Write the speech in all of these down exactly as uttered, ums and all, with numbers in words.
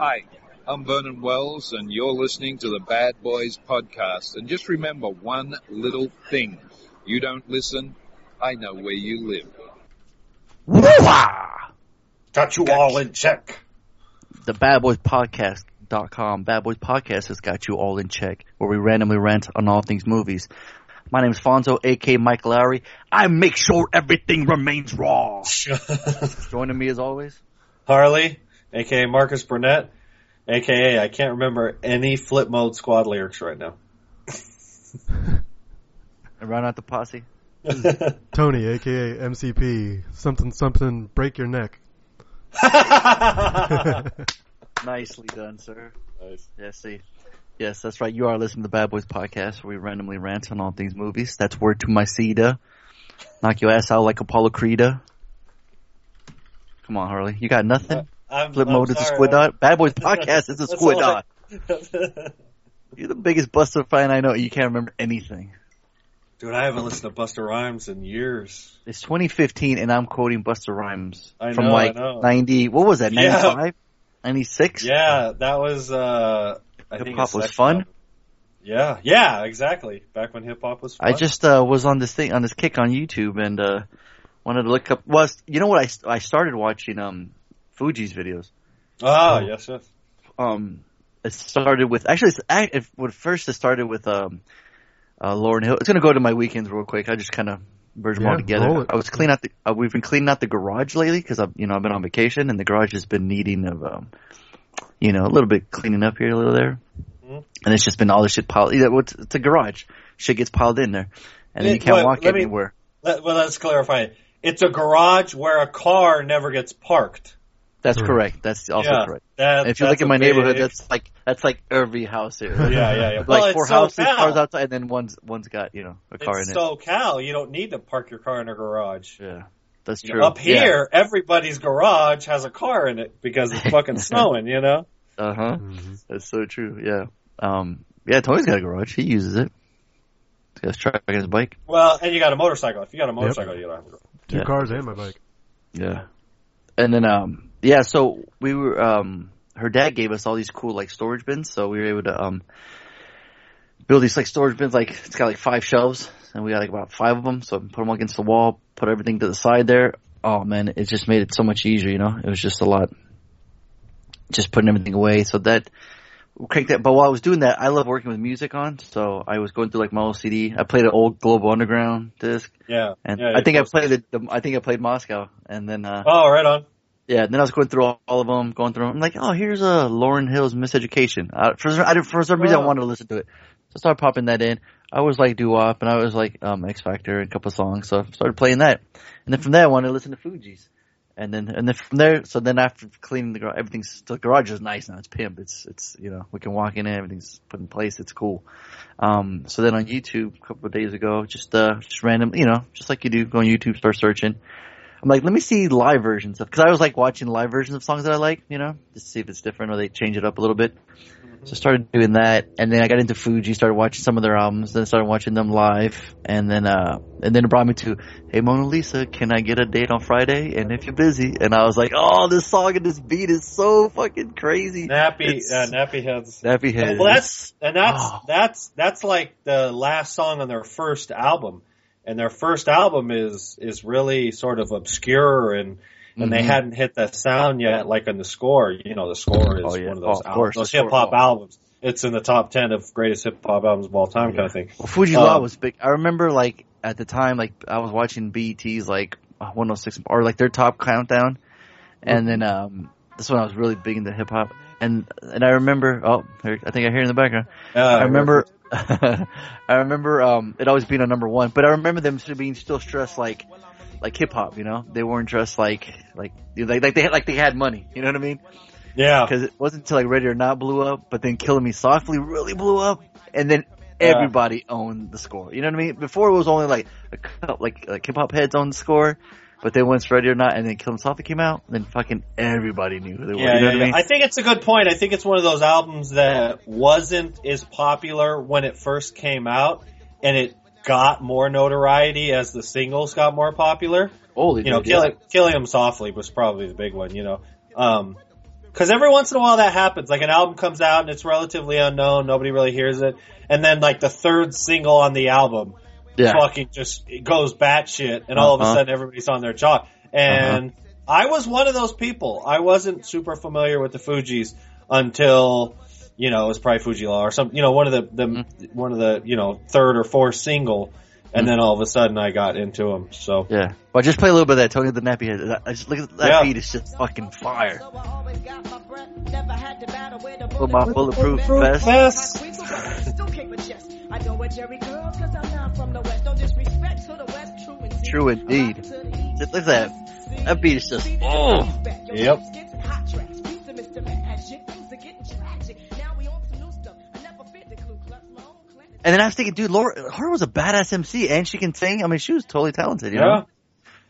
Hi, I'm Vernon Wells, and you're listening to the Bad Boys Podcast. And just remember one little thing. You don't listen, I know where you live. Woo-ha! Got you got all you. In check. The Bad Boys Podcast. Dot com. Bad Boys Podcast has got you all in check, where we randomly rant on all things movies. My name is Fonzo, aka Mike Lowry. I make sure everything remains raw. Joining me as always, Harley, aka Marcus Burnett, aka I can't remember any Flip Mode Squad lyrics right now. And round out the posse, Tony, aka M C P, something something, break your neck. Nicely done, sir. Nice. Yes, see. Yes, that's right. You are listening to the Bad Boys Podcast, where we randomly rant on all things movies. That's word to my Ceda. Knock your ass out like Apollo Creeda. Come on, Harley. You got nothing? I'm, Flip I'm mode sorry, is a squid I'm... dot. Bad Boys Podcast is a squid dot. I... You're the biggest Busta fan I know. You can't remember anything. Dude, I haven't listened to Busta Rhymes in years. It's twenty fifteen, and I'm quoting Busta Rhymes. I know, from like I know. ninety, what was that, ninety-five? Yeah. ninety-six? Yeah, that was, uh... Hip-hop was fun? Album. Yeah, yeah, exactly. Back when hip-hop was fun. I just, uh, was on this thing, on this kick on YouTube, and, uh, wanted to look up... Was well, you know what, I, I started watching, um, Fugees videos. Ah, so, yes, yes. Um, it started with... Actually, it, it, first it started with, um, uh, Lauren Hill. It's gonna go to my weekends real quick. I just kind of merge them yeah, all together. I was cleaning out the... Uh, we've been cleaning out the garage lately, because I've, you know, I've been on vacation, and the garage has been needing of... Um, You know, a little bit cleaning up here, a little there. Mm-hmm. And it's just been all this shit piled. You know, it's, it's a garage. Shit gets piled in there. And it, then you can't well, walk let anywhere. Me, let, well, let's clarify. It's a garage where a car never gets parked. That's correct. That's also yeah, correct. That, if you look at my neighborhood, big... that's like that's like every house here. Yeah, yeah, yeah. Like well, four houses, SoCal. Cars outside, and then one's one's got, you know, a car it's in it. It's SoCal. You don't need to park your car in a garage. Yeah. That's true. You know, up here, yeah. Everybody's garage has a car in it because it's fucking snowing, you know? Uh-huh. Mm-hmm. That's so true, yeah. Um, yeah, Tony's got a garage. He uses it. He's got his truck and his bike. Well, and you got a motorcycle. If you got a motorcycle, yep. You don't have a garage. Two yeah. cars and my bike. Yeah. And then, um, yeah, so we were, um, her dad gave us all these cool, like, storage bins, so we were able to, um, build these, like, storage bins. Like, it's got, like, five shelves. And we got like about five of them, so put them against the wall, put everything to the side there. Oh man, it just made it so much easier, you know. It was just a lot, just putting everything away. So that, crank that. But while I was doing that, I love working with music on. So I was going through like my old C D. I played an old Global Underground disc. Yeah. And yeah, I think I played it. The, I think I played Moscow, and then. Uh, oh, right on. Yeah, and then I was going through all, all of them, going through them. I'm like, oh, here's a uh, Lauryn Hill's Miseducation. Uh, for, I did, for some reason, oh. I wanted to listen to it, so I started popping that in. I was like doo-wop, and I was like um, X Factor and a couple of songs, so I started playing that. And then from there, I wanted to listen to Fugees. And then, and then from there, so then after cleaning the garage, everything's, the garage is nice now, it's pimp, it's, it's, you know, we can walk in and everything's put in place, it's cool. Um, so then on YouTube, a couple of days ago, just, uh, just random, you know, just like you do, go on YouTube, start searching. I'm like, let me see live versions of, cause I was like watching live versions of songs that I like, you know, just to see if it's different or they change it up a little bit. So I started doing that, and then I got into Fuji, started watching some of their albums, then started watching them live, and then uh, and then it brought me to, hey, Mona Lisa, can I get a date on Friday? And if you're busy, and I was like, oh, this song and this beat is so fucking crazy. Nappy, uh, nappy heads, nappy heads. Well, that's and that's oh. that's that's like the last song on their first album, and their first album is is really sort of obscure and. And they mm-hmm. hadn't hit that sound yet, like on the score. You know, the score is oh, yeah. one of those, oh, albums, those hip-hop oh. albums. It's in the top ten of greatest hip-hop albums of all time yeah. kind of thing. Well, Fuji um, Law was big. I remember, like, at the time, like, I was watching B E T's, like, one oh six, or, like, their top countdown. And then um, this one I was really big into hip-hop. And and I remember – oh, I think I hear it in the background. Uh, I remember – I remember um, it always being on number one. But I remember them being still stressed, like – like hip hop, you know, they weren't dressed like, like, like, like they had, like they had money, you know what I mean? Yeah. Cause it wasn't until like Ready or Not blew up, but then Killing Me Softly really blew up. And then everybody yeah. owned the score. You know what I mean? Before it was only like, a, like, like hip hop heads owned the score, but then once Ready or Not and then Killing Me Softly came out, then fucking everybody knew who they were. Yeah, you know yeah, what yeah. I mean? I think it's a good point. I think it's one of those albums that wasn't as popular when it first came out, and it got more notoriety as the singles got more popular. Holy you know, Kill, Kill Him Softly was probably the big one, you know. Um, Because every once in a while that happens. Like, an album comes out and it's relatively unknown. Nobody really hears it. And then, like, the third single on the album yeah. fucking just it goes batshit. And uh-huh. all of a sudden everybody's on their jaw. And uh-huh. I was one of those people. I wasn't super familiar with the Fugees until, you know, it was probably Fuji Law or something. You know, one of the, the mm-hmm. one of the, you know, third or fourth single. And mm-hmm. then all of a sudden I got into them. So yeah. Well, just play a little bit of that Tony the Nappy Head. I just, look at that yeah. beat. It's just fucking fire. Put my bulletproof vest. True indeed. Look at that. That beat is just. Oh. Yep. And then I was thinking, dude, Laura, Laura was a badass M C, and she can sing. I mean, she was totally talented, you yeah. know.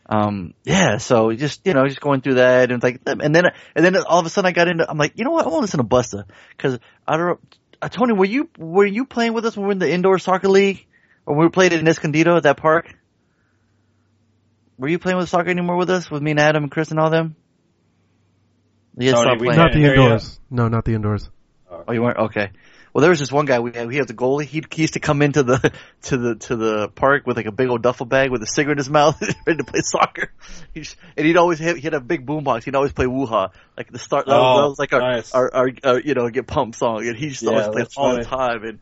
Um, yeah. So just you know, just going through that, and like, and then and then all of a sudden, I got into. I'm like, you know what? I want to listen to Busta because I don't. Uh, Tony, were you were you playing with us when we were in the indoor soccer league, or we played in Escondido at that park? Were you playing with soccer anymore with us, with me and Adam and Chris and all them? Yes, not the indoors. You. No, not the indoors. Oh, you weren't? Okay. Well, there was this one guy we had. We had the goalie. He, he used to come into the to the to the park with like a big old duffel bag with a cigarette in his mouth, ready to play soccer. He just, and he'd always have, he had a big boombox. He'd always play "Woo-ha," like the start. That, oh, was, that was like our, nice. our, our our you know get pumped song, and he just yeah, always played all funny. the time. And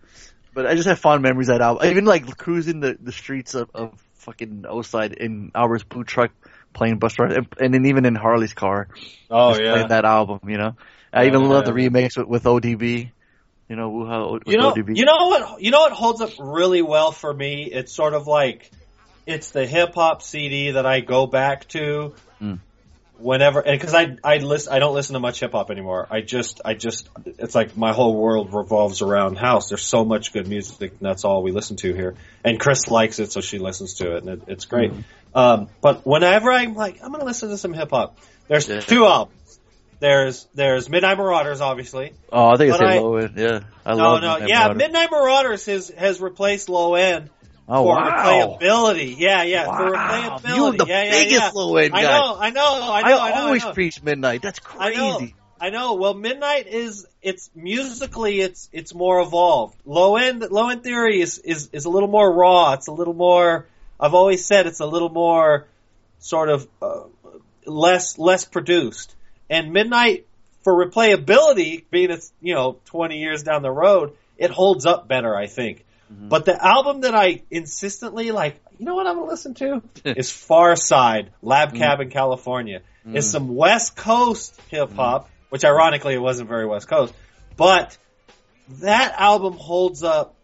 but I just have fond memories of that album. Even like cruising the, the streets of, of fucking Oakside in Albert's blue truck playing Busta Rhymes, and, and then even in Harley's car. Oh just yeah, playing that album. You know, I yeah, even yeah, love yeah. the remakes with, with O D B. You know, how, you know, you know what, you know what holds up really well for me? It's sort of like, it's the hip hop C D that I go back to mm. whenever, and cause I, I listen, I don't listen to much hip hop anymore. I just, I just, it's like my whole world revolves around house. There's so much good music and that's all we listen to here. And Chris likes it, so she listens to it and it, it's great. Mm. Um, but whenever I'm like, I'm going to listen to some hip hop, there's yeah. two albums. There's there's Midnight Marauders, obviously. Oh, I think it's Low End. Yeah, I no, love no, Midnight yeah. Marauders. Midnight Marauders has has replaced Low End oh, for wow. replayability. Yeah, yeah, wow. for replayability. You're the yeah, biggest yeah, yeah. Low End guy. I know, I know, I know. I, I know, always I know. preach Midnight. That's crazy. I know, I know. Well, Midnight is it's musically it's it's more evolved. Low End Low End Theory is is is a little more raw. It's a little more. I've always said it's a little more sort of uh, less less produced. And Midnight, for replayability, being it's, you know, twenty years down the road, it holds up better, I think. Mm-hmm. But the album that I insistently, like, you know what I'm going to listen to? is Pharcyde, Lab Cab mm-hmm. in California. Mm-hmm. It's some West Coast hip-hop, mm-hmm. which ironically it wasn't very West Coast. But that album holds up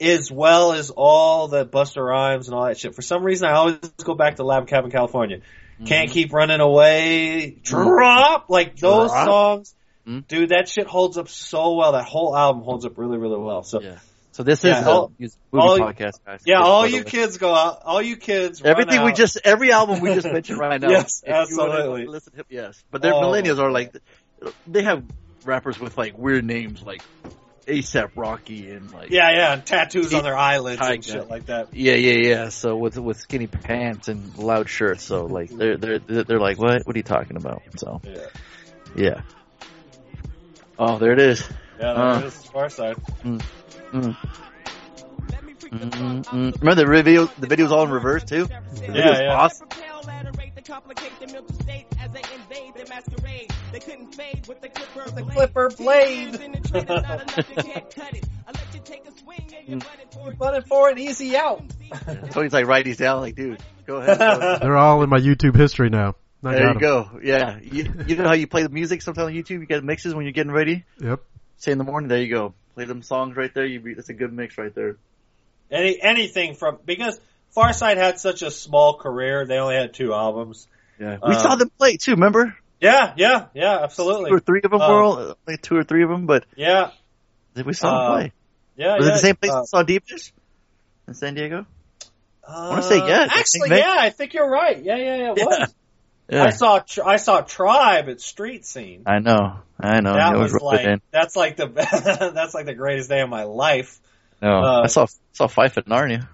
as well as all the Busta Rhymes and all that shit. For some reason, I always go back to Lab Cab in California. Can't Keep Running Away, Drop, like those drop. songs. Mm-hmm. Dude, that shit holds up so well. That whole album holds up really, really well. So, yeah. so this yeah, is all, a movie all, podcast, guys. Yeah, all you kids go out. All you kids Everything out. we just, every album we just mentioned right now. Yes, absolutely. Listen to, yes, but their oh. millennials are like, they have rappers with like weird names like ASAP Rocky and like yeah yeah and tattoos on their eyelids and shit like that yeah yeah yeah so with with skinny pants and loud shirts, so like they're they're they're like what what are you talking about? So yeah, yeah. oh there it is yeah there uh, it is Pharcyde. mm, mm. Mm, mm. Remember the video the video's all in reverse too. The yeah, video's yeah. awesome. The clipper blade. You bought it for an easy out. Tony's like, write these down. Like, dude, go ahead. They're all in my YouTube history now. I there you em. go. Yeah. You, you know how you play the music sometimes on YouTube? You get mixes when you're getting ready? Yep. Say in the morning, there you go. Play them songs right there. You be, that's a good mix right there. Any Anything from, because Pharcyde had such a small career. They only had two albums. Yeah. We um, saw them play too, remember? Yeah, yeah, yeah, absolutely. Two or three of them um, were all, like two or three of them, but yeah, we saw them uh, play. Yeah, was yeah, it the same place uh, we saw Deep Dish in San Diego? Uh, I want to say yes. Actually, I yeah, I think you're right. Yeah, yeah, yeah. It yeah. was. Yeah. I saw I saw Tribe at Street Scene. I know, I know. That was, was like in. that's like the that's like the greatest day of my life. No, uh, I saw saw Phife at Narnia.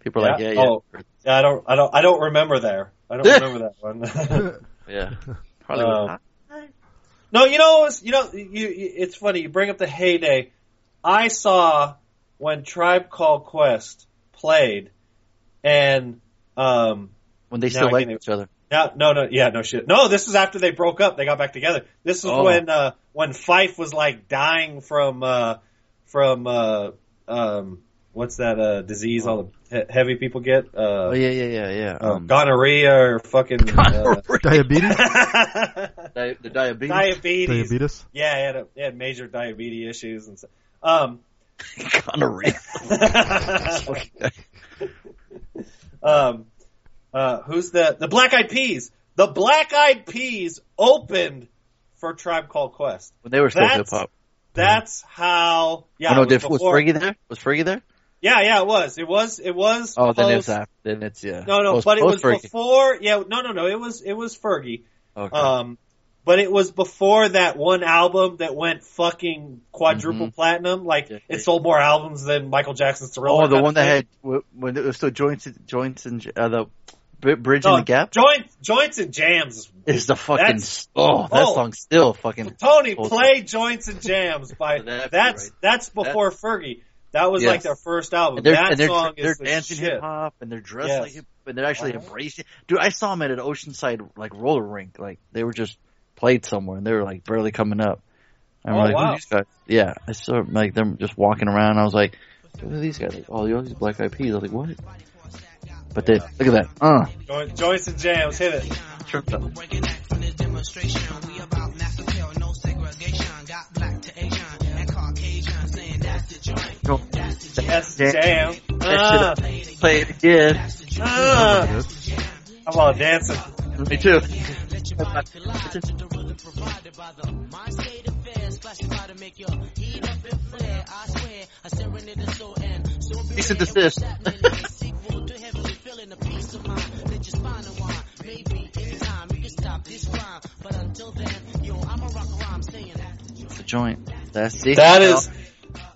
People are yeah. like, yeah, yeah. Oh, yeah, I don't, I don't, I don't remember there. I don't remember that one. Yeah. Probably um, No, you know, you know, you, you, it's funny. You bring up the heyday. I saw when Tribe Called Quest played, and um, when they still liked each other. No, no, no, yeah, no shit. No, this is after they broke up. They got back together. This is oh. when uh, when Phife was like dying from uh, from uh, um, what's that uh, disease all the he- heavy people get? Uh, oh yeah, yeah, yeah, yeah. Um, um, gonorrhea or fucking gonorrhea. Uh, diabetes. Di- the diabetes. Diabetes. Diabetes. Yeah, he had, a, he had major diabetes issues and stuff. Um, gonorrhea. um. Uh, who's the the Black Eyed Peas? The Black Eyed Peas opened for Tribe Called Quest when they were still hip hop. That's how. Yeah, oh, no, was, was Fergie there? Was Fergie there? Yeah, yeah, it was. It was. It was. Oh, post, then it's after. Then it's yeah. No, no, post, but it was Fergie. Before. Yeah, no, no, no. It was. It was Fergie. Okay. Um, but it was before that one album that went fucking quadruple mm-hmm. platinum. Like yeah, it sold more albums than Michael Jackson's Thriller. Oh, the one that had when it was still joints, joints and uh, the. Bridging no, the Gap? Joint, Joints and Jams is the fucking oh, oh that song still fucking Tony play time. Joints and Jams by that's right. that's before that's, Fergie. That was yes. like their first album. And that and song they're, is they're the dancing hip hop and they're dressed yes. like hip hop and they're actually uh-huh. embracing. Dude, I saw them at an Oceanside like roller rink. Like they were just played somewhere and they were like barely coming up. And oh, we're like, wow. Who are these guys? Yeah, I saw like them just walking around. And I was like, who are these guys? Like, oh, these Black Eyed Peas. I was like, what? But they, look at that. Uh. Jo- Joints and Jams, hit it. Sure. That's the jam. Uh. Play it again. Uh. I'm all dancing. Me too. Cease and desist. It's a joint. That's the that is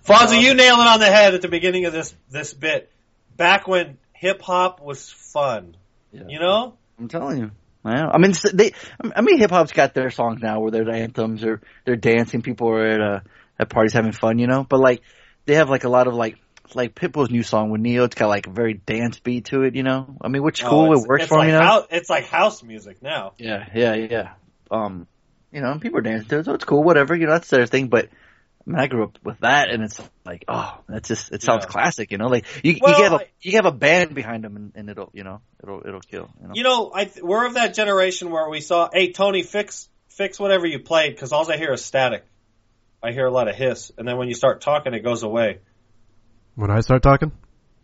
Fonzo, you nailed it on the head at the beginning of this this bit. Back when hip hop was fun, yeah. You know. I'm telling you. I mean, they. I mean, hip hop's got their songs now where they're anthems or they're dancing. People are at uh, at parties having fun, you know. But like, they have like a lot of like. Like Pitbull's new song with Neo, it's got like a very dance beat to it, you know. I mean, which is cool, oh, it works for like me now. House, it's like house music now. Yeah, yeah, yeah. Um, you know, and people are dancing to it, so it's cool, whatever. You know, that's their thing. But I mean, I grew up with that, and it's like, oh, that's just it sounds yeah. classic, you know. Like you, well, you have a you have a band behind them, and, and it'll, you know, it'll it'll kill. You know, you know I th- we're of that generation where we saw, hey Tony, fix fix whatever you played, because all I hear is static. I hear a lot of hiss, and then when you start talking, it goes away. When I start talking?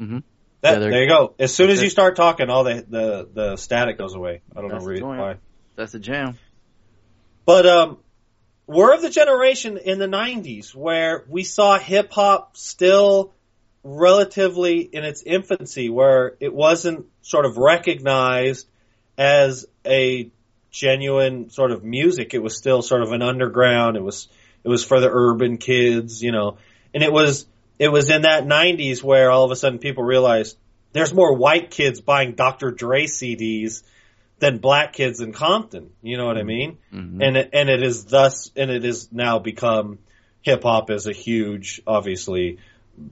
Mm-hmm. That, yeah, there you go. As soon as you start talking, all the the, the static goes away. I don't know really why. That's a jam. But um, we're of the generation in the nineties where we saw hip-hop still relatively in its infancy, where it wasn't sort of recognized as a genuine sort of music. It was still sort of an underground. It was, it was for the urban kids, you know. And it was... It was in that nineties where all of a sudden people realized there's more white kids buying Doctor Dre C Ds than black kids in Compton. You know what I mean? Mm-hmm. And it, and it is thus and it is now become hip hop is a huge, obviously,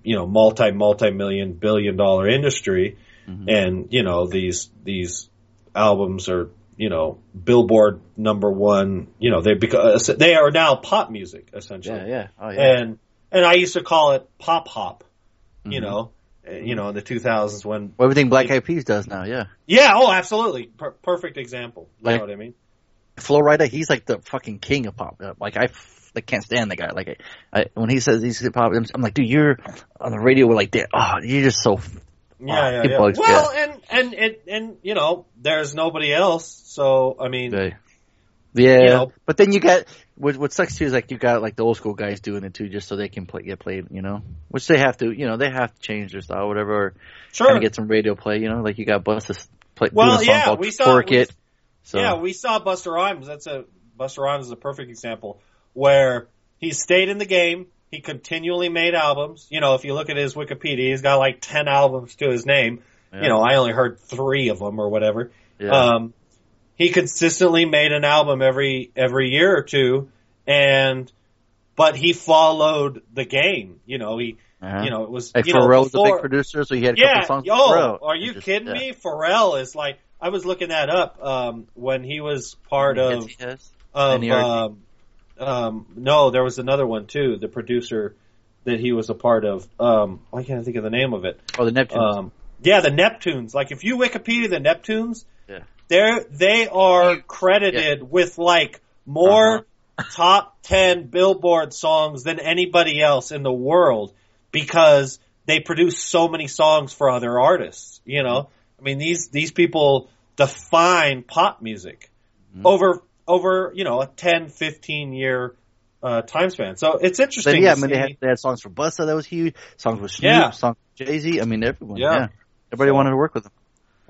you know, multi multi million billion dollar industry, mm-hmm. and you know these these albums are you know Billboard number one. You know they because they are now pop music essentially. Yeah, yeah, oh, yeah. And And I used to call it pop hop, you mm-hmm. know, you know, in the two thousands when well, everything Black Eyed Peas does now, yeah, yeah, oh, absolutely, per- perfect example. You like, know what I mean? Flo Rida, he's like the fucking king of pop. Like I, like can't stand the guy. Like I, I, when he says he's pop, I'm like, dude, you're on the radio with like that. Oh, you're just so. Yeah, oh, yeah, yeah. Well, and and and and you know, there's nobody else. So I mean. They- Yeah, you know, but then you got what, what sucks too is like you got like the old school guys doing it too, just so they can play, get played, you know. Which they have to, you know, they have to change their style, or whatever. Or sure. Trying to get some radio play, you know. Like you got Busta play well, doing a song yeah, called we saw, "Twerk we, It." So. Yeah, we saw Busta Rhymes. That's a Busta Rhymes is a perfect example where he stayed in the game. He continually made albums. You know, if you look at his Wikipedia, he's got like ten albums to his name. Yeah. You know, I only heard three of them or whatever. Yeah. Um, He consistently made an album every every year or two, and but he followed the game. You know, he uh-huh. you know it was like you Pharrell know, was before, a big producer, so he had a yeah, couple songs. Oh, are you just, kidding yeah. me? Pharrell is like I was looking that up um, when he was part of of um, um, no, there was another one too. The producer that he was a part of. Um, why can't I think of the name of it? Oh, the Neptunes. Um, yeah, the Neptunes. Like if you Wikipedia the Neptunes. Yeah. They're, they are credited yeah. with, like, more uh-huh. top ten Billboard songs than anybody else in the world because they produce so many songs for other artists, you know? I mean, these, these people define pop music mm-hmm. over, over, you know, a ten, fifteen-year uh, time span. So it's interesting. But yeah, I mean, they had, they had songs for Busta that was huge, songs with Snoop, yeah. songs with Jay-Z. I mean, everyone, yeah. yeah. Everybody so, wanted to work with them.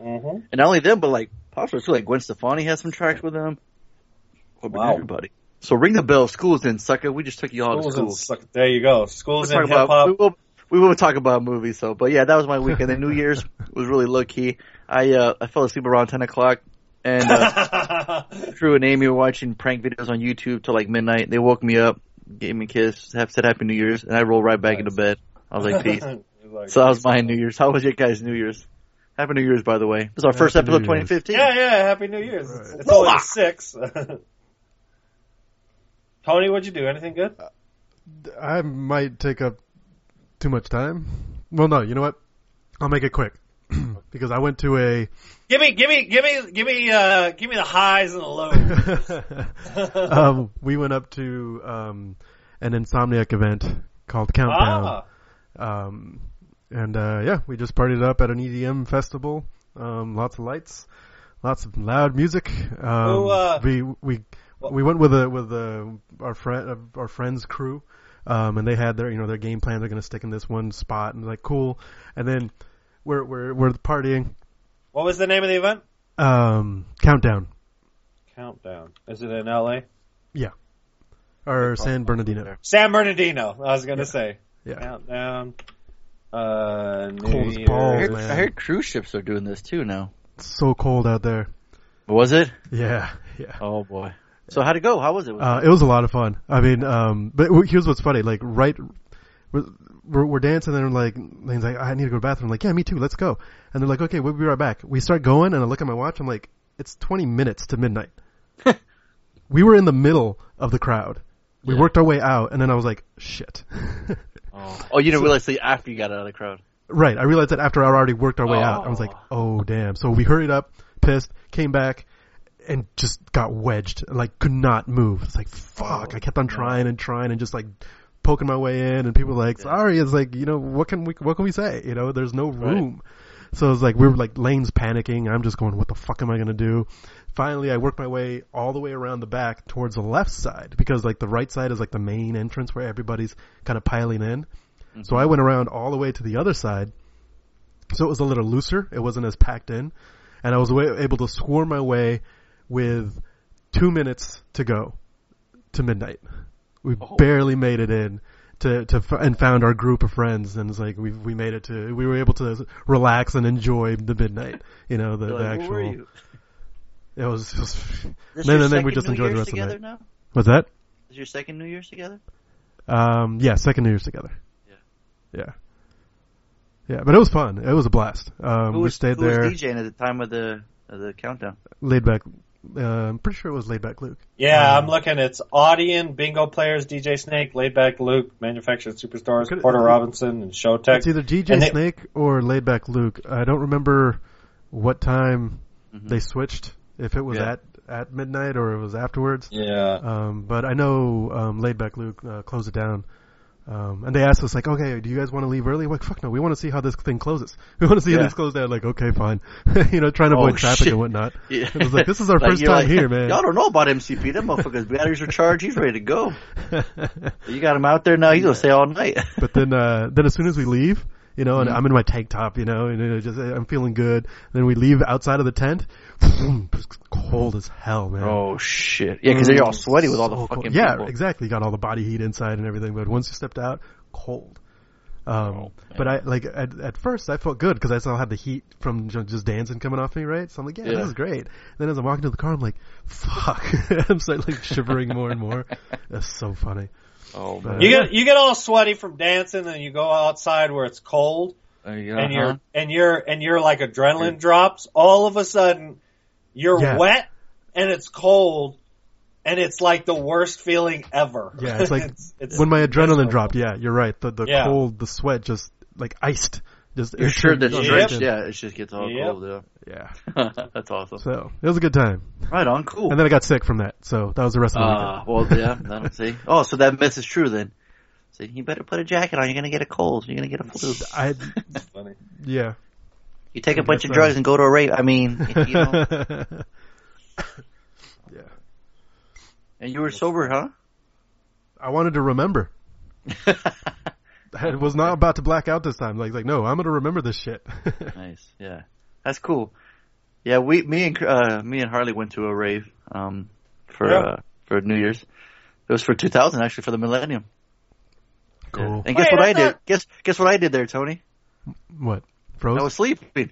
Mm-hmm. And not only them, but, like, popular too. Like Gwen Stefani has some tracks with them. Wow. Everybody. So ring the bell. School's in, sucker. We just took you all School's to school. In, there you go. School's we'll in hip hop. We will, we will talk about movies. So, but yeah, that was my weekend. Then New Year's was really low key. I uh, I fell asleep around ten o'clock, and uh, Drew and Amy were watching prank videos on YouTube till like midnight. They woke me up, gave me a kiss, said Happy New Year's, and I rolled right back nice. into bed. I was like, peace. Like, so that was my New Year's. How was your guys' New Year's? Happy New Year's, by the way. This is our Happy first episode of twenty fifteen. Yeah, yeah, Happy New Year's. Right. It's, it's only ah! six. Tony, what'd you do? Anything good? Uh, I might take up too much time. Well, no, you know what? I'll make it quick because I went to a. Give me, give me, give me, give me, uh, give me the highs and the lows. um, we went up to um, an Insomniac event called Countdown. Ah. Um, And, uh, yeah, we just partied up at an E D M festival. Um, lots of lights, lots of loud music. Um, Who, uh, we, we, well, we went with a, with a, our friend, our friend's crew. Um, and they had their, you know, their game plan. They're going to stick in this one spot and like, cool. And then we're, we're, we're partying. What was the name of the event? Um, Countdown. Countdown. Is it in L A? Yeah. Or San Bernardino. San Bernardino. I was going to yeah. say. Yeah. Countdown. Uh, cold as balls, I heard, man. I heard cruise ships are doing this too now. It's so cold out there. Was it? Yeah, yeah. Oh boy. So how'd it go? How was it? Uh, it was a lot of fun. I mean, um, but here's what's funny. Like, right, we're, we're dancing and like, Lane's like, I need to go to the bathroom. I'm like, yeah, me too. Let's go. And they're like, okay, we'll be right back. We start going and I look at my watch. I'm like, it's twenty minutes to midnight. We were in the middle of the crowd. We yeah. worked our way out and then I was like, shit. Oh. oh, you didn't so, realize that after you got out of the crowd. Right. I realized that after I already worked our way oh. out. I was like, oh, damn. So we hurried up, pissed, came back, and just got wedged. Like, could not move. It's like, fuck. Oh, I kept on yeah. trying and trying and just, like, poking my way in. And people were like, sorry. It's like, you know, what can we what can we say? You know, there's no room. Right. So it was like, we were, like, Lane's panicking. I'm just going, what the fuck am I going to do? Finally, I worked my way all the way around the back towards the left side because, like, the right side is, like, the main entrance where everybody's kind of piling in. Mm-hmm. So I went around all the way to the other side. So it was a little looser. It wasn't as packed in. And I was able to swarm my way with two minutes to go to midnight. We oh. barely made it in to, to and found our group of friends. And it's like we we made it to – we were able to relax and enjoy the midnight, you know, the, like, the actual – who are you? It was, it was then and then we just enjoyed the rest of the night. Now? What's that? Is your second New Year's together? Um, yeah, second New Year's together. Yeah, yeah, yeah. But it was fun. It was a blast. Um, who was, we stayed who there. Who was DJing at the time of the of the countdown? Laid back. Uh, I'm pretty sure it was Laid Back Luke. Yeah, um, I'm looking. It's Audion, Bingo Players, D J Snake, Laid Back Luke, Manufactured Superstars, could, Porter uh, Robinson, and Showtech. It's either D J they, Snake or Laid Back Luke. I don't remember what time mm-hmm. they switched. If it was yeah. at, at midnight or it was afterwards. Yeah. Um, but I know um, Laid Back Luke uh, closed it down. Um, and they asked us, like, okay, do you guys want to leave early? We're like, fuck no, we want to see how this thing closes. We want to see yeah. how this closes down. Like, okay, fine. You know, trying to avoid oh, traffic shit. and whatnot. Yeah. It was like, this is our like, first time like, here, man. Y'all don't know about M C P. That motherfucker's batteries are charged. He's ready to go. You got him out there now. He's going to stay all night. But then, uh, then as soon as we leave, you know, and mm-hmm. I'm in my tank top, you know, and it just, I'm feeling good. Then we leave outside of the tent. Cold as hell, man. Oh, shit. Yeah, because mm-hmm. they're all sweaty with so all the fucking cold. Yeah, people. Exactly. You got all the body heat inside and everything. But once you stepped out, cold. Um, oh, but I like at, at first I felt good because I still had the heat from just dancing coming off me, right? So I'm like, yeah, yeah. this is great. Then as I'm walking to the car, I'm like, fuck, I'm starting like shivering more and more. That's so funny. Oh, man. But, you get you get all sweaty from dancing, and you go outside where it's cold, there you go, and you're huh? and you're and you're like adrenaline drops. All of a sudden, you're yeah. wet and it's cold. And it's like the worst feeling ever. Yeah, it's like it's, it's when my adrenaline dropped. Yeah, you're right. The the yeah. cold, the sweat, just like iced. Just you're sure that's yep. Yeah, it just gets all yep. cold. Yeah, yeah. That's awesome. So it was a good time. Right on, cool. And then I got sick from that, so that was the rest of the uh, weekend. Well, yeah, that'll see. Oh, so that myth is true then. So you better put a jacket on. You're gonna get a cold. You're gonna get a flu. I. That's funny. Yeah. You take I a bunch of drugs so. and go to a rave. I mean, you know. Yeah. And you were sober, huh? I wanted to remember. I was not about to black out this time. Like, like, no, I'm going to remember this shit. Nice, yeah, that's cool. Yeah, we, me and uh, me and Harley went to a rave um, for yeah. uh, for New Year's. It was for two thousand, actually, for the millennium. Cool. Yeah. And guess Wait, what I did? Not... Guess guess what I did there, Tony? What? Froze? I was sleeping.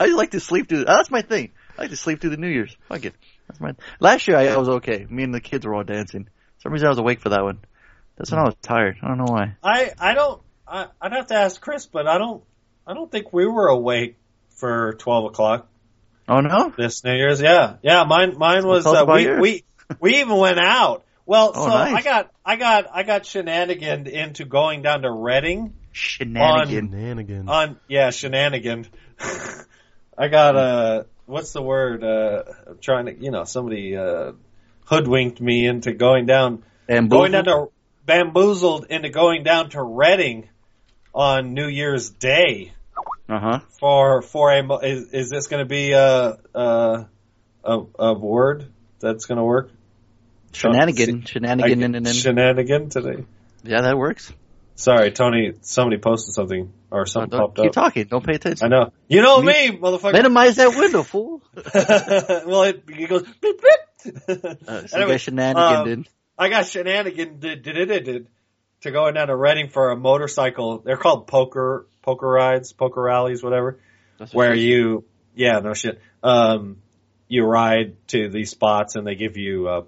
I just like to sleep through. That's my thing. I like to sleep through the New Year's. Fuck it. That's my... Last year, I, I was okay. Me and the kids were all dancing. For some reason, I was awake for that one. That's when I was tired. I don't know why. I, I don't... I, I'd have to ask Chris, but I don't I don't think we were awake for twelve o'clock. Oh, no? This New Year's, yeah. Yeah, mine mine was... Uh, we, we we even went out. Well, oh, so nice. I got I got, I got shenaniganed into going down to Redding. Shenanigan. Shenanigan. On, yeah, shenanigan. I got a... Uh, What's the word? Uh, I'm trying to, you know, somebody uh, hoodwinked me into going down, bamboozled? going down to bamboozled into going down to Redding on New Year's Day. Uh huh. For for a is, is this going to be a, a a a word that's going to work? Shenanigan, see, shenanigan, and, and, and shenanigan today. Yeah, that works. Sorry, Tony. Somebody posted something or something no, popped up. Keep talking. Don't pay attention. I know. You know me, me motherfucker. Minimize that window, fool. Well, it, it goes beep beep. Uh, so anyway, you got shenanigan, um, dude. I got shenanigan did, did, did, did, did, to going down to Redding for a motorcycle. They're called poker poker rides, poker rallies, whatever. That's where what you, yeah, no shit. Um, you ride to these spots and they give you a,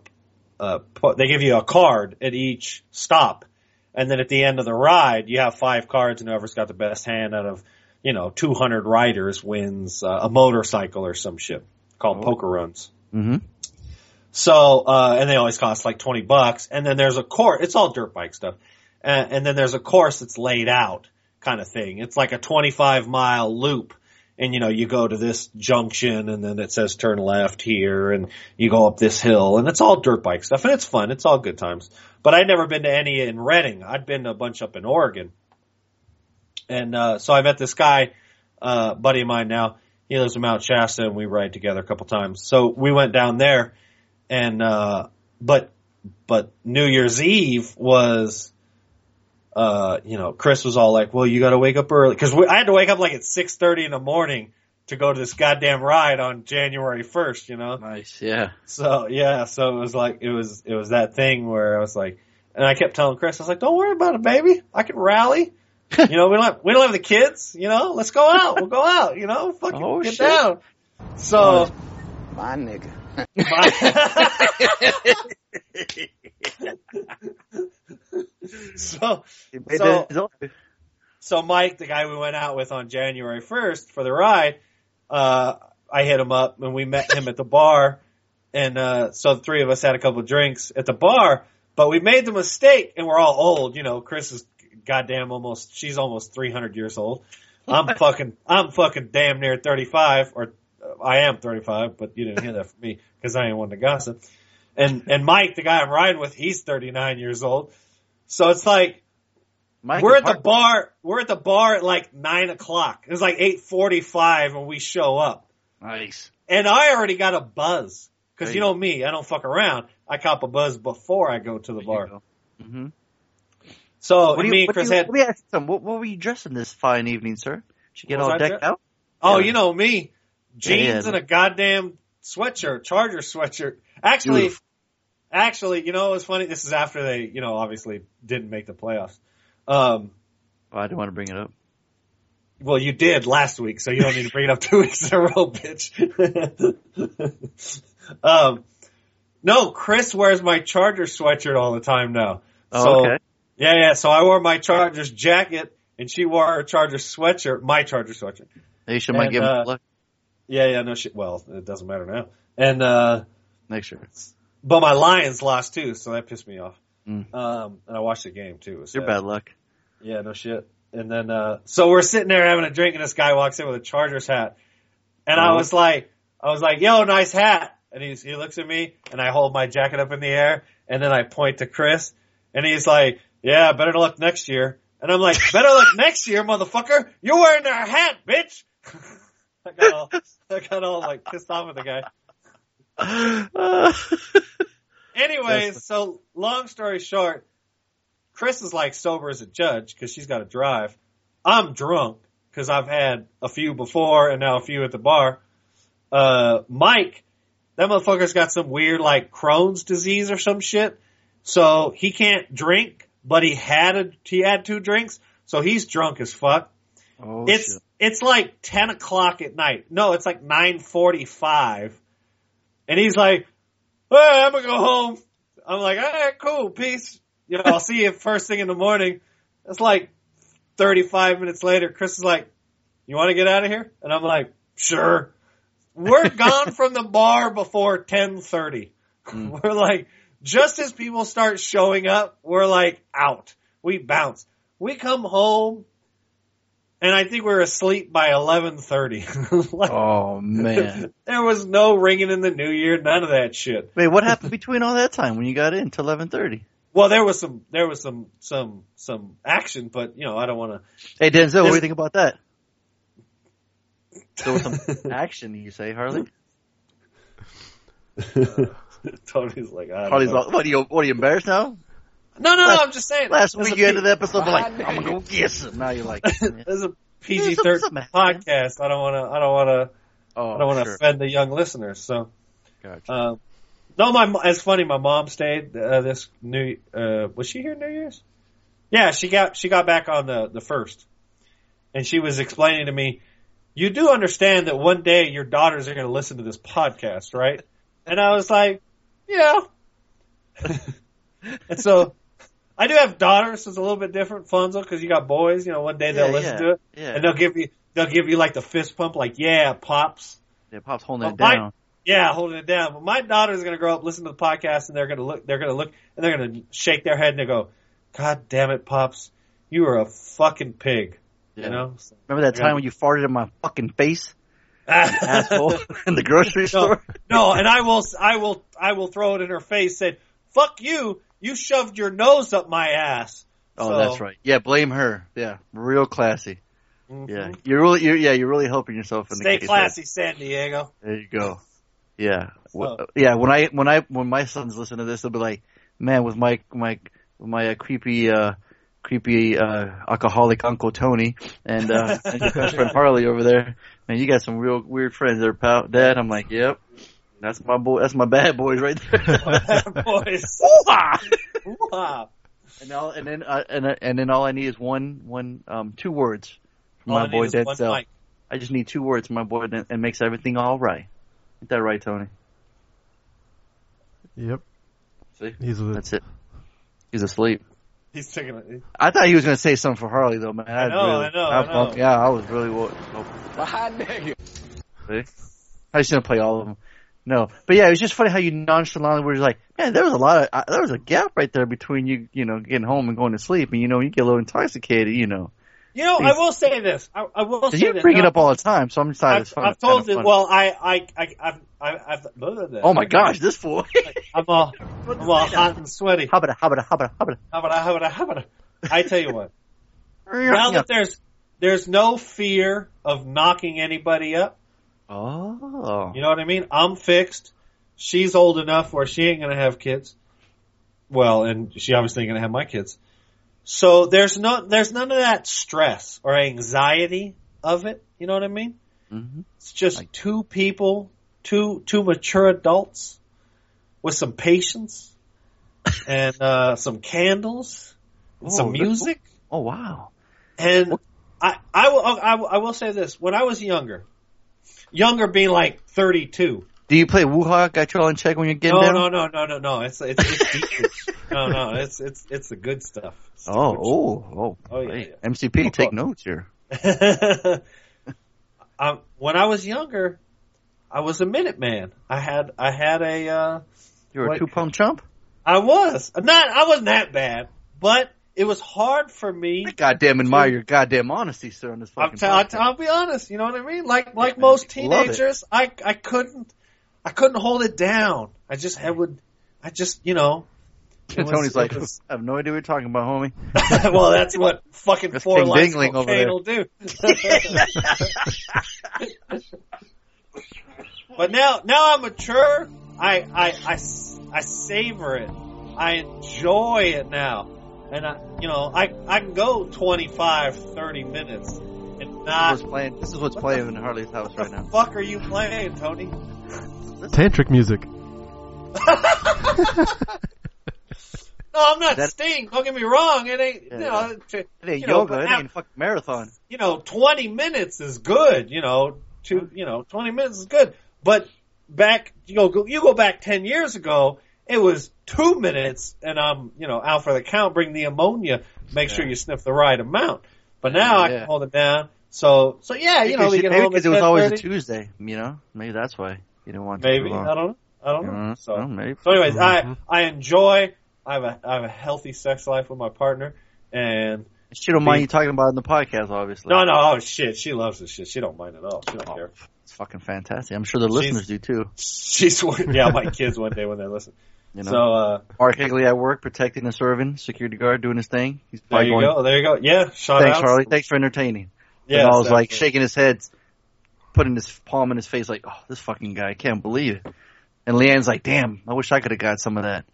a they give you a card at each stop. And then at the end of the ride, you have five cards, and whoever's got the best hand out of, you know, two hundred riders wins uh, a motorcycle or some shit called oh. poker runs. Mm-hmm. So, uh, and they always cost like twenty bucks. And then there's a course. It's all dirt bike stuff. And, and then there's a course that's laid out kind of thing. It's like a twenty-five mile loop. And, you know, you go to this junction, and then it says turn left here, and you go up this hill. And it's all dirt bike stuff, and it's fun. It's all good times. But I'd never been to any in Redding. I'd been to a bunch up in Oregon. And uh so I met this guy, uh buddy of mine now. He lives in Mount Shasta, and we ride together a couple times. So we went down there, and uh but but New Year's Eve was – Uh, you know, Chris was all like, well, you got to wake up early. Because I had to wake up like at six thirty in the morning to go to this goddamn ride on January first, you know? Nice, yeah. So, yeah, so it was like, it was it was that thing where I was like, and I kept telling Chris, I was like, don't worry about it, baby. I can rally. You know, we don't have, we don't have the kids, you know? Let's go out. We'll go out, you know? Fucking oh, get shit. down. So. My nigga. so, so, so Mike, the guy we went out with on January first for the ride, uh, I hit him up and we met him at the bar. And, uh, so the three of us had a couple of drinks at the bar, but we made the mistake and we're all old. You know, Chris is goddamn almost, she's almost three hundred years old. I'm fucking, I'm fucking damn near thirty-five or uh, I am thirty-five, but you didn't hear that from me because I ain't one to gossip. And, and Mike, the guy I'm riding with, he's thirty-nine years old. So it's like, Mike we're at the bar, we're at the bar at like nine o'clock. It's like eight forty-five when we show up. Nice. And I already got a buzz. Cause there you know go. me, I don't fuck around. I cop a buzz before I go to the there bar. Mm-hmm. So what you, me and Chris you, had. Let me ask them, what, what were you dressing this fine evening, sir? Did you get all I decked dre- out? Oh, yeah. You know me. Jeans yeah, yeah. and a goddamn sweatshirt, Charger sweatshirt. Actually, Oof. Actually, you know, it was funny. This is after they, you know, obviously didn't make the playoffs. Um, well, I didn't want to bring it up. Well, you did last week, so you don't need to bring it up two weeks in a row, bitch. um, no, Chris wears my Chargers sweatshirt all the time now. Oh, so, okay. Yeah, yeah. So I wore my Chargers jacket, and she wore her Chargers sweatshirt, my Chargers sweatshirt. You should might give uh, him a look. Yeah, yeah. No shit. Well, it doesn't matter now. And uh, next year. But my Lions lost too, so that pissed me off. Mm. Um, and I watched the game too. Your bad luck. Yeah, no shit. And then, uh, so we're sitting there having a drink and this guy walks in with a Chargers hat. And I was like, I was like, yo, nice hat. And he's, he looks at me and I hold my jacket up in the air and then I point to Chris and he's like, yeah, better luck next year. And I'm like, better luck next year, motherfucker. You're wearing our hat, bitch. I got all, I got all like pissed off at the guy. Anyways, so long story short, Chris is like sober as a judge because she's got to drive. I'm drunk because I've had a few before and now a few at the bar. Uh, Mike, that motherfucker's got some weird like Crohn's disease or some shit. So he can't drink, but he had a, he had two drinks. So he's drunk as fuck. Oh, it's, shit. It's like ten o'clock at night. No, it's like nine forty-five. And he's like, hey, I'm going to go home. I'm like, all right, cool. Peace. You know, I'll see you first thing in the morning. It's like thirty-five minutes later. Chris is like, you want to get out of here? And I'm like, sure. We're gone from the bar before ten thirty. Mm. We're like, just as people start showing up, we're like out. We bounce. We come home and I think we're asleep by eleven thirty. Like, oh man. There was no ringing in the new year. None of that shit. Wait, what happened between all that time when you got in to eleven thirty? Well, there was some, there was some, some, some action, but you know, I don't want to. Hey, Denzel, There's... what do you think about that? There was some action, you say, Harley? Tony's like, I don't Harley's know. Like, what are you, what are you embarrassed now? No, no, last, no, I'm just saying. Last week you ended the episode like, I'm gonna go get some. Now you're like, there's a P G thirteen podcast. I don't want to, I don't want to, oh, I don't want to sure. offend the young listeners. So, gotcha. Um, No, my it's funny. My mom stayed uh, this new. Uh, was she here New Year's? Yeah, she got she got back on the the first, and she was explaining to me, "You do understand that one day your daughters are going to listen to this podcast, right?" And I was like, "Yeah." And so, I do have daughters, so it's a little bit different, Fonzo, because you got boys. You know, one day they'll yeah, listen yeah, to it, yeah. and they'll give you they'll give you like the fist pump, like, "Yeah, pops." Yeah, pops holding it down. My, Yeah, holding it down. But my daughter's going to grow up, listen to the podcast, and they're going to look. They're going to look, and they're going to shake their head and they go, "God damn it, pops, you are a fucking pig." Yeah. You know. So, remember that time gonna... when you farted in my fucking face, asshole, in the grocery store? No, no, and I will, I will, I will throw it in her face. Said, "Fuck you! You shoved your nose up my ass." Oh, so, that's right. Yeah, blame her. Yeah, real classy. Mm-hmm. Yeah, you're really, you're, yeah, you're really helping yourself in Stay the case. Stay classy, there. San Diego. There you go. Yeah, so. yeah. When I when I when my sons listen to this, they'll be like, "Man, with my my my uh, creepy uh, creepy uh, alcoholic Uncle Tony and uh, and your best friend Harley over there, man, you got some real weird friends there, pal." Dad, I'm like, "Yep, that's my boy. That's my bad boys right there." My bad boys. and all and then uh, and uh, and then all I need is one one um two words from all my boy Denzel. I just need two words from my boy, and it makes everything all right. Ain't that right, Tony? Yep. See? He's That's it. He's asleep. He's taking it. I thought he was going to say something for Harley, though, man. I, I know, really, I know, I, I know. Yeah, I was really hoping. See? I just didn't play all of them. No. But, yeah, it was just funny how you nonchalantly were just like, man, there was a lot of uh, – there was a gap right there between you, you know, getting home and going to sleep. And, you know, you get a little intoxicated, you know. You know, I will say this. I, I will say this. You bring it up all the time, so I'm excited. I've, I've told you. Well, I, I, I, I've, I've. Oh my gosh, this fool! I'm all, I'm all hot and sweaty. Habba habba habba habba habba habba. I tell you what. Now that there's, there's no fear of knocking anybody up. Oh. You know what I mean? I'm fixed. She's old enough where she ain't gonna have kids. Well, and she obviously ain't gonna have my kids. So there's no, there's none of that stress or anxiety of it. You know what I mean? Mm-hmm. It's just like, two people, two, two mature adults with some patience and uh, some candles, and oh, some music. Oh, wow. And I, I, will, I, will, I will say this. When I was younger, younger being like thirty-two. Do you play Wuha, Got Your All in Check when you're getting down? No, no, no, no, no, no. It's, it's, it's deep. No, no, it's, it's, it's the good stuff. It's oh, oh, oh, oh, yeah, yeah. M C P, oh, take oh. notes here. um, when I was younger, I was a Minuteman. I had, I had a, uh, you were like, a two pump chump? I was. Not, I wasn't that bad, but it was hard for me. I goddamn to, admire your goddamn honesty, sir, on this fucking t- podcast. T- I'll be honest, you know what I mean? Like, like yeah, most teenagers, I, I couldn't, I couldn't hold it down. I just, I would, I just, you know. And Tony's was, like, was, I have no idea what you're talking about, homie. Well, that's what fucking just four lines of cocaine will do. But now, now I'm mature. I, I, I, I savor it. I enjoy it now. And I, you know, I, I can go twenty-five, thirty minutes and not. This is what's playing, this is what's playing in Harley's house right now. What the fuck are you playing, Tony? Tantric music. No, I'm not That's... Sting. Don't get me wrong. It ain't, yeah, you know, yeah. it ain't you yoga. Know, it ain't fucking marathon. You know, twenty minutes is good. You know, two. You know, twenty minutes is good. But back, you know, you go back ten years ago, it was two minutes, and I'm, you know, out for the count. Bring the ammonia. Make yeah. sure you sniff the right amount. But now yeah, I can yeah. hold it down. So, so yeah, you know, we get maybe because it was always thirty. A Tuesday. You know, maybe that's why you didn't want. Maybe to I don't know. I don't know. So, well, maybe. so anyways, mm-hmm. I I enjoy. I have a I have a healthy sex life with my partner, and she don't mind you talking about it in the podcast, obviously. No, no, oh shit, she loves this shit. She don't mind at all. She don't oh, care. It's fucking fantastic. I'm sure the listeners do too. She's yeah, my kids one day when they listen. You know, so uh, Mark Higley at work protecting and serving, security guard doing his thing. He's there you going, go. There you go. Yeah, shout thanks, out. Harley. Thanks for entertaining. Yeah, and I was exactly. like shaking his head, putting his palm in his face, like, oh, this fucking guy, I can't believe it. And Leanne's like, damn, I wish I could have got some of that.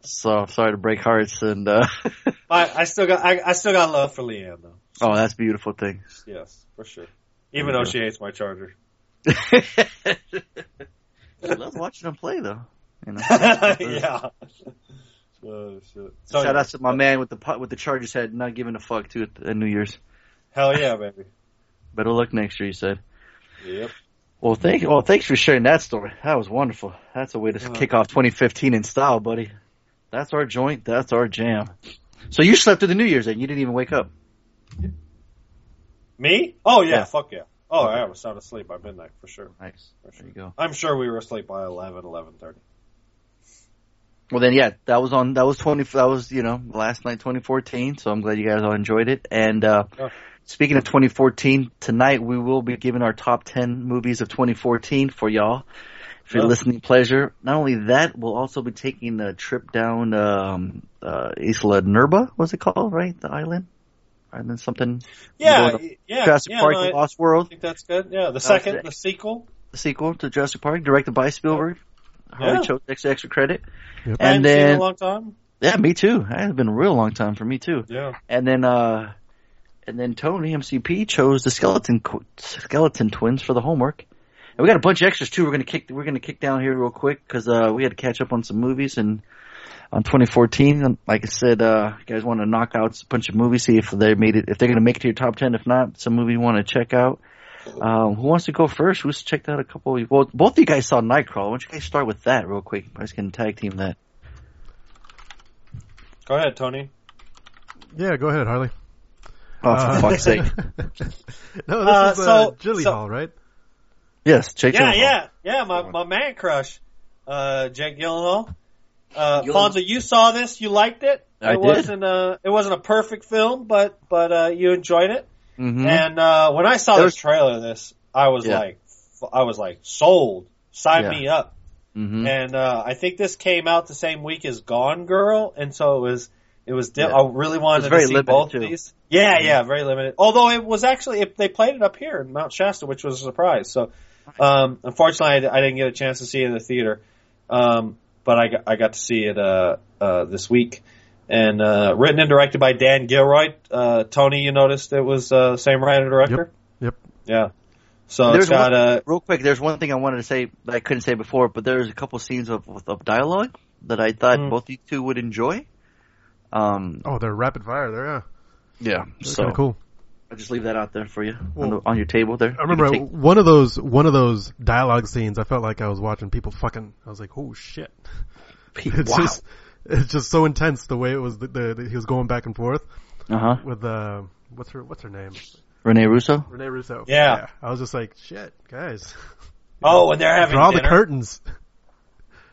So I'm sorry to break hearts, and uh, I, I still got I, I still got love for Leanne though. Oh, that's a beautiful thing. Yes, for sure. Even yeah. though she hates my Charger. I love watching him play though. You know? Yeah. Oh, shit. So, shout out to my man with the with the Chargers head, not giving a fuck too at New Year's. Hell yeah, baby. Better luck next year, you said. Yep. Well, thank you. Well, thanks for sharing that story. That was wonderful. That's a way to kick off twenty fifteen in style, buddy. That's our joint. That's our jam. So you slept through the New Year's and you didn't even wake up. Me? Oh, yeah. yeah. Fuck yeah. Oh, okay. I was sound asleep by midnight for sure. Nice. For sure. There you go. I'm sure we were asleep by eleven, eleven thirty. Well, then, yeah, that was on, that was twenty, that was, you know, last night, twenty fourteen. So I'm glad you guys all enjoyed it. And, uh, oh. Speaking of twenty fourteen, tonight we will be giving our top ten movies of twenty fourteen for y'all, for your oh. listening pleasure. Not only that, we'll also be taking a trip down um, uh, Isla Nurba, what's it called, right? The island? Island something? Yeah, yeah. Jurassic yeah, Park, no, I, Lost World. I think that's good. Yeah, the second, uh, the sequel. The sequel to Jurassic Park, directed by Spielberg. Yeah. Harley yeah. chose extra, extra credit. Yep. And I haven't then, seen it a long time. Yeah, me too. It's been a real long time for me too. Yeah. And then... uh And then Tony, M C P, chose the skeleton skeleton twins for the homework. And we got a bunch of extras too. We're gonna kick we're gonna kick down here real quick because uh, we had to catch up on some movies and on twenty fourteen. Like I said, uh, you guys want to knock out a bunch of movies, see if they made it, if they're gonna make it to your top ten. If not, some movie you want to check out. Um, who wants to go first? Who's checked out a couple? Of, well, both of you guys saw Nightcrawler. Why don't you guys start with that real quick? I was gonna tag team that. Go ahead, Tony. Yeah, go ahead, Harley. Oh, for uh, fuck's sake. No, this uh, is uh, so, Jilly so, Hall, right? Yes, Jake yeah, Gyllenhaal. Yeah, yeah, my, my man crush, uh, Jake Gyllenhaal. Uh, Fonzo, you saw this, you liked it. I it did. Wasn't a, it wasn't a perfect film, but, but uh, you enjoyed it. Mm-hmm. And uh, when I saw There's... the trailer of this, I was yeah. like, I was like, sold. Sign yeah. me up. Mm-hmm. And uh, I think this came out the same week as Gone Girl, and so it was... It was. Di- yeah. I really wanted to see both too. Of these. Yeah, yeah, very limited. Although it was actually it, they played it up here in Mount Shasta, which was a surprise. So, um, unfortunately, I, I didn't get a chance to see it in the theater, um, but I got, I got to see it uh, uh, this week. And uh, written and directed by Dan Gilroy. Uh, Tony, you noticed it was the uh, same writer director. Yep. yep. Yeah. So there's it's got one, uh, real quick. There's one thing I wanted to say that I couldn't say before, but there's a couple scenes of, of dialogue that I thought mm. both these two would enjoy. Um, oh, they're rapid fire there, yeah. Yeah, that's so cool. I'll just leave that out there for you well, on, the, on your table there. I remember take... one of those one of those dialogue scenes. I felt like I was watching people fucking. I was like, oh shit! It's wow. just it's just so intense the way it was. The, the, the he was going back and forth. Uh huh. With uh, what's her what's her name? Rene Russo. Rene Russo. Yeah. yeah. I was just like, shit, guys. Oh, and they're having draw dinner. The curtains.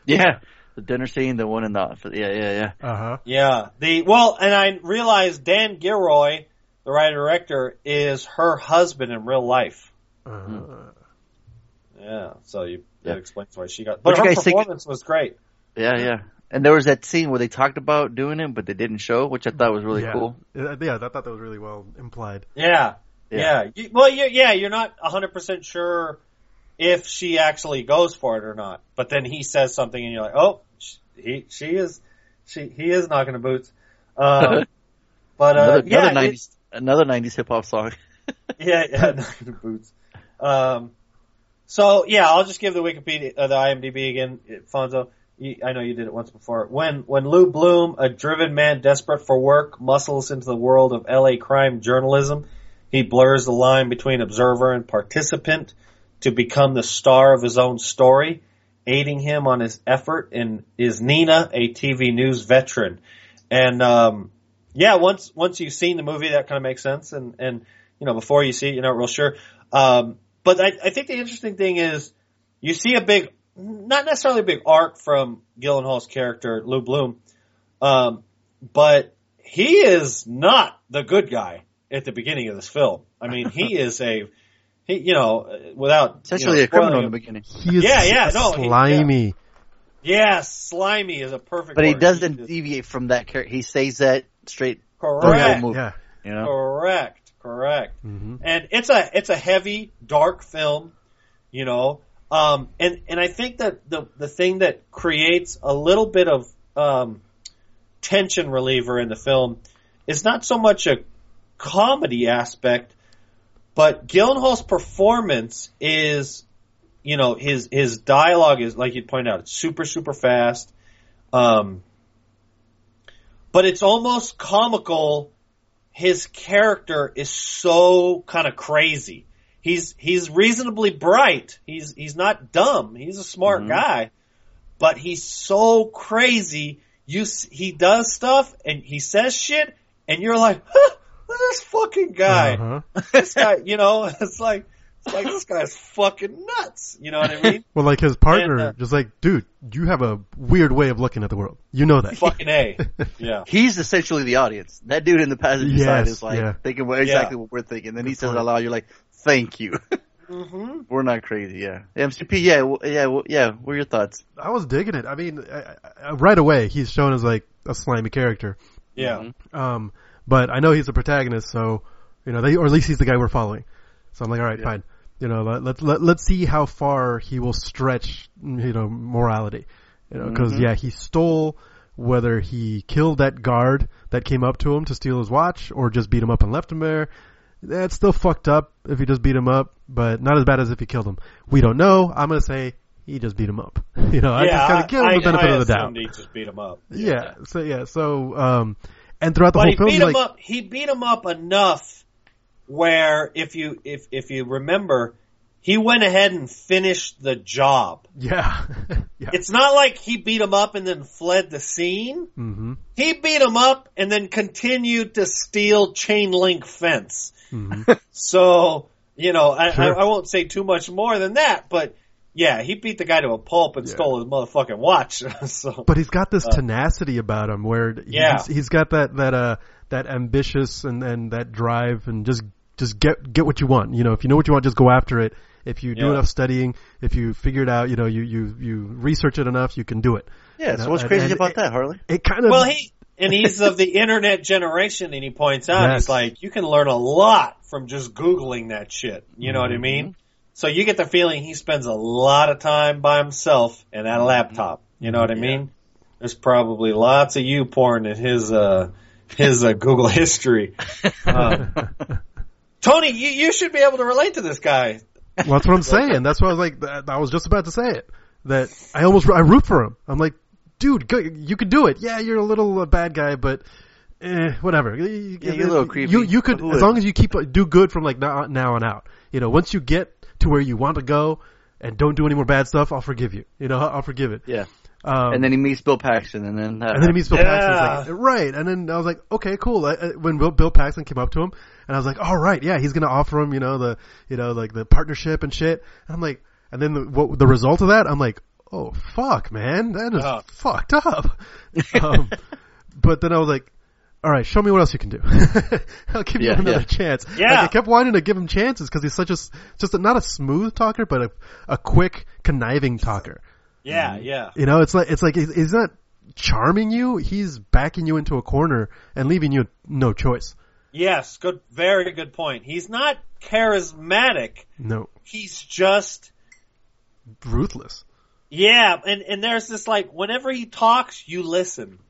Yeah. The dinner scene, the one in the yeah, yeah, yeah. Uh huh. Yeah. The well, and I realized Dan Gilroy, the writer director, is her husband in real life. Uh-huh. Yeah. So you that yeah. explains why she got. But her performance think... was great. Yeah, yeah. And there was that scene where they talked about doing it, but they didn't show, which I thought was really yeah. cool. Yeah, I thought that was really well implied. Yeah. Yeah. yeah. You, well, you're, yeah, you're not one hundred percent sure if she actually goes for it or not. But then he says something, and you're like, oh. He she is she he is knocking the boots, uh, but uh, another, yeah, another nineties another nineties hip hop song. yeah, yeah, knocking the boots. Um, so yeah, I'll just give the Wikipedia, uh, the IMDb again, Fonzo. You, I know you did it once before. When when Lou Bloom, a driven man desperate for work, muscles into the world of L A crime journalism, he blurs the line between observer and participant to become the star of his own story. Aiding him on his effort in, is Nina, a T V news veteran. And, um, yeah, once, once you've seen the movie, that kind of makes sense. And, and, you know, before you see it, you're not real sure. Um, but I, I think the interesting thing is you see a big, not necessarily a big arc from Gyllenhaal's character, Lou Bloom. Um, but he is not the good guy at the beginning of this film. I mean, he is a, He, you know, without essentially you know, a criminal in the beginning. He is yeah, yeah, no, slimy. He, yeah. yeah, slimy is a perfect. But word. he doesn't he deviate from that character. He says that straight. Correct. Movie, yeah. You know? Correct. Correct. Mm-hmm. And it's a it's a heavy, dark film. You know, um, and and I think that the the thing that creates a little bit of um, tension reliever in the film is not so much a comedy aspect. But Gyllenhaal's performance is, you know, his his dialogue is, like you point out, it's super, super fast. Um, but it's almost comical. His character is so kind of crazy. He's he's reasonably bright. He's he's not dumb. He's a smart mm-hmm. guy. But he's so crazy. You he does stuff and he says shit, and you're like, huh? Look at this fucking guy. Uh-huh. This guy, you know, it's like, it's like this guy's fucking nuts. You know what I mean? Well, like his partner, and, uh, just like, dude, you have a weird way of looking at the world. You know that. Fucking A. Yeah. He's essentially the audience. That dude in the passenger yes, side is like yeah. thinking well, exactly yeah. what we're thinking. Then he says it aloud. You're like, thank you. Mm-hmm. We're not crazy. Yeah. M C P. Yeah. Well, yeah. Well, yeah. What are your thoughts? I was digging it. I mean, I, I, right away, he's shown as like a slimy character. Yeah. Mm-hmm. Um, But I know he's the protagonist, so, you know, they, or at least he's the guy we're following. So I'm like, all right, yeah. fine. You know, let, let, let, let's see how far he will stretch, you know, morality. You know, because, mm-hmm. yeah, he stole, whether he killed that guard that came up to him to steal his watch or just beat him up and left him there. That's still fucked up if he just beat him up, but not as bad as if he killed him. We don't know. I'm going to say he just beat him up. You know, yeah, I just kind of give him I, the benefit I of the doubt. He just beat him up. Yeah, yeah. So, yeah, so, um, and throughout the but whole he film, beat him like, up, he beat him up enough where, if you if if you remember, he went ahead and finished the job. Yeah, yeah. It's not like he beat him up and then fled the scene. Mm-hmm. He beat him up and then continued to steal chain link fence. Mm-hmm. So you know, I, sure. I, I won't say too much more than that, but. Yeah, he beat the guy to a pulp and yeah. stole his motherfucking watch. So, but he's got this tenacity uh, about him where he's, yeah. he's got that that uh that ambitious and, and that drive and just just get get what you want. You know, if you know what you want, just go after it. If you do yeah. enough studying, if you figure it out, you know, you you, you research it enough, you can do it. Yeah, you know? So what's crazy and, and about it, that, Harley? It kind of well, he and he's of the internet generation, and he points out yes. he's like, you can learn a lot from just Googling that shit. You know mm-hmm. what I mean? So you get the feeling he spends a lot of time by himself and that laptop. You know what I mean? Yeah. There's probably lots of you porn in his uh, his uh, Google history. Uh, Tony, you, you should be able to relate to this guy. Well, that's what I'm saying. That's what I was like. I was just about to say it. That I almost I root for him. I'm like, dude, go, you could do it. Yeah, you're a little uh, bad guy, but eh, whatever. Yeah, you're a little creepy. You, you could, as long as you keep do good from like now, now on out. You know, once you get to where you want to go and don't do any more bad stuff, I'll forgive you. You know, I'll forgive it. Yeah. Um, and then he meets Bill Paxton, and then uh, and then he meets Bill yeah. Paxton. Like, right, and then I was like, okay, cool. I, I, when Bill, Bill Paxton came up to him, and I was like, all right, yeah, he's gonna offer him, you know, the you know like the partnership and shit. And I'm like, and then the, what, the result of that, I'm like, oh fuck, man, that is oh. fucked up. um, but then I was like, all right, show me what else you can do. I'll give yeah, you another yeah. chance. Yeah, like, I kept wanting to give him chances because he's such a just a, not a smooth talker, but a, a quick conniving talker. Yeah, yeah. You know, it's like it's like he's not charming you. He's backing you into a corner and leaving you no choice. Yes, good, very good point. He's not charismatic. No, he's just ruthless. Yeah, and and there's this like whenever he talks, you listen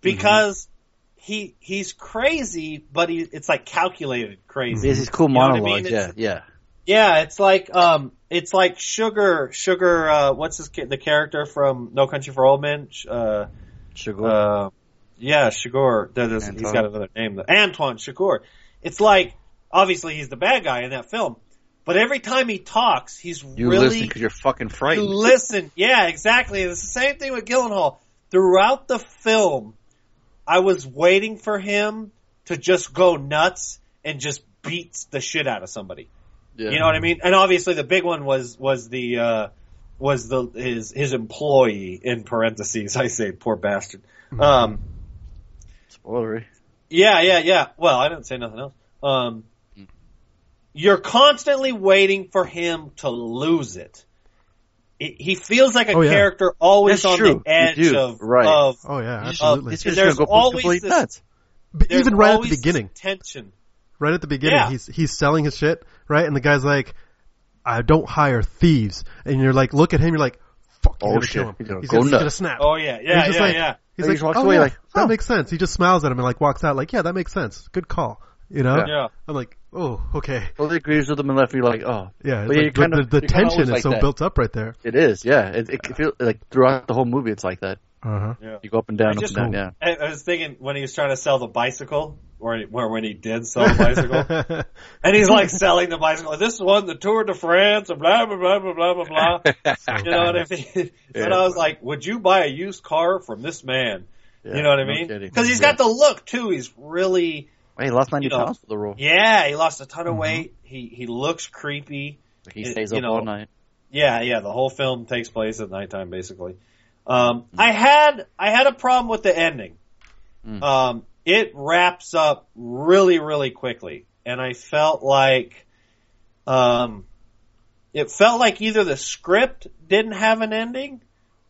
because mm-hmm. he he's crazy, but he it's like calculated crazy. This is cool monologue. You know what I mean? Yeah, yeah. Yeah, it's like um, it's like Sugar, Sugar. Uh, what's his the character from No Country for Old Men? Uh, Sugar. Uh, yeah, Sugar. He's got another name. Though. Antoine Sugar. It's like obviously he's the bad guy in that film, but every time he talks, he's you really listen because you're fucking frightened. You listen, yeah, exactly. It's the same thing with Gyllenhaal. Throughout the film, I was waiting for him to just go nuts and just beat the shit out of somebody. Yeah. You know what I mean? And obviously the big one was, was the, uh, was the, his, his employee in parentheses. I say poor bastard. Um, spoilery. Yeah, yeah, yeah. Well, I didn't say nothing else. Um, you're constantly waiting for him to lose it. it he feels like a oh, yeah. character always That's on true. the edge of, right. of, oh yeah, absolutely. Of, there's go always this, nuts. But there's even right always at the beginning. Tension. Right at the beginning, yeah. he's he's selling his shit, right? And the guy's like, I don't hire thieves. And you're like, look at him, you're like, fuck, you're oh, gonna kill him. He's, he's, go gonna, he's gonna snap. Oh yeah, yeah, he's just yeah, like, yeah. He's like, walks oh, away yeah, like, oh. that makes sense. He just smiles at him and like walks out like, yeah, that makes sense. Good call. You know? Yeah. yeah. I'm like, oh, okay. Well, he agrees with him and left me like, oh. Yeah, like, you're kind the, of, the you're tension is like so that. built up right there. It is, yeah. It, it yeah. feels like throughout the whole movie it's like that. Uh-huh. Yeah. You go up and down, I up just, and down, yeah. I was thinking when he was trying to sell the bicycle, or when he did sell the bicycle, and he's like selling the bicycle. This one, the Tour de France, and blah, blah, blah, blah, blah, blah, blah. You know what I mean? Yeah. And I was like, would you buy a used car from this man? Yeah, you know what I mean? Because no he's yeah. got the look, too. He's really... Well, he lost ninety you know, pounds for the role. Yeah, he lost a ton of mm-hmm. weight. He he looks creepy. Like he stays it, up know, all night. Yeah, yeah. The whole film takes place at nighttime, basically. Um, mm. I had I had a problem with the ending. Mm. Um, it wraps up really, really quickly, and I felt like, um, it felt like either the script didn't have an ending,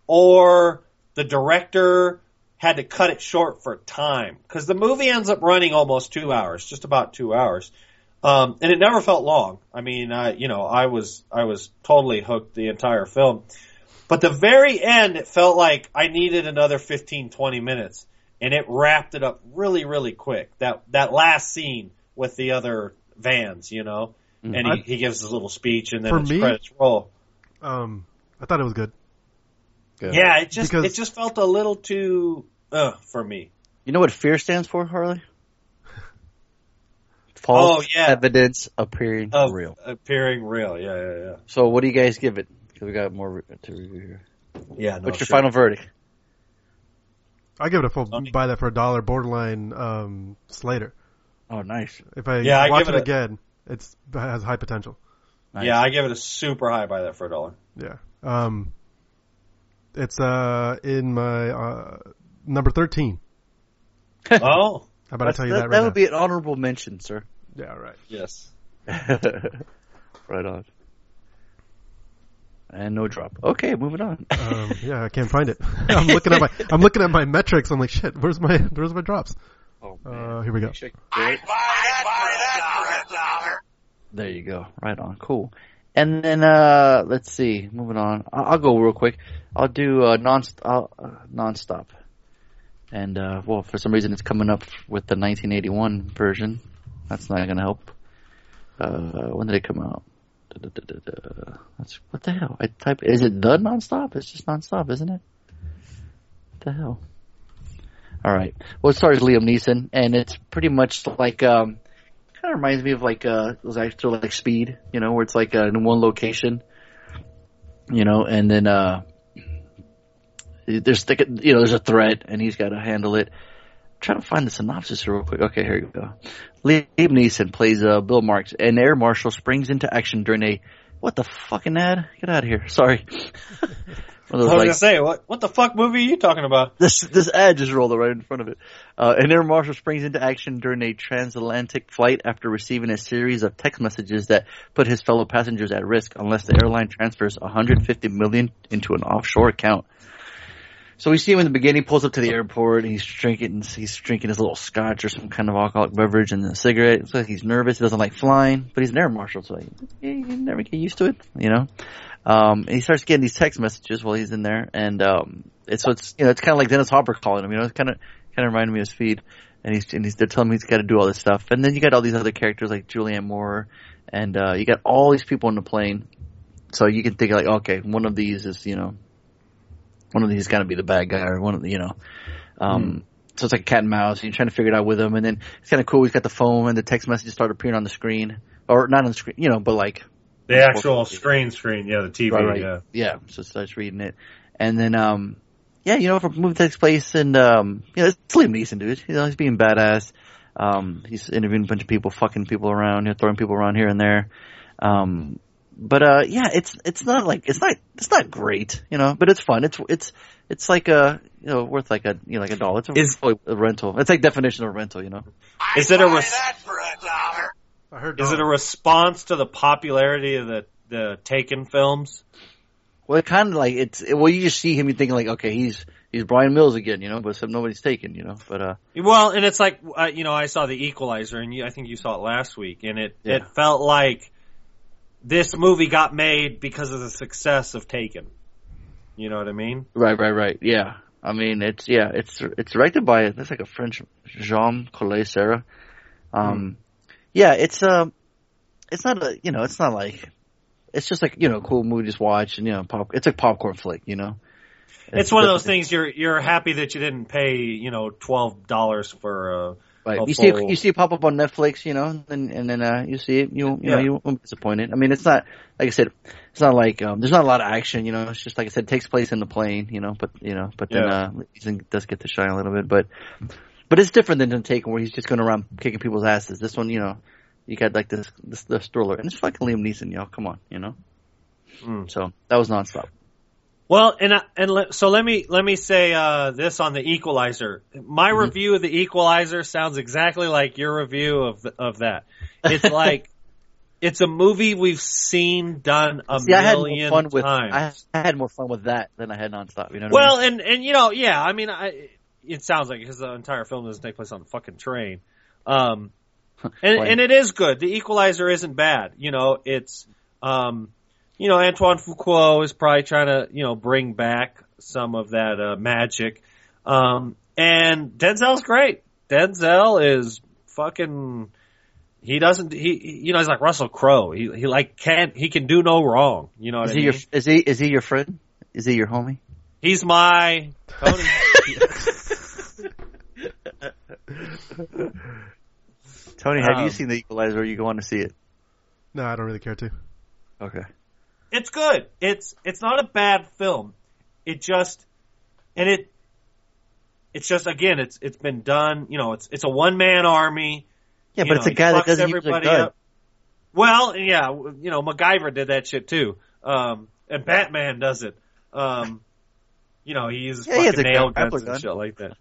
or the director had to cut it short for time because the movie ends up running almost two hours, just about two hours, um, and it never felt long. I mean, I you know I was I was totally hooked the entire film. But the very end, it felt like I needed another fifteen, twenty minutes, and it wrapped it up really, really quick. That that last scene with the other vans, you know, mm-hmm. and he, I, he gives his little speech, and then his me, credits roll. Um, I thought it was good. good. Yeah, it just because, it just felt a little too uh for me. You know what FEAR stands for, Harley? False oh, yeah. evidence appearing uh, real. Appearing real, yeah, yeah, yeah. So, what do you guys give it? Because we got more to review here. Yeah. No, What's your sure. final verdict? I give it a full Tony. buy that for a dollar borderline um, Slater. Oh, nice. If I yeah, watch I give it, it a... again, it's, it has high potential. Nice. Yeah, I give it a super high buy that for a dollar. Yeah. Um, it's uh, in my uh, number thirteen. Oh. How about That's, I tell you that, that right That would now? be an honorable mention, sir. Yeah, right. Yes. Right on. And no drop. Okay, moving on. um, yeah, I can't find it. I'm looking at my I'm looking at my metrics. I'm like, shit. Where's my Where's my drops? Oh, man. Uh, here we go. I buy that for a dollar. There you go. Right on. Cool. And then uh, let's see. Moving on. I'll, I'll go real quick. I'll do uh, nonst- I'll, uh, nonstop. And uh, well, for some reason, it's coming up with the nineteen eighty-one version. That's not gonna help. Uh, when did it come out? Da, da, da, da. That's, what the hell? I type. Is it the nonstop? It's just nonstop, isn't it? the hell? All right. Well, it stars Liam Neeson, and it's pretty much like um, kind of reminds me of like uh, it was actually like Speed, you know, where it's like uh, in one location, you know, and then uh, there's you know there's a threat, and he's got to handle it. I'm trying to find the synopsis real quick. Okay, here you go. Liam Neeson plays uh, Bill Marks, an air marshal springs into action during a what the fucking ad? Get out of here! Sorry. I was like, gonna say, what what the fuck movie are you talking about? This this ad just rolled right in front of it. Uh, an air marshal springs into action during a transatlantic flight after receiving a series of text messages that put his fellow passengers at risk unless the airline transfers one hundred fifty million dollars into an offshore account. So we see him in the beginning. He pulls up to the airport. And he's drinking. He's drinking his little scotch or some kind of alcoholic beverage and a cigarette. It's like he's nervous. He doesn't like flying, but he's an air marshal, so he, he can never get used to it, you know. Um, and he starts getting these text messages while he's in there, and um, it's so it's you know it's kind of like Dennis Hopper calling him, you know. It's kind of kind of reminded me of Speed, and he's and he's they're telling him he's got to do all this stuff, and then you got all these other characters like Julianne Moore, and uh, you got all these people on the plane, so you can think like, okay, one of these is you know, one of these is gonna be the bad guy, or one of the you know, um, mm. so it's like cat and mouse, and you're trying to figure it out with him, and then it's kind of cool. He's got the phone, and the text messages start appearing on the screen, or not on the screen, you know, but like. The actual screen, screen, yeah, the T V, right, right. yeah, yeah. So starts reading it, and then, um, yeah, you know, if a movie takes place, and um, you know, it's Liam Neeson, dude. You know, he's being badass. Um, he's interviewing a bunch of people, fucking people around, you know, throwing people around here and there. Um, but uh, yeah, it's it's not like it's not it's not great, you know, but it's fun. It's it's it's like a you know worth like a you know like a dollar. It's a, is, a rental. It's like definition of rental, you know. Is it a res- that for a dollar? Is it a response to the popularity of the, the Taken films? Well, it kind of like it's it, well, you just see him, you think like, okay, he's he's Brian Mills again, you know, but so nobody's taken, you know. But uh, well, and it's like uh, you know, I saw The Equalizer, and you, I think you saw it last week, and it yeah. it felt like this movie got made because of the success of Taken. You know what I mean? Right, right, right. Yeah, I mean it's yeah, it's it's directed by that's like a French Jean Collet Serra. Um. Mm. Yeah, it's um, it's not a you know, it's not like, it's just like you know, cool movie just watch and you know, pop. It's a popcorn flick, you know. It's, it's one of those things you're you're happy that you didn't pay you know twelve dollars for. A, right, a you full... see you see it pop up on Netflix, you know, and and then uh, you see it, you you yeah. know, you won't be disappointed. I mean, it's not like I said, it's not like um, there's not a lot of action, you know. It's just like I said, it takes place in the plane, you know, but you know, but yeah. then uh, it does get to shine a little bit, but. But it's different than Taken, where he's just going around kicking people's asses. This one, you know, you got like this this, this thriller, and it's fucking Liam Neeson, y'all. Come on, you know. Mm. So that was Nonstop. Well, and I, and le- so let me let me say uh, this on The Equalizer. My mm-hmm. review of The Equalizer sounds exactly like your review of the, of that. It's like it's a movie we've seen done a See, million I had more fun times. With, I had more fun with that than I had Nonstop. You know. What well, I mean? and and you know, yeah. I mean, I. It sounds like because the entire film doesn't take place on a fucking train. Um, and, and it is good. The Equalizer isn't bad. You know, it's, um, you know, Antoine Fuqua is probably trying to, you know, bring back some of that uh, magic. Um, and Denzel's great. Denzel is fucking, he doesn't, he, you know, he's like Russell Crowe. He, he like can't, he can do no wrong. You know what I mean? Your, is he, is he your friend? Is he your homie? He's my Tony. Tony, have um, you seen The Equalizer or you go on to see it? No, I don't really care to. Okay. It's good. It's it's not a bad film. It just and it it's just again it's it's been done, you know, it's it's a one man army. Yeah, but know, it's a guy that doesn't use a gun. Well, yeah, you know, MacGyver did that shit too. Um and Batman does it. Um you know, he uses yeah, fucking he nail gun, guns and shit like that.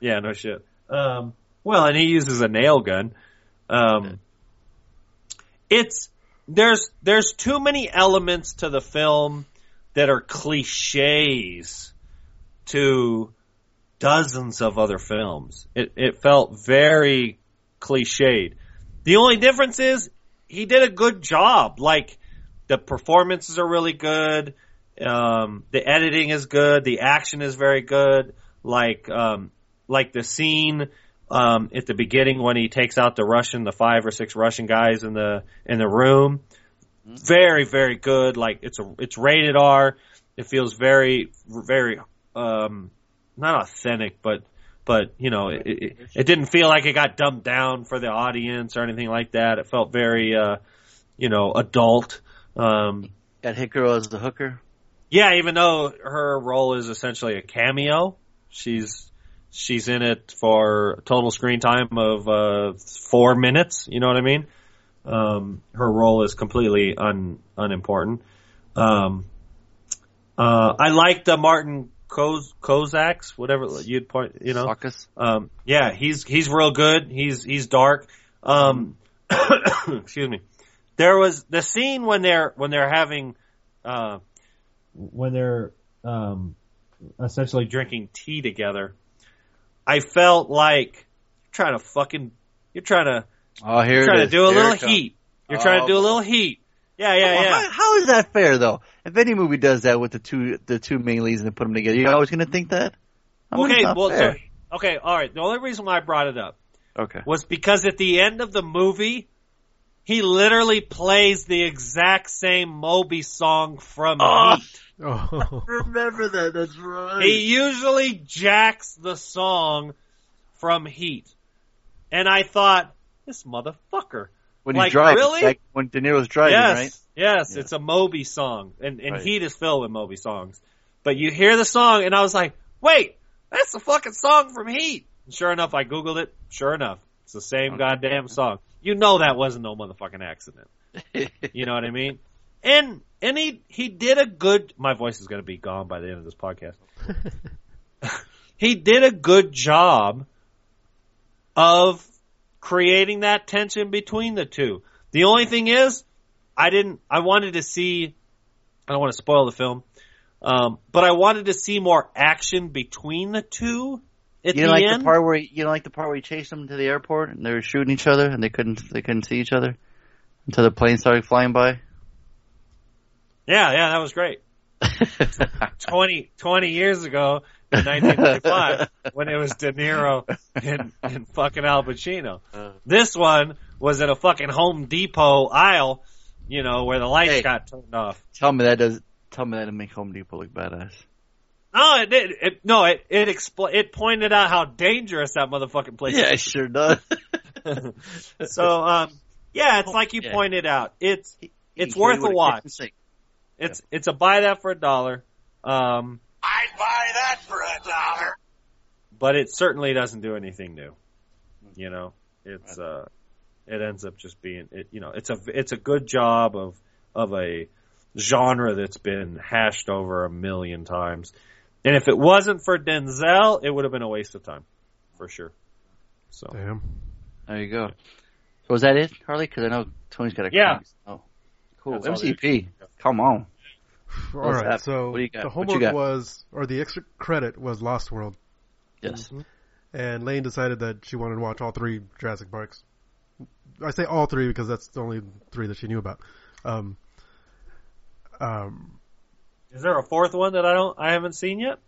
Yeah, no shit. Um, well, and he uses a nail gun. Um, it's there's there's too many elements to the film that are cliches to dozens of other films. It it felt very cliched. The only difference is he did a good job. Like the performances are really good. Um, the editing is good. The action is very good. Like. Um, Like the scene um, at the beginning when he takes out the Russian, the five or six Russian guys in the in the room, very very good. Like it's a, it's rated R. It feels very very um, not authentic, but but you know, it, it, it didn't feel like it got dumbed down for the audience or anything like that. It felt very uh, you know, adult. Um, and Hikaru as the hooker. Yeah, even though her role is essentially a cameo, she's she's in it for total screen time of uh, four minutes. You know what I mean? Um, her role is completely un unimportant. Um, uh, I like the Martin Koz, Kozaks, whatever you'd point. You know, um, yeah, he's he's real good. He's he's dark. Um, excuse me. There was the scene when they're when they're having. Uh, when they're um, essentially drinking tea together, I felt like you're trying to fucking, you're trying to, oh, here you're trying to do a here little heat. You're oh. trying to do a little heat. Yeah, yeah, well, yeah. How, how is that fair though? If any movie does that with the two, the two main leads and put them together, you're always going to think that? I mean, okay, well, so, okay, all right. The only reason why I brought it up okay. was because at the end of the movie, he literally plays the exact same Moby song from oh. Heat. Oh. I remember that. That's right. He usually jacks the song from Heat. And I thought, this motherfucker. When like, he's driving. Really? Like when De Niro's driving, yes, right? Yes, yeah. It's a Moby song. And, and right. Heat is filled with Moby songs. But you hear the song, and I was like, wait, that's the fucking song from Heat. And sure enough, I Googled it. Sure enough, it's the same okay. goddamn song. You know that wasn't no motherfucking accident. You know what I mean? And and he, he did a good... My voice is going to be gone by the end of this podcast. He did a good job of creating that tension between the two. The only thing is, I didn't... I wanted to see... I don't want to spoil the film, um, but I wanted to see more action between the two. At you don't like end? the part where he, you don't like the part where he chased them to the airport and they were shooting each other and they couldn't they couldn't see each other until the plane started flying by. Yeah, yeah, that was great. twenty, twenty years ago in nineteen ninety-five when it was De Niro and, and fucking Al Pacino. Uh, this one was at a fucking Home Depot aisle, you know, where the lights hey, got turned off. Tell me that does tell me that to make Home Depot look badass. No, it did. It, no, it it, expl- it pointed out how dangerous that motherfucking place yeah, is. Yeah, it sure does. So, um, yeah, it's like you yeah. pointed out. It's he, it's he worth a watch. It's yeah. it's a buy that for a dollar. Um, I'd buy that for a dollar. But it certainly doesn't do anything new. You know, it's uh, it ends up just being it. You know, it's a it's a good job of of a genre that's been hashed over a million times. And if it wasn't for Denzel, it would have been a waste of time, for sure. So, damn. There you go. So is that it, Harley? Because I know Tony's got a yeah. Case. Oh, cool. That's M C P. Come on. All What's right. That? So the homework was, or the extra credit was Lost World. Yes. Mm-hmm. And Lane decided that she wanted to watch all three Jurassic Parks. I say all three because that's the only three that she knew about. Um, um. Is there a fourth one that I don't, I haven't seen yet?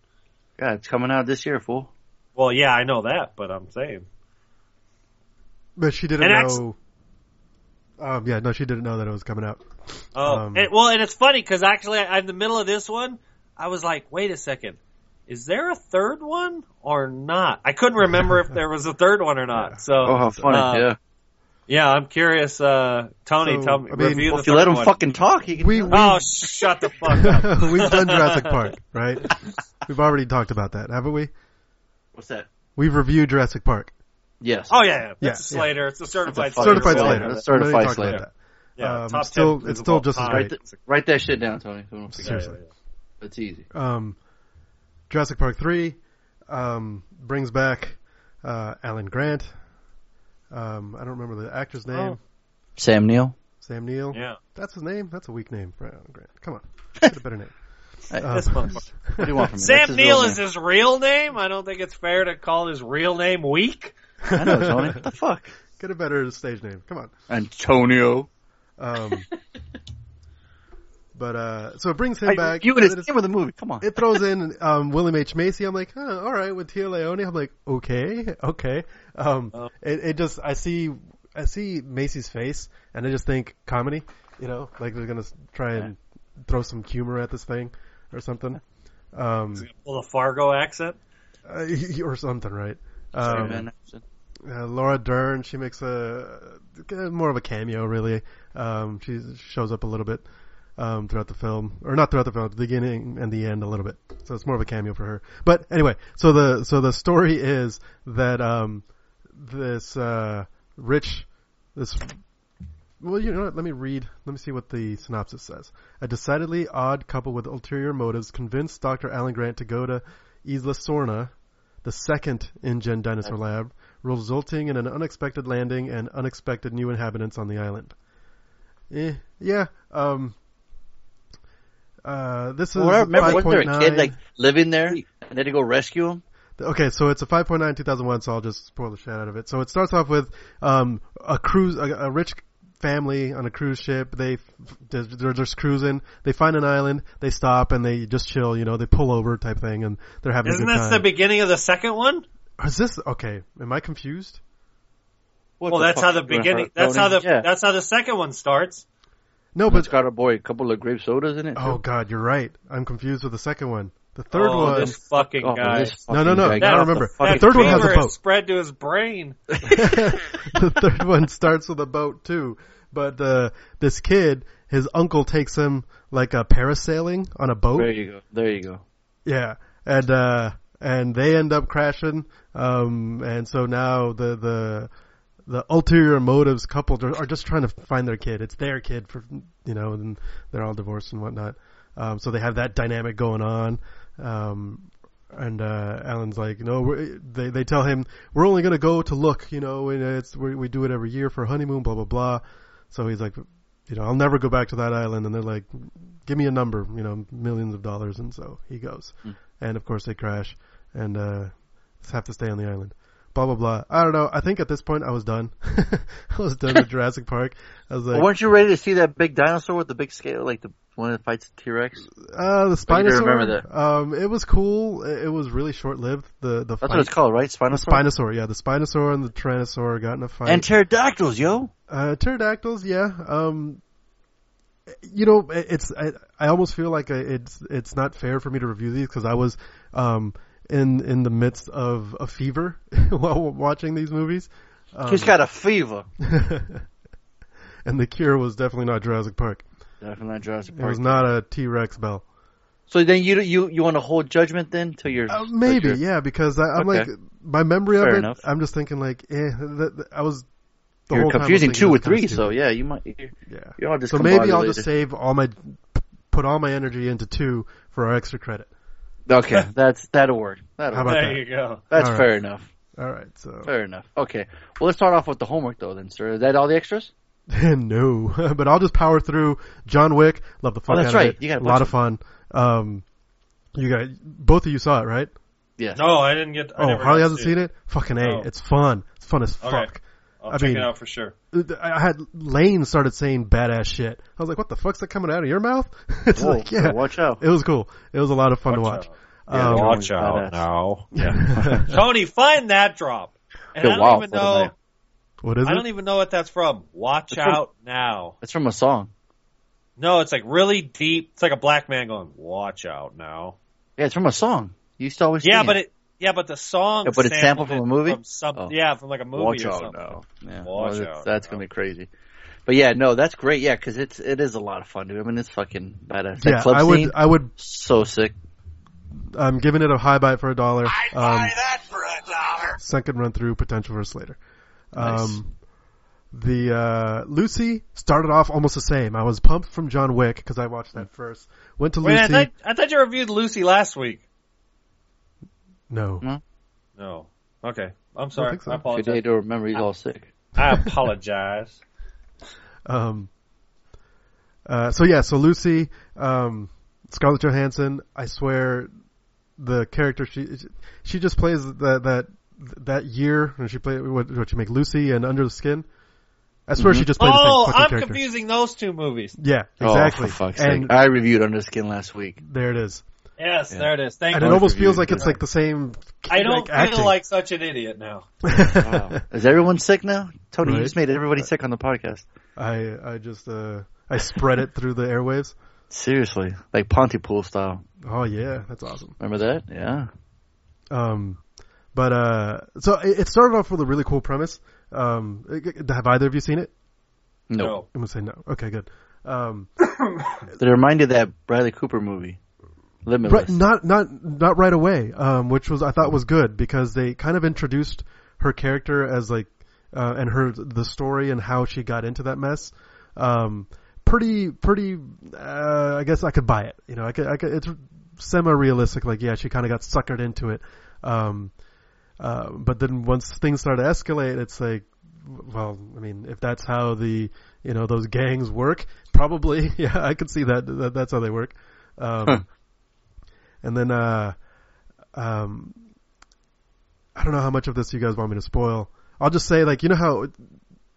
Yeah, it's coming out this year, fool. Well, yeah, I know that, but I'm saying. But she didn't and know. Ex- um, yeah, no, she didn't know that it was coming out. Oh, um, and, well, and it's funny because actually, I, in the middle of this one, I was like, wait a second, is there a third one or not? I couldn't remember if there was a third one or not. Yeah. So, oh, how funny, uh, yeah. Yeah, I'm curious, uh, Tony, so, tell me, I mean, review well, the if you let him one. fucking talk, he can we, we, Oh, shut the fuck up. We've done Jurassic Park, right? We've already talked about that, haven't we? What's that? We've reviewed Jurassic Park. Yes. Oh, yeah, yeah. It's a Slater. Yeah. It's a certified Slater. Certified Slater. Certified Slater. Yeah, um, still, it's still just as great. Write, th- write that shit down, Tony. Seriously. Yeah, yeah, yeah. It's easy. Um, Jurassic Park three um, brings back uh, Alan Grant. Um, I don't remember the actor's name. Oh. Sam Neill. Sam Neill. Yeah. That's his name? That's a weak name for Alan Grant. Come on. Get a better name. um, what do you want from me? Sam Neill is his real name? I don't think it's fair to call his real name weak. I know, Tony. What the fuck? Get a better stage name. Come on. Antonio. Um, but, uh, so it brings him I, back. You would have seen with the movie. Come on. It throws in um, William H. Macy. I'm like, huh, all right, with Tia Leone. I'm like, okay, okay. Um, oh. it, it just, I see, I see Macy's face, and I just think comedy, you know, like they're going to try and yeah. throw some humor at this thing or something. Um, Is he gonna pull a Fargo accent? uh, or something, right? Um, uh, Laura Dern, she makes a uh, more of a cameo, really. Um, she shows up a little bit um, throughout the film, or not throughout the film, the beginning and the end a little bit. So it's more of a cameo for her. But anyway, so the so the story is that um, this uh, rich, this. Well, you know what? Let me read. Let me see what the synopsis says. A decidedly odd couple with ulterior motives convinced Doctor Alan Grant to go to Isla Sorna, the second InGen dinosaur lab, resulting in an unexpected landing and unexpected new inhabitants on the island. Eh, yeah. Um, uh, this is well, remember, wasn't there a kid like living there and they had to go rescue him? Okay, so it's a five point nine two thousand one, so I'll just spoil the shit out of it. So it starts off with um, a cruise, a, a rich family on a cruise ship. They they're just cruising. They find an island. They stop and they just chill. You know, they pull over type thing, and they're having. Isn't a good this time. The beginning of the second one? Or is this okay? Am I confused? What well, that's how the beginning. Hurt, that's Tony? how the yeah. that's how the second one starts. No, but it's got a boy, a couple of grape sodas in it. Oh too. God, you're right. I'm confused with the second one. The third oh, one, this fucking oh, guy. This fucking no, no, no. I don't remember. The, the third one has a boat. Spread to his brain. The third one starts with a boat too, but uh, this kid, his uncle takes him like a parasailing on a boat. There you go. There you go. Yeah, and uh, and they end up crashing, um, and so now the the the ulterior motives coupled are, are just trying to find their kid. It's their kid for you know, and they're all divorced and whatnot. Um, so they have that dynamic going on. Um, and, uh, Alan's like, no, we're, they, they tell him, we're only going to go to look, you know, and it's, we, we do it every year for honeymoon, blah, blah, blah. So he's like, you know, I'll never go back to that island. And they're like, give me a number, you know, millions of dollars. And so he goes. Mm. And of course they crash and, uh, have to stay on the island, blah, blah, blah. I don't know. I think at this point I was done. I was done with Jurassic Park. I was like, well, weren't you ready to see that big dinosaur with the big scale, like the, one that fights T-Rex? Uh, the Spinosaur. Remember that. Um, it was cool. It, it was really short-lived. The, the That's fight. What it's called, right? Spinosaur? The Spinosaur, yeah. The Spinosaur and the Tyrannosaur got in a fight. And pterodactyls, yo! Uh, pterodactyls, yeah. Um, you know, it, it's, I, I almost feel like it's, it's not fair for me to review these because I was, um, in, in the midst of a fever while watching these movies. Um, He's got a fever. And the cure was definitely not Jurassic Park. Definitely not Jurassic Park. It was not a T-Rex bell. So then you you you want to hold judgment then till you're uh, maybe your... yeah because I, I'm okay. Like my memory Fair of it. Enough. I'm just thinking like eh that, that, I was. The you're whole confusing time I was two or three, so yeah, you might. You're, yeah. You're all just so maybe I'll just save all my put all my energy into two for our extra credit. Okay, that's that'll work. That'll How work. About there that? You go. That's all fair right. enough. All right, so fair enough. Okay, well let's start off with the homework though then, sir. Is that all the extras? No, but I'll just power through. John Wick, love the fuck oh, that's out right. of it. You got a, a lot of fun. Um, you got both of you saw it, right? Yeah. No, I didn't get. I oh, never Harley hasn't seen it. it? Fucking A, oh. It's fun. It's fun as fuck. Okay. I'll I check mean, it out for sure. I had Lane started saying badass shit. I was like, "What the fuck's that coming out of your mouth?" It's Whoa, like, yeah, well, watch out. It was cool. It was a lot of fun watch to watch. Out. Yeah, um, watch out now. Yeah. Tony, find that drop. And Good I don't wow, even know. What is I it? Don't even know what that's from. Watch it's out from, now. It's from a song. No, it's like really deep. It's like a black man going, "Watch out now." Yeah, it's from a song. You used to always. Yeah, but it. it. Yeah, but the song. Yeah, but it's sampled from a movie. From some, oh. Yeah, from like a movie. Watch or out something. Now. Yeah. Watch well, out. That's now. Gonna be crazy. But yeah, no, that's great. Yeah, because it's it is a lot of fun, dude. I mean, it's fucking badass. That yeah, club I would. Scene, I would. So sick. I'm giving it a high buy for a dollar. I'd um, buy that for a dollar. Second run through, potential for Slater. Nice. Um, the, uh, Lucy started off almost the same. I was pumped from John Wick because I watched that first. Went to Wait, Lucy. I thought, I thought you reviewed Lucy last week. No. No. No. Okay. I'm sorry. I don't think so. I apologize. Today to remember he's I, all sick. I apologize. um, uh, so yeah, so Lucy, um, Scarlett Johansson, I swear the character, she, she just plays that, that, that year when she played what, what she make Lucy and Under the Skin. I swear mm-hmm. she just played oh, the same fucking I'm character. Confusing those two movies. Yeah, exactly. Oh, for fuck's and sake. I reviewed Under the Skin last week. There it is. Yes, yeah. There it is. Thank and you. And it almost feels like it's right. like the same. I don't like, feel acting. Like such an idiot now. Wow. Is everyone sick now? Tony, right? You just made everybody sick on the podcast. I I just uh I spread it through the airwaves. Seriously, like Pontypool style. Oh yeah, that's awesome. Remember that? Yeah. Um, but uh, so it, it started off with a really cool premise. Um, have either of you seen it? No. I'm gonna say no. Okay, good. Um, it reminded that Bradley Cooper movie, Limitless. Not not not right away. Um, which was I thought was good because they kind of introduced her character as like uh, and her the story and how she got into that mess. Um, pretty pretty. Uh, I guess I could buy it. You know, I could. I could it's semi-realistic. Like yeah, she kind of got suckered into it. Um, uh, but then once things started to escalate, it's like. Well, I mean, if that's how the, you know, those gangs work, probably, yeah, I could see that, that that's how they work. Um, huh. And then, uh, um, I don't know how much of this you guys want me to spoil. I'll just say, like, you know how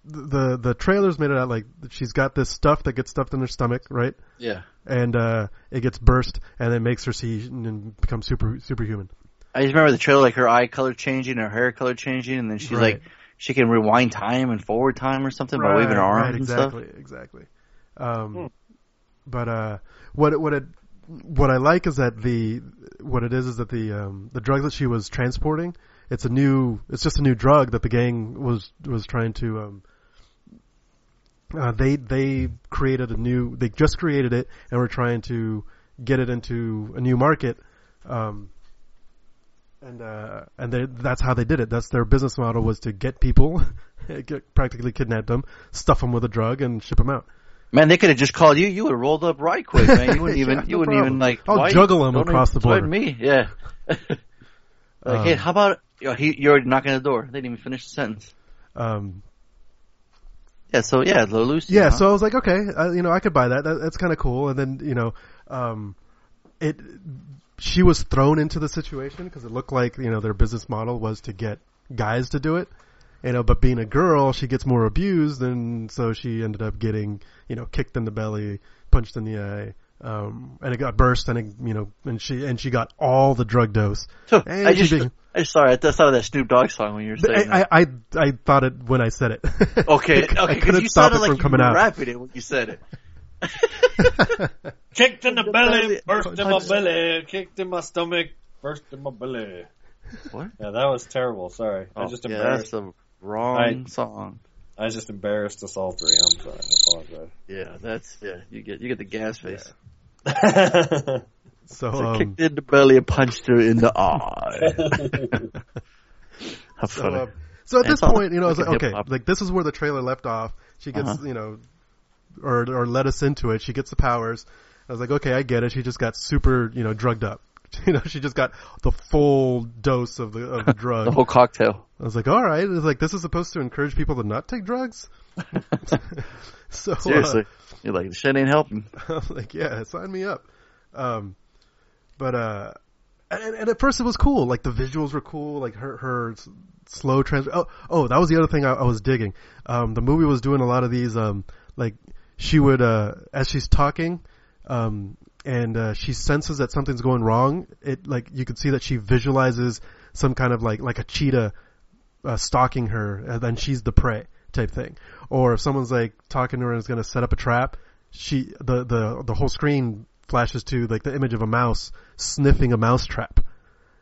the, the trailers made it out, like, she's got this stuff that gets stuffed in her stomach, right? Yeah. And, uh, it gets burst and it makes her see and become super, superhuman. I just remember the trailer, like, her eye color changing, her hair color changing, and then she's right. like, she can rewind time and forward time or something right, by waving her arms right, exactly, and stuff. Exactly, exactly. Um, hmm. But uh, what what it what I like is that the what it is is that the um, the drug that she was transporting, it's a new, it's just a new drug that the gang was was trying to. Um, uh, they they created a new, they just created it and were trying to get it into a new market. Um, And uh, and they, that's how they did it. That's their business model, was to get people, get, practically kidnap them, stuff them with a drug, and ship them out. Man, they could have just called you. You would have rolled up right quick, man. You wouldn't even. yeah, you no wouldn't problem. even like. I'll juggle them across the border. Me, yeah. like, um, hey, how about you know, he, you're already knocking on the door? They didn't even finish the sentence. Um. Yeah. So yeah, Lucy. Yeah. Huh? So I was like, okay, uh, you know, I could buy that. that that's kind of cool. And then you know, um, it. She was thrown into the situation because it looked like, you know, their business model was to get guys to do it, you know, but being a girl, she gets more abused. And so she ended up getting, you know, kicked in the belly, punched in the eye. Um, and it got burst and, it, you know, and she, and she got all the drug dose. So I just, being, I just, sorry, I just thought of that Snoop Dogg song when you were saying I, that. I, I, I thought it when I said it. Okay. I, okay. I couldn't you stop it like from coming out. You rapping it when you said it. Kicked in the belly, burst in my belly, kicked in my stomach, burst in my belly. What? Yeah, that was terrible. Sorry, oh, I just embarrassed. Yeah, that's the wrong I, song. I just embarrassed us all three. I'm sorry. I apologize. Yeah, that's yeah. You get you get the gas face. Yeah. so so um, kicked in the belly and punched her in the eye. How funny. So, uh, so at and this point, you know, I was like, okay, hip-hop. Like this is where the trailer left off. She gets, uh-huh. you know. Or or let us into it. She gets the powers. I was like, okay, I get it. She just got super, you know, drugged up. You know, she just got the full dose of the of the drug, the whole cocktail. I was like, all right. It was like, this is supposed to encourage people to not take drugs. so seriously, uh, you're like, shit ain't helping. I was like, yeah, sign me up. Um, but uh, and, and at first it was cool. Like the visuals were cool. Like her her slow trans. Oh oh, that was the other thing I, I was digging. Um, the movie was doing a lot of these um like. She would, uh, as she's talking, um, and, uh, she senses that something's going wrong. It, like, you could see that she visualizes some kind of like, like a cheetah, uh, stalking her, and then she's the prey type thing. Or if someone's like talking to her and is going to set up a trap, she, the, the, the whole screen flashes to like the image of a mouse sniffing a mouse trap.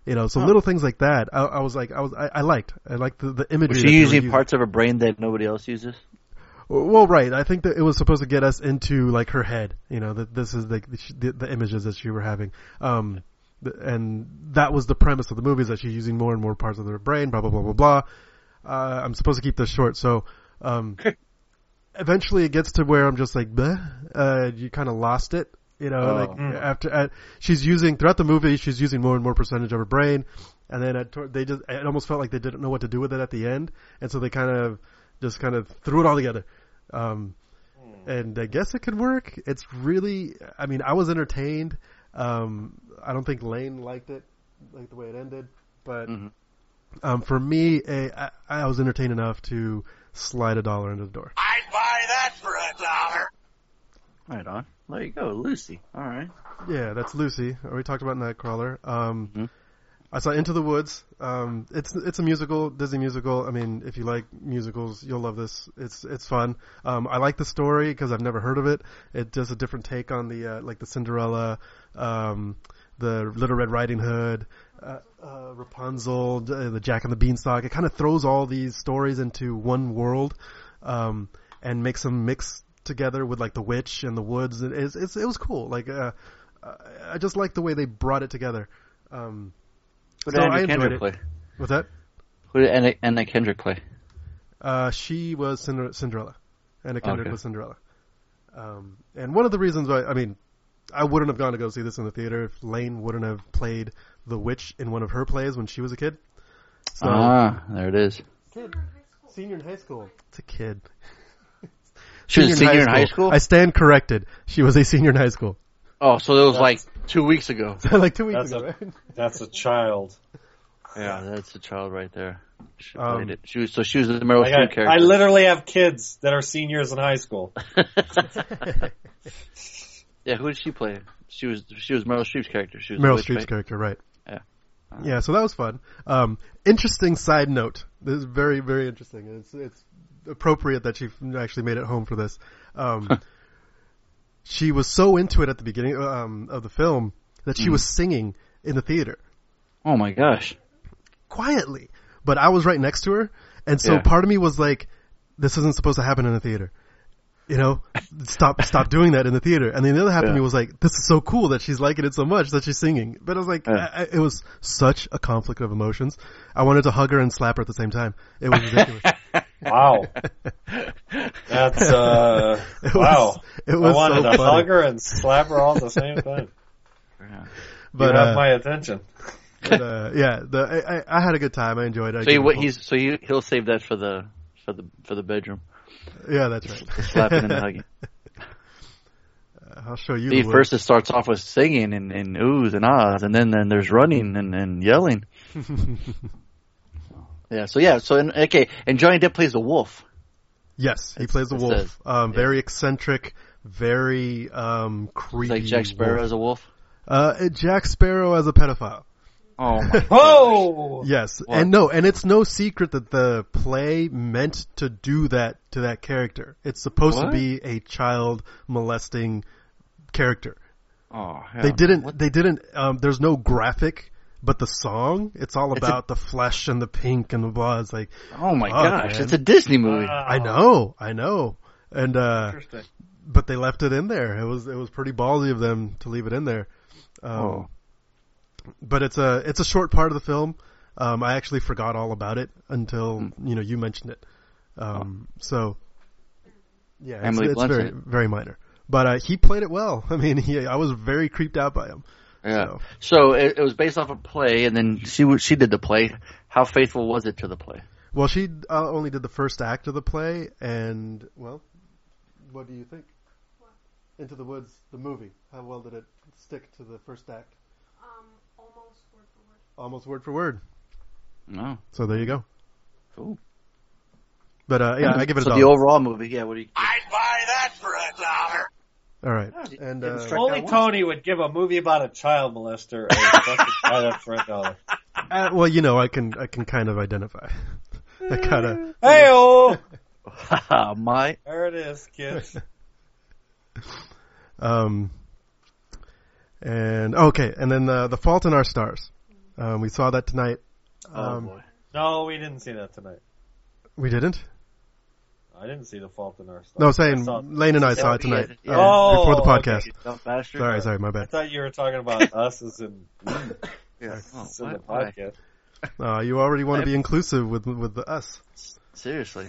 You know, so huh. little things like that. I, I was like, I was, I, I liked, I liked the, the imagery. Was she using parts of her brain that nobody else uses? Well, right. I think that it was supposed to get us into like her head, you know, that this is like the, the images that she were having. Um, and that was the premise of the movie, is that she's using more and more parts of her brain, blah, blah, blah, blah, blah. Uh, I'm supposed to keep this short. So, um, eventually it gets to where I'm just like, bleh, uh, you kind of lost it, you know, oh. like mm. after uh, she's using throughout the movie, she's using more and more percentage of her brain. And then at, they just, it almost felt like they didn't know what to do with it at the end. And so they kind of, Just kind of threw it all together. Um, and I guess it could work. It's really, I mean, I was entertained. Um, I don't think Lane liked it, like the way it ended. But mm-hmm. um, for me, a, I, I was entertained enough to slide a dollar into the door. I'd buy that for a dollar. Right on. There you go, Lucy. All right. Yeah, that's Lucy. We talked about Nightcrawler. Um, mm-hmm. I saw Into the Woods. Um, it's it's a musical, Disney musical. I mean, if you like musicals, you'll love this. It's it's fun. Um, I like the story because I've never heard of it. It does a different take on the uh, like the Cinderella, um, the Little Red Riding Hood, uh, uh, Rapunzel, the Jack and the Beanstalk. It kind of throws all these stories into one world, um, and makes them mix together with like the witch and the woods. And it's, it's, it was cool. Like, uh, I just like the way they brought it together. Um, what so did Anna I enjoyed Kendrick it. Play? What's that? Who did Anna, Anna Kendrick play? Uh, she was Cinderella. Anna Kendrick okay. was Cinderella. Um, and one of the reasons why, I mean, I wouldn't have gone to go see this in the theater if Lane wouldn't have played the witch in one of her plays when she was a kid. So, ah, there it is. Kid. Senior in high school. It's a kid. She was a senior in high school? I stand corrected. She was a senior in high school. Oh, so that was that's, like two weeks ago. like two weeks that's ago, a, right? That's a child. Yeah, that's a child right there. She um, played it. She was, so she was the Meryl Streep character. I literally have kids that are seniors in high school. Yeah, who did she play? She was she was Meryl Streep's character. She was Meryl Streep's right? character, right? Yeah, uh, yeah. So that was fun. Um, interesting side note. This is very very interesting. It's it's appropriate that she actually made it home for this. Um, she was so into it at the beginning um, of the film that she mm. was singing in the theater. Oh my gosh! Quietly, but I was right next to her, and so yeah. part of me was like, "This isn't supposed to happen in the theater." You know, stop, stop doing that in the theater. And then the other half yeah. of me was like, this is so cool that she's liking it so much that she's singing. But I was like, yeah. I, I, it was such a conflict of emotions. I wanted to hug her and slap her at the same time. It was ridiculous. Wow. That's, uh, it was, wow. It was I wanted so to funny. Hug her and slap her all at the same time. Yeah. But, you have uh, my attention. But, uh, yeah, the, I, I, I had a good time. I enjoyed it. So, he, he's, so he, he'll save that for the, for the, for the bedroom. Yeah, that's right. Slapping and hugging. Uh, I'll show you. See, first it starts off with singing and, and oohs and ahs, and then, then there's running and, and yelling. yeah. So yeah. So okay. And Johnny Depp plays the wolf. Yes, he it's, plays the wolf. Says, um, yeah. Very eccentric, very um, creepy. It's like Jack Sparrow wolf. as a wolf. Uh, Jack Sparrow as a pedophile. Oh! My oh! Yes, what? and no, and it's no secret that the play meant to do that to that character. It's supposed what? to be a child molesting character. Oh, hell they didn't. What? They didn't. Um, there's no graphic, but the song. It's all about it's a, the flesh and the pink and the blah. It's like, oh my oh, gosh, man. It's a Disney movie. Wow. I know, I know, and uh, Interesting. but they left it in there. It was it was pretty ballsy of them to leave it in there. Um, oh. But it's a it's a short part of the film. Um, I actually forgot all about it until mm. you know you mentioned it. Um, oh. So yeah, it's, it's very very minor. But uh, he played it well. I mean, he, I was very creeped out by him. Yeah. So, so it, it was based off a play, and then she she did the play. How faithful was it to the play? Well, she uh, only did the first act of the play, and well, what do you think? What? Into the Woods, the movie. How well did it stick to the first act? Um. Almost word for word. No. So there you go. Cool. But uh, yeah, I give it a dollar. So the overall movie, yeah. What do you? I'd buy that for a dollar. All right. And uh, only Tony would give a movie about a child molester a fucking buy that for a dollar. Uh, well, you know, I can I can kind of identify. I kind of. Hey-oh! My. There it is, kids. um. And okay, and then the the Fault in Our Stars. Um, we saw that tonight. Um, oh boy! No, we didn't see that tonight. We didn't. I didn't see The Fault in Our Stars. No, saying saw, Lane and I saw it tonight it, yeah. um, oh, before the podcast. Okay, bastard, sorry, sorry, my bad. I thought you were talking about us as in, yeah, oh, in the podcast. Uh, you already want to be inclusive with with the us. Seriously,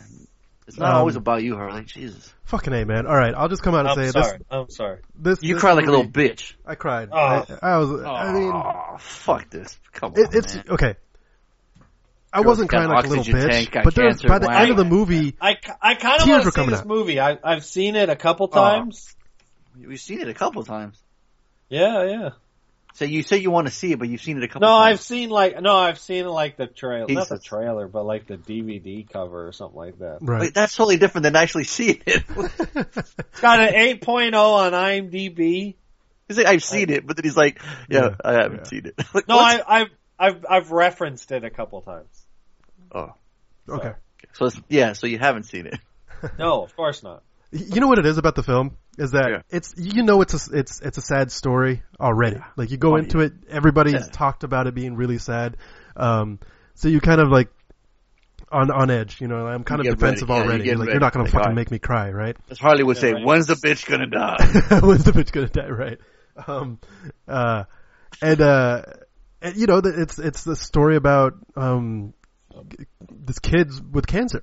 it's not um, always about you, Harley. Jesus, fucking A, man. All right, I'll just come out and I'm say sorry. this. I'm sorry. This you this cried movie, like a little bitch. I cried. Oh. I, I was. Oh. I mean. Oh, fuck this. Come on, it, It's, man. okay. I Girls wasn't crying like a little bitch, tank, but there was, by the end of the movie, I, I kind of want to see this out. movie. I, I've seen it a couple times. Uh, you've seen it a couple times? Yeah, yeah. So you say you want to see it, but you've seen it a couple no, times? No, I've seen like, no, I've seen like the trailer, not the trailer, but like the D V D cover or something like that. Right. Wait, that's totally different than actually seeing it. It's got an eight point oh on IMDb. He's like, I've seen I, it, but then he's like, yeah, yeah I haven't yeah. seen it. Like, no, I, I've, I've, I've referenced it a couple times. Oh. Okay. So, so it's, yeah, so you haven't seen it. No, of course not. You know what it is about the film is that yeah. it's you know it's a, it's it's a sad story already. Yeah. Like you go oh, into yeah. it, everybody's yeah. talked about it being really sad. Um, so you kind of like on on edge. You know, I'm kind you of defensive ready. already. Yeah, you're like ready. You're not gonna they fucking die. make me cry, right? As Harley would yeah, say, right. "When's the bitch gonna die? When's the bitch gonna die?" Right. Um, uh, and uh, and, you know, it's it's the story about um, this kids with cancer.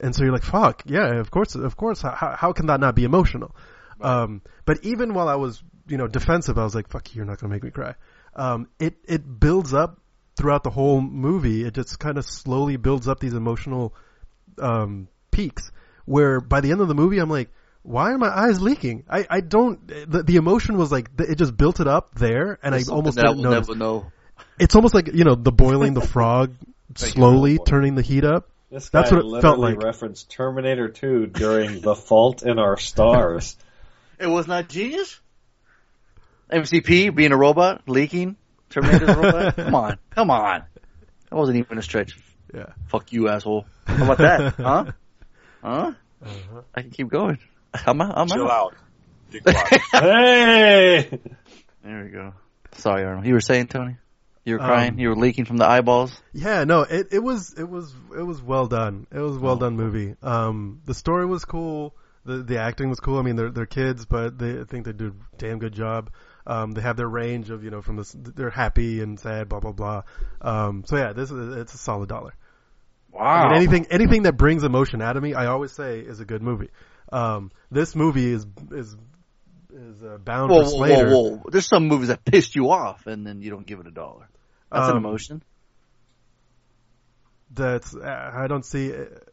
And so you're like, fuck, yeah, of course, of course. How, how can that not be emotional? Right. Um, but even while I was, you know, defensive, I was like, fuck, you're not going to make me cry. Um, it, it builds up throughout the whole movie. It just kind of slowly builds up these emotional um, peaks where by the end of the movie, I'm like, why are my eyes leaking? I, I don't, the, the emotion was like, it just built it up there. And There's I almost didn't notice. Never know. It's almost like, you know, the boiling the frog, slowly turning the heat up. This guy That's what it literally felt like. Referenced Terminator two during The Fault in Our Stars. It was not genius? M C P being a robot, leaking, Terminator's a robot? Come on, come on. That wasn't even a stretch. Yeah. Fuck you, asshole. How about that? Huh? Huh? Uh-huh. I can keep going. I'm out. I'm Chill out. out. Hey! There we go. Sorry, Arnold. You were saying, Tony? You were crying. Um, you were leaking from the eyeballs. Yeah, no, it, it was it was it was well done. It was a well oh. done movie. Um, the story was cool. The the acting was cool. I mean, they're they're kids, but they I think they do a damn good job. Um, they have their range of you know from this they're happy and sad, blah blah blah. Um, so yeah, this is it's a solid dollar. Wow. I mean, anything anything that brings emotion out of me, I always say is a good movie. Um, this movie is is. is uh, bound whoa, for Slater. Whoa, whoa, whoa. There's some movies that pissed you off and then you don't give it a dollar. That's um, an emotion. That's, uh, I don't see it.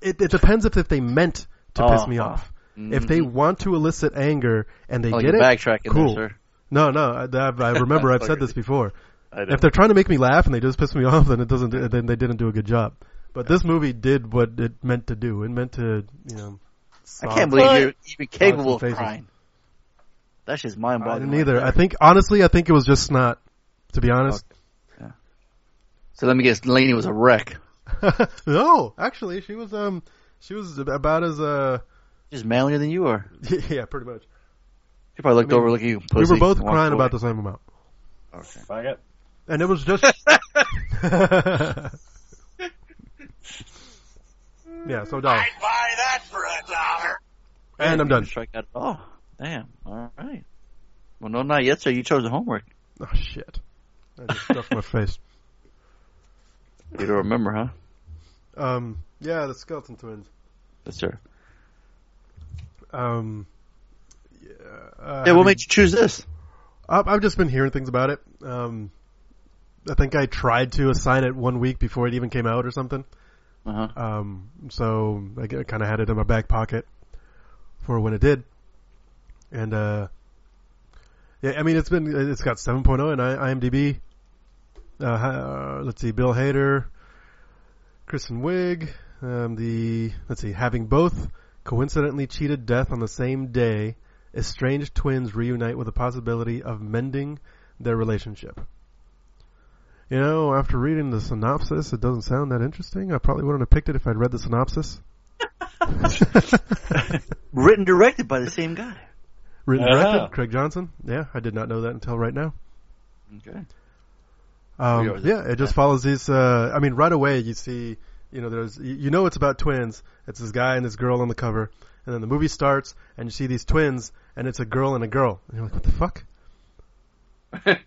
it. It depends if, if they meant to oh, piss me off. Mm-hmm. If they want to elicit anger and they I'll get it, backtracking cool. There, sir. No, no, I, I remember I've said this before. If they're trying to make me laugh and they just piss me off, then it doesn't. Then they didn't do a good job. But yeah. This movie did what it meant to do. It meant to, you know... Soft. I can't believe you're even capable of crying. That's just mind-boggling. I didn't either. I think, honestly, I think it was just snot, to be honest. Okay. Yeah. So let me guess, Lainey was a wreck. No, actually, she was um, she was about as... Uh... She's manlier than you are. Yeah, pretty much. She probably looked I mean, over like you, pussy. We were both crying away. About the same amount. Okay. Faggot. And it was just... Yeah, so dollar. I'd buy that for a dollar. And I'm done. Oh, damn. All right. Well, no, not yet, sir. You chose the homework. Oh, shit. I just stuffed my face. You don't remember, huh? Um, yeah, the Skeleton Twins. Yes, sir. Um, yeah. Uh, yeah, what I mean, made you choose this? I've just been hearing things about it. Um, I think I tried to assign it one week before it even came out or something. Uh-huh. Um, so I kind of had it in my back pocket for when it did. And, uh, yeah, I mean, it's been, it's got seven point oh in IMDb. Uh, uh, let's see, Bill Hader, Kristen Wiig, um, the, let's see, having both coincidentally cheated death on the same day, estranged twins reunite with the possibility of mending their relationship. You know, after reading the synopsis, it doesn't sound that interesting. I probably wouldn't have picked it if I'd read the synopsis. Written, directed by the same guy. Written, uh-huh. directed, Craig Johnson. Yeah, I did not know that until right now. Okay. Um, yeah, it just follows these. Uh, I mean, right away you see, you know, there's, you know, it's about twins. It's this guy and this girl on the cover, and then the movie starts, and you see these twins, and it's a girl and a girl, and you're like, what the fuck?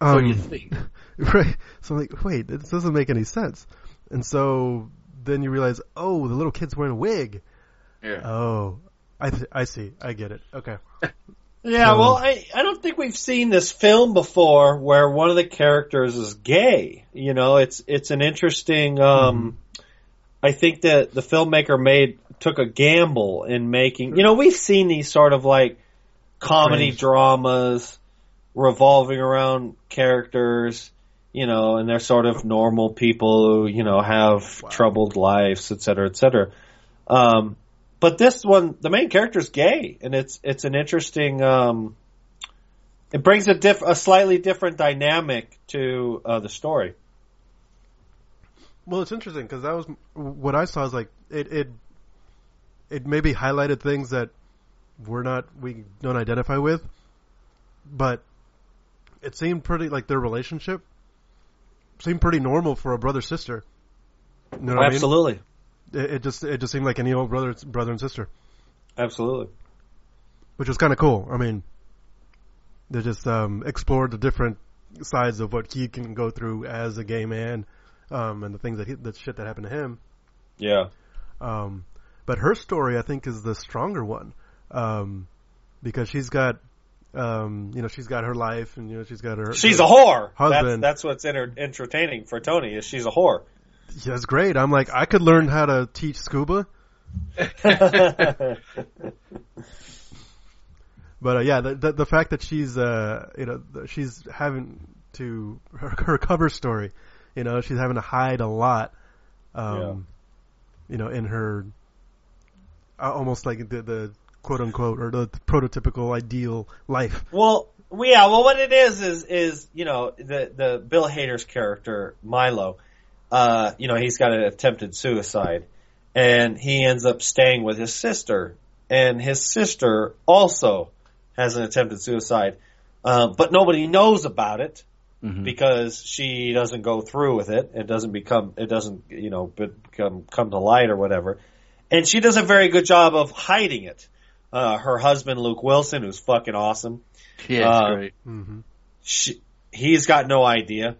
Um, so you think. Right. So I'm like, wait, this doesn't make any sense. And so then you realize, oh, the little kid's wearing a wig. Yeah. Oh, I th- I see. I get it. Okay. Yeah, um, well, I, I don't think we've seen this film before where one of the characters is gay. You know, it's it's an interesting um, mm-hmm. I think that the filmmaker made took a gamble in making. You know, we've seen these sort of like comedy Strange. dramas revolving around characters, you know, and they're sort of normal people who, you know, have wow. troubled lives, et cetera, et cetera. Um, but this one, the main character is gay, and it's it's an interesting. Um, it brings a diff a slightly different dynamic to uh, the story. Well, it's interesting because that was what I saw. Is like it it it maybe highlighted things that we're not, we don't identify with, but it seemed pretty, like their relationship seemed pretty normal for a brother-sister. You know what I mean? Absolutely. It, it just it just seemed like any old brother brother and sister. Absolutely. Which was kind of cool. I mean, they just um, explored the different sides of what he can go through as a gay man, um, and the things that he, the shit that happened to him. Yeah. Um, but her story, I think, is the stronger one, um, because she's got, um, you know, she's got her life, and you know, she's got her. She's her a whore. Husband. That's, that's what's enter- entertaining for Tony is she's a whore. Yeah, that's great. I'm like, I could learn how to teach scuba. But uh, yeah, the, the the fact that she's uh you know she's having to her, her cover story, you know, she's having to hide a lot, um, yeah. you know, in her uh, almost like the, the quote unquote or the prototypical ideal life. Well, yeah, well, what it is is is you know the the Bill Hader's character Milo, uh, you know, he's got an attempted suicide, and he ends up staying with his sister, and his sister also has an attempted suicide, um, but nobody knows about it mm-hmm. because she doesn't go through with it. It doesn't become, it doesn't, you know, become come to light or whatever. And she does a very good job of hiding it. Uh, her husband Luke Wilson, who's fucking awesome, yeah, uh, great. Mm-hmm. She, he's got no idea.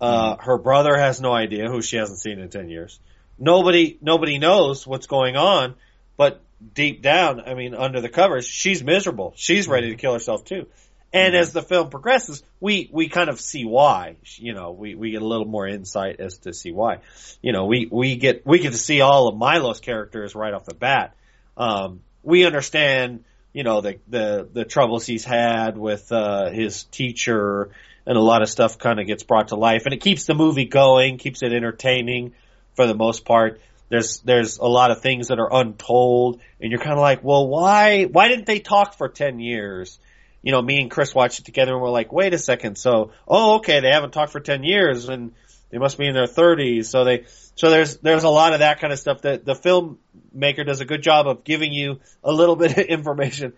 Uh, mm-hmm. Her brother has no idea, who she hasn't seen in ten years. Nobody, nobody knows what's going on, but deep down, I mean, under the covers, she's miserable. She's ready to kill herself too. And mm-hmm. as the film progresses, we, we kind of see why, you know, we, we get a little more insight as to see why, you know, we, we get, we get to see all of Milo's characters right off the bat. Um, we understand, you know, the, the, the troubles he's had with, uh, his teacher, and a lot of stuff kind of gets brought to life, and it keeps the movie going, keeps it entertaining for the most part. There's there's a lot of things that are untold, and you're kind of like, well, why why didn't they talk for ten years? You know, me and Chris watched it together, and we're like, wait a second, so oh, okay, they haven't talked for ten years, and they must be in their thirties. So they so there's there's a lot of that kind of stuff that the filmmaker does a good job of giving you a little bit of information.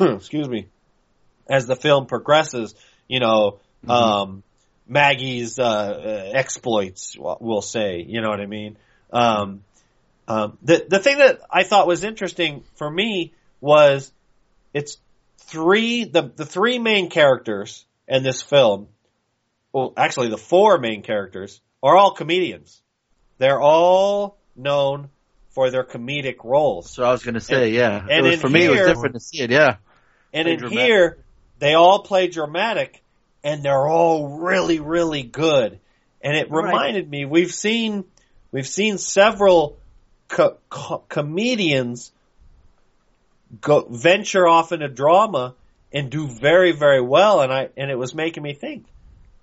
Excuse me, as the film progresses, you know. Mm-hmm. Um, Maggie's uh, exploits, we'll say, you know what I mean. Um, um, the the thing that I thought was interesting for me was it's three the the three main characters in this film. Well, actually, the four main characters are all comedians. They're all known for their comedic roles. So I was going to say, and, yeah, and it was, for me, here, it was different to see it, yeah. And in dramatic. Here, they all play dramatic, and they're all really, really good. And it reminded right. me we've seen. We've seen several co- co- comedians go venture off into drama and do very, very well, and I and it was making me think,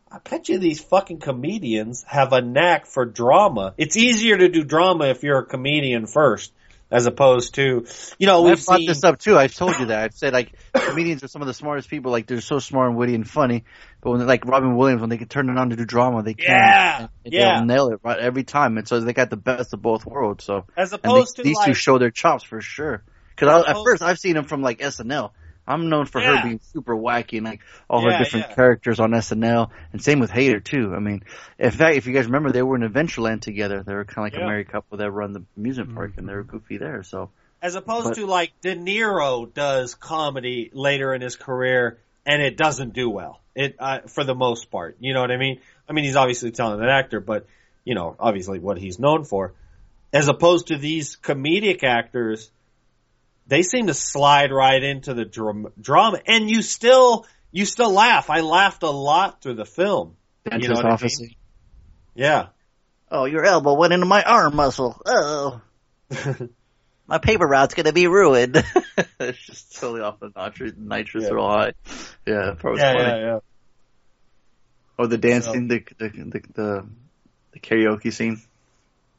I bet you these fucking comedians have a knack for drama. It's easier to do drama if you're a comedian first, as opposed to, you know, we've I've seen... brought this up too. I've told you that. I've said, like, comedians are some of the smartest people. Like, they're so smart and witty and funny. But when they're like Robin Williams, when they can turn it on to do drama, they can. Yeah, yeah. They'll nail it right every time. And so they got the best of both worlds. So as opposed they, to these like, two show their chops for sure. Because at first I've seen them from like S N L. I'm known for yeah. her being super wacky and like all yeah, her different yeah. characters on S N L, and same with Hader too. I mean, in fact, if you guys remember, they were in Adventureland together. They were kind of like yeah. a married couple that run the amusement park, mm-hmm. and they were goofy there. So, as opposed but, to like De Niro does comedy later in his career, and it doesn't do well. It uh, for the most part, you know what I mean. I mean, he's obviously a talented actor, but you know, obviously what he's known for. As opposed to these comedic actors. They seem to slide right into the drama, and you still you still laugh. I laughed a lot through the film. You know what I mean? Yeah. Oh, your elbow went into my arm muscle. Oh, my paper route's gonna be ruined. It's just totally off the nitrous, nitrous yeah. real high. Yeah, probably yeah, funny. Yeah, yeah. Or the dancing, so. the, the the the the karaoke scene,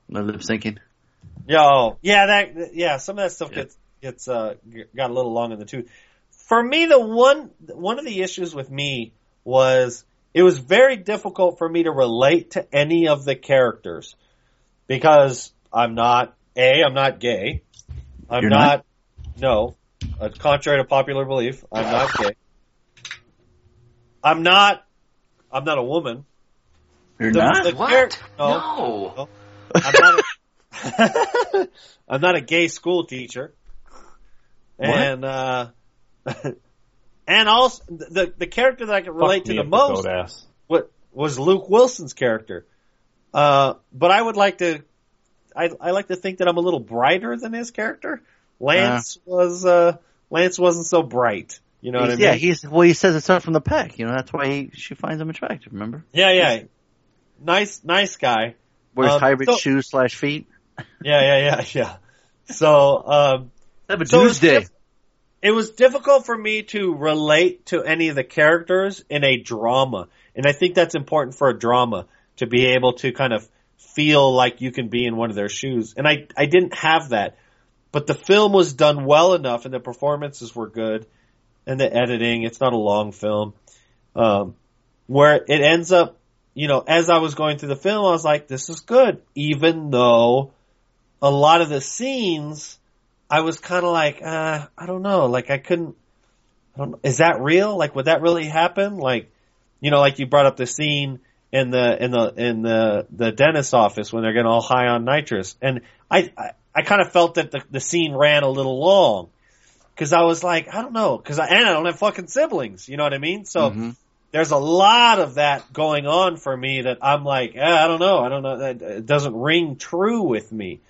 the lip syncing. Yo, yeah, that yeah, some of that stuff yeah. gets. It's uh, got a little long in the tooth. For me, the one one of the issues with me was it was very difficult for me to relate to any of the characters because I'm not a I'm not gay. I'm You're not, not? No. Uh, contrary to popular belief, I'm not gay. I'm not. I'm not a woman. You're the, not. The what? No. no. no. I'm, not a, I'm not a gay school teacher. What? And uh, and also the the character that I can relate Fuck to the most ass. What was Luke Wilson's character. Uh, but I would like to. I I like to think that I'm a little brighter than his character. Lance uh, was uh, Lance wasn't so bright. You know what I mean? Yeah, he's well. He says it's not from the pack. You know, that's why he, she finds him attractive. Remember? Yeah, yeah. He's, nice, nice guy. Wears um, hybrid so, shoes slash feet. Yeah, yeah, yeah, yeah. So, um, have a so Tuesday. It was, it was difficult for me to relate to any of the characters in a drama, and I think that's important for a drama to be able to kind of feel like you can be in one of their shoes. And I, I didn't have that, but the film was done well enough, and the performances were good. And the editing, it's not a long film, um, where it ends up, you know, as I was going through the film, I was like, this is good. Even though a lot of the scenes, I was kind of like, uh, I don't know. Like I couldn't, I don't, is that real? Like, would that really happen? Like, you know, like you brought up the scene in the, in the, in the, the dentist's office when they're getting all high on nitrous. And I, I, I kind of felt that the, the scene ran a little long. Cause I was like, I don't know. Cause I, and I don't have fucking siblings. You know what I mean? So mm-hmm. there's a lot of that going on for me that I'm like, eh, I don't know. I don't know. It doesn't ring true with me.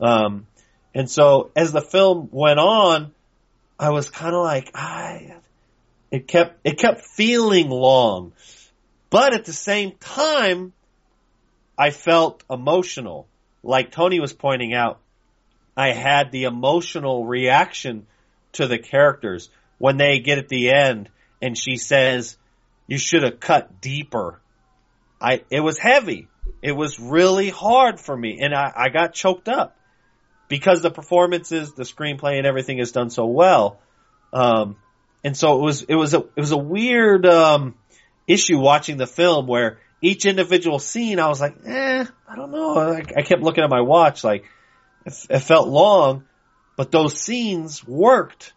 Um, and so as the film went on, I was kind of like, I, it kept, it kept feeling long, but at the same time, I felt emotional. Like Tony was pointing out, I had the emotional reaction to the characters when they get at the end and she says, you should have cut deeper. I, it was heavy. It was really hard for me. And I, I got choked up because the performances, the screenplay and everything is done so well. Um, and so it was, it was a, it was a weird, um, issue watching the film where each individual scene, I was like, eh, I don't know. I, I kept looking at my watch. Like it, it felt long. But those scenes worked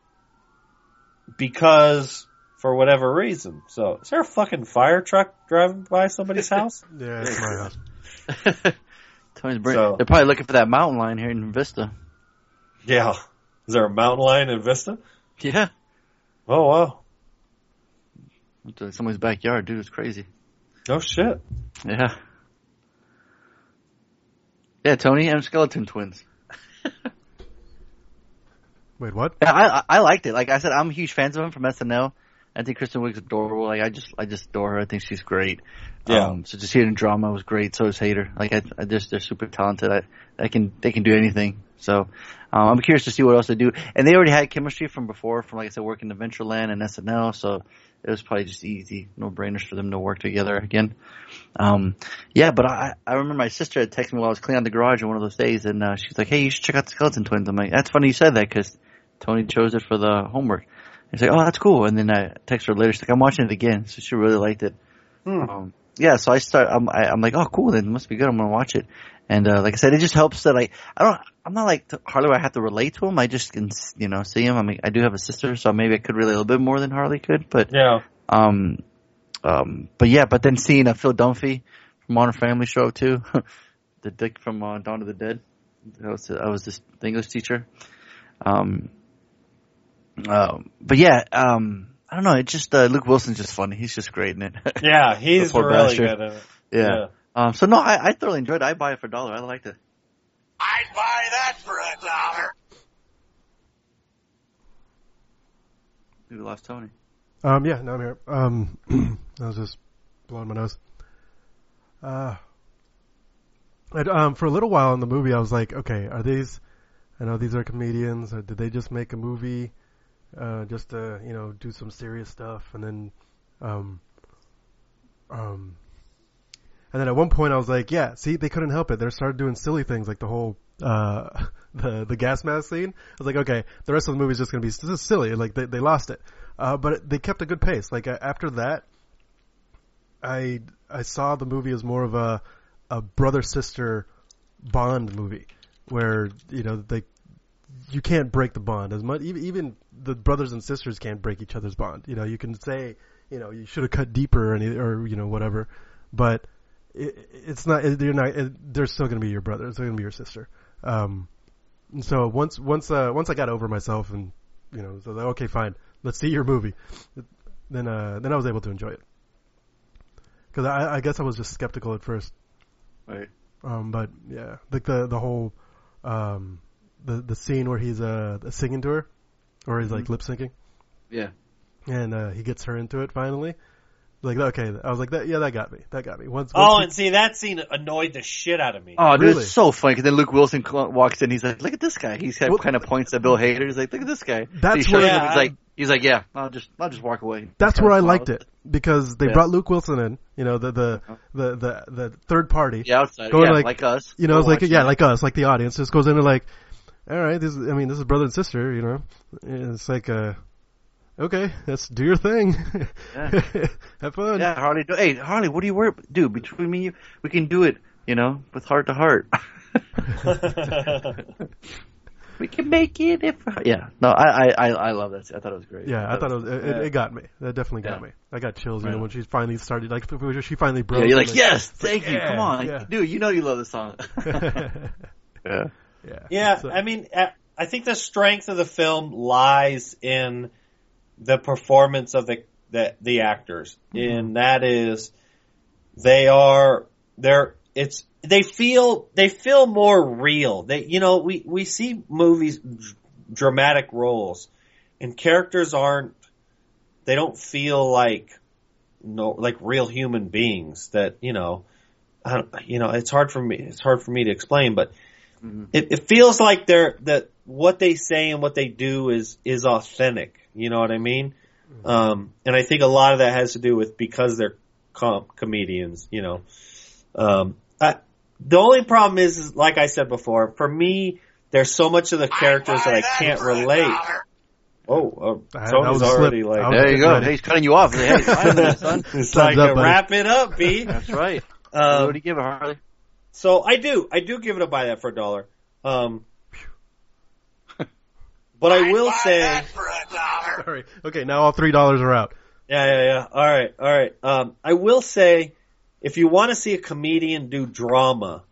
because, for whatever reason. So, is there a fucking fire truck driving by somebody's house? Yeah, that's my God. Tony's brain. So, they're probably looking for that mountain lion here in Vista. Yeah. Is there a mountain lion in Vista? Yeah. Oh, wow. It's like somebody's backyard, dude. It's crazy. Oh, shit. Yeah. Yeah, Tony and Skeleton Twins. Wait, what? Yeah, I I liked it. Like I said, I'm a huge fan of him from S N L. I think Kristen Wiig's adorable. Like I just I just adore her. I think she's great. Yeah. Um, so just hearing drama was great. So is Hader. Like I, I just they're super talented. I, I can they can do anything. So um, I'm curious to see what else they do. And they already had chemistry from before. From like I said, working in Adventureland and S N L. So it was probably just easy no brainers for them to work together again. Um, yeah, but I I remember my sister had texted me while I was cleaning the garage on one of those days, and uh, she's like, "Hey, you should check out the Skeleton Twins." I'm like, "That's funny you said that because." Tony chose it for the homework. He's like, oh, that's cool. And then I text her later. She's like, I'm watching it again. So she really liked it. Hmm. Um, yeah, so I start, I'm, I, I'm like, oh, cool. Then it must be good. I'm going to watch it. And, uh, like I said, it just helps that I, I don't, I'm not like, Harley, I have to relate to him. I just can, you know, see him. I mean, I do have a sister, so maybe I could relate a little bit more than Harley could. But, yeah. Um, um, but yeah, but then seeing uh, Phil Dunphy from Modern Family show up too, the dick from uh, Dawn of the Dead. I was, I was this English teacher. Um, uh, but yeah, um, I don't know. It just, uh, Luke Wilson's just funny. He's just great in it. Yeah, he's really bastard. Good at it. Yeah. yeah. Um, so no, I, I thoroughly enjoyed it. I'd buy it for a dollar. I liked it. I'd buy that for a dollar. We lost Tony. Um, yeah, no, I'm here. Um, I was just blowing my nose. Uh, and, um, for a little while in the movie, I was like, okay, are these, I know these are comedians. Or did they just make a movie uh, just to, you know, do some serious stuff? And then, um, um, and then at one point I was like, yeah, see, they couldn't help it. They started doing silly things like the whole uh, the the gas mask scene. I was like, okay, the rest of the movie is just gonna be this is silly. Like they they lost it, uh, but they kept a good pace. Like after that, I I saw the movie as more of a a brother sister bond movie. Where, you know, they you can't break the bond as much. Even, even the brothers and sisters can't break each other's bond. You know, you can say, you know, you should have cut deeper or, any, or you know, whatever, but it, it's not. They're not. It, they're still going to be your brother. It's still going to be your sister. Um, and so once, once, uh, once I got over myself and you know, so I was like, okay, fine, let's see your movie. Then, uh, then I was able to enjoy it. Because I, I guess I was just skeptical at first. Right. Um, but yeah, like the, the whole, um, the, the scene where he's uh, singing to her, or he's mm-hmm. like lip syncing. Yeah. And uh, he gets her into it finally. Like, okay, I was like, that, yeah, that got me. That got me. Once, once oh, he... and see, that scene annoyed the shit out of me. Oh, dude, really? It's so funny. Because then Luke Wilson walks in, he's like, look at this guy. He well, kind of points at Bill Hader. He's like, look at this guy. That's so where yeah, he's like, he's like, yeah, I'll just, I'll just walk away. That's where I liked it. Because they yeah. brought Luke Wilson in, you know, the the the, the, the third party. Yeah, outside, going yeah, like, like us. You know, it's like, yeah, that. like us, like the audience. Just goes in and like, all right, this is, I mean, this is brother and sister, you know. It's like, uh, okay, let's do your thing. Yeah. Have fun. Yeah, Harley, do, hey, Harley, what do you work? Dude, between me and you, we can do it, you know, with heart to heart. We can make it if yeah. No, I I I love that. I thought it was great. Yeah, I thought it was. It, it, it got me. That definitely got yeah. me. I got chills. You right know, when she finally started, like she finally broke. Yeah, you're like, like yes, thank like, you. Yeah, come on, yeah. dude. You know you love this song. yeah, yeah, yeah. So, I mean, I think the strength of the film lies in the performance of the the, the actors, mm-hmm. and that is they are they're it's. They feel they feel more real. They, you know, we, we see movies d- dramatic roles, and characters aren't. They don't feel like no like real human beings. That you know, I don't, you know, it's hard for me. It's hard for me to explain, but mm-hmm. it, it feels like they're that what they say and what they do is is authentic. You know what I mean? Mm-hmm. Um, and I think a lot of that has to do with because they're com- comedians. You know, um, I. The only problem is, is, like I said before, for me, there's so much of the characters I that I can't relate. Oh, uh, Tony's already slip. like, there you go. Hey, he's cutting you off. Hey, minute, son. It's like up, wrap it up, B. That's right. Um, what do you give it, Harley? So I do, I do give it a buy that for a dollar. Um, but I will say, that for a sorry. Okay, now all three dollars are out. Yeah, yeah, yeah. All right, all right. Um, I will say. If you want to see a comedian do drama,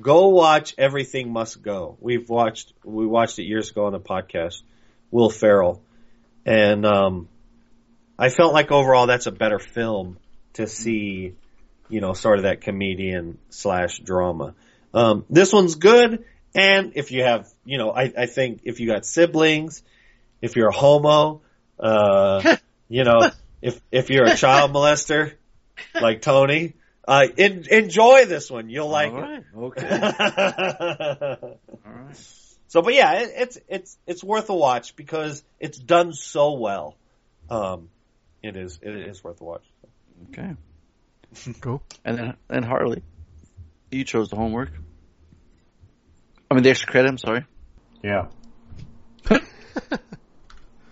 go watch Everything Must Go. We've watched we watched it years ago on a podcast, Will Ferrell, and um, I felt like overall that's a better film to see, you know, sort of that comedian slash drama. Um, this one's good, and if you have, you know, I, I think if you got siblings, if you're a homo, uh, you know, if if you're a child molester. Like Tony, uh, in, enjoy this one. You'll like all right. it. Okay. All right. So, but yeah, it, it's it's it's worth a watch because it's done so well. Um, it is it is worth a watch. Okay. Cool. And then and Harley, you chose the homework. I mean, the extra credit. I'm sorry. Yeah.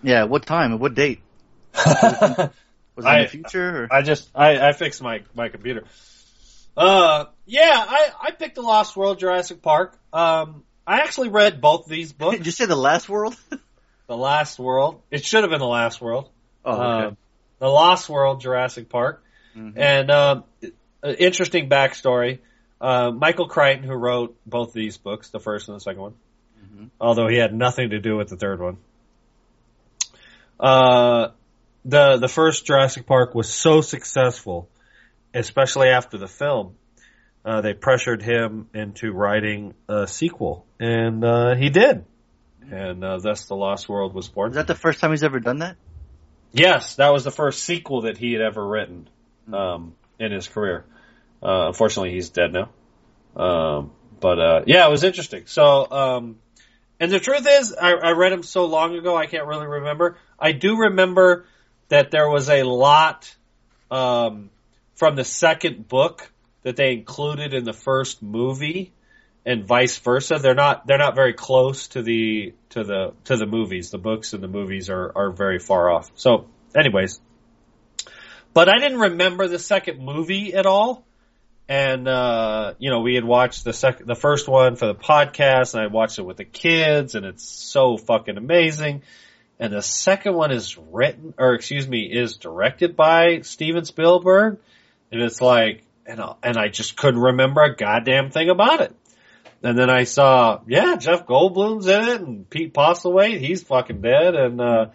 yeah. What time? What date? Was it I, in the future? Or? I just I, I fixed my, my computer. Uh, yeah, I, I picked The Lost World, Jurassic Park. Um, I actually read both these books. Did you say The Last World? The Last World. It should have been The Last World. Oh, okay. Um, The Lost World, Jurassic Park, mm-hmm. and um, interesting backstory. Uh, Michael Crichton, who wrote both these books, the first and the second one, mm-hmm. although he had nothing to do with the third one. Uh. The the first Jurassic Park was so successful, especially after the film, uh, they pressured him into writing a sequel, and uh, he did, and uh, thus The Lost World was born. Is that the first time he's ever done that? Yes, that was the first sequel that he had ever written um, in his career. Uh, unfortunately, he's dead now. Um, but uh, yeah, it was interesting. So. Um, And the truth is, I, I read them so long ago, I can't really remember. I do remember that there was a lot um, from the second book that they included in the first movie, and vice versa. They're not they're not very close to the to the to the movies. The books and the movies are are very far off. So, anyways, but I didn't remember the second movie at all. And, uh, you know, we had watched the sec- the first one for the podcast, and I watched it with the kids, and it's so fucking amazing. And the second one is written, or excuse me, is directed by Steven Spielberg. And it's like, and I, and I just couldn't remember a goddamn thing about it. And then I saw, yeah, Jeff Goldblum's in it, and Pete Postlewaite, he's fucking dead, and, uh,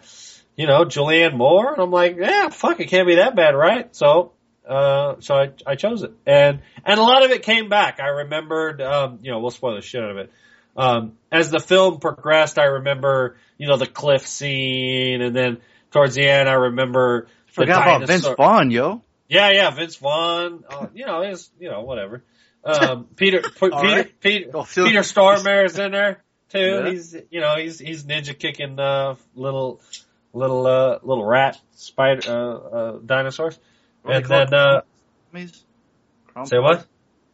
you know, Julianne Moore. And I'm like, yeah, fuck, it can't be that bad, right? So, Uh, so I, I chose it. And, and a lot of it came back. I remembered, um, you know, we'll spoil the shit out of it. Um, as the film progressed, I remember, you know, the cliff scene. And then towards the end, I remember. Forgot the about Vince Vaughn, yo. Yeah, yeah, Vince Vaughn. Uh, you know, it's, you know, whatever. Um, Peter, P- Peter, right. Peter, Peter, Peter Stormare's in there too. Yeah. He's, you know, he's, he's ninja kicking, uh, little, little, uh, little rat spider, uh, uh, dinosaurs. And then, uh, say what?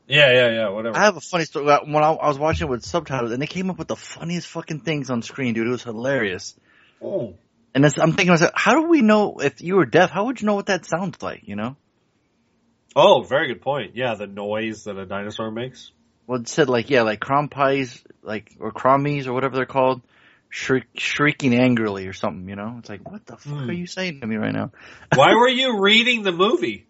Yeah, yeah, yeah, whatever. I have a funny story. When I was watching it with subtitles, and they came up with the funniest fucking things on screen, dude. It was hilarious. Oh. And that's, I'm thinking to myself, how do we know if you were deaf? How would you know what that sounds like, you know? Oh, very good point. Yeah, the noise that a dinosaur makes. Well, it said, like, yeah, like crompies, like, or crommies, or whatever they're called. Shriek, shrieking angrily or something, you know? It's like, what the fuck mm. are you saying to me right now? Why were you reading the movie?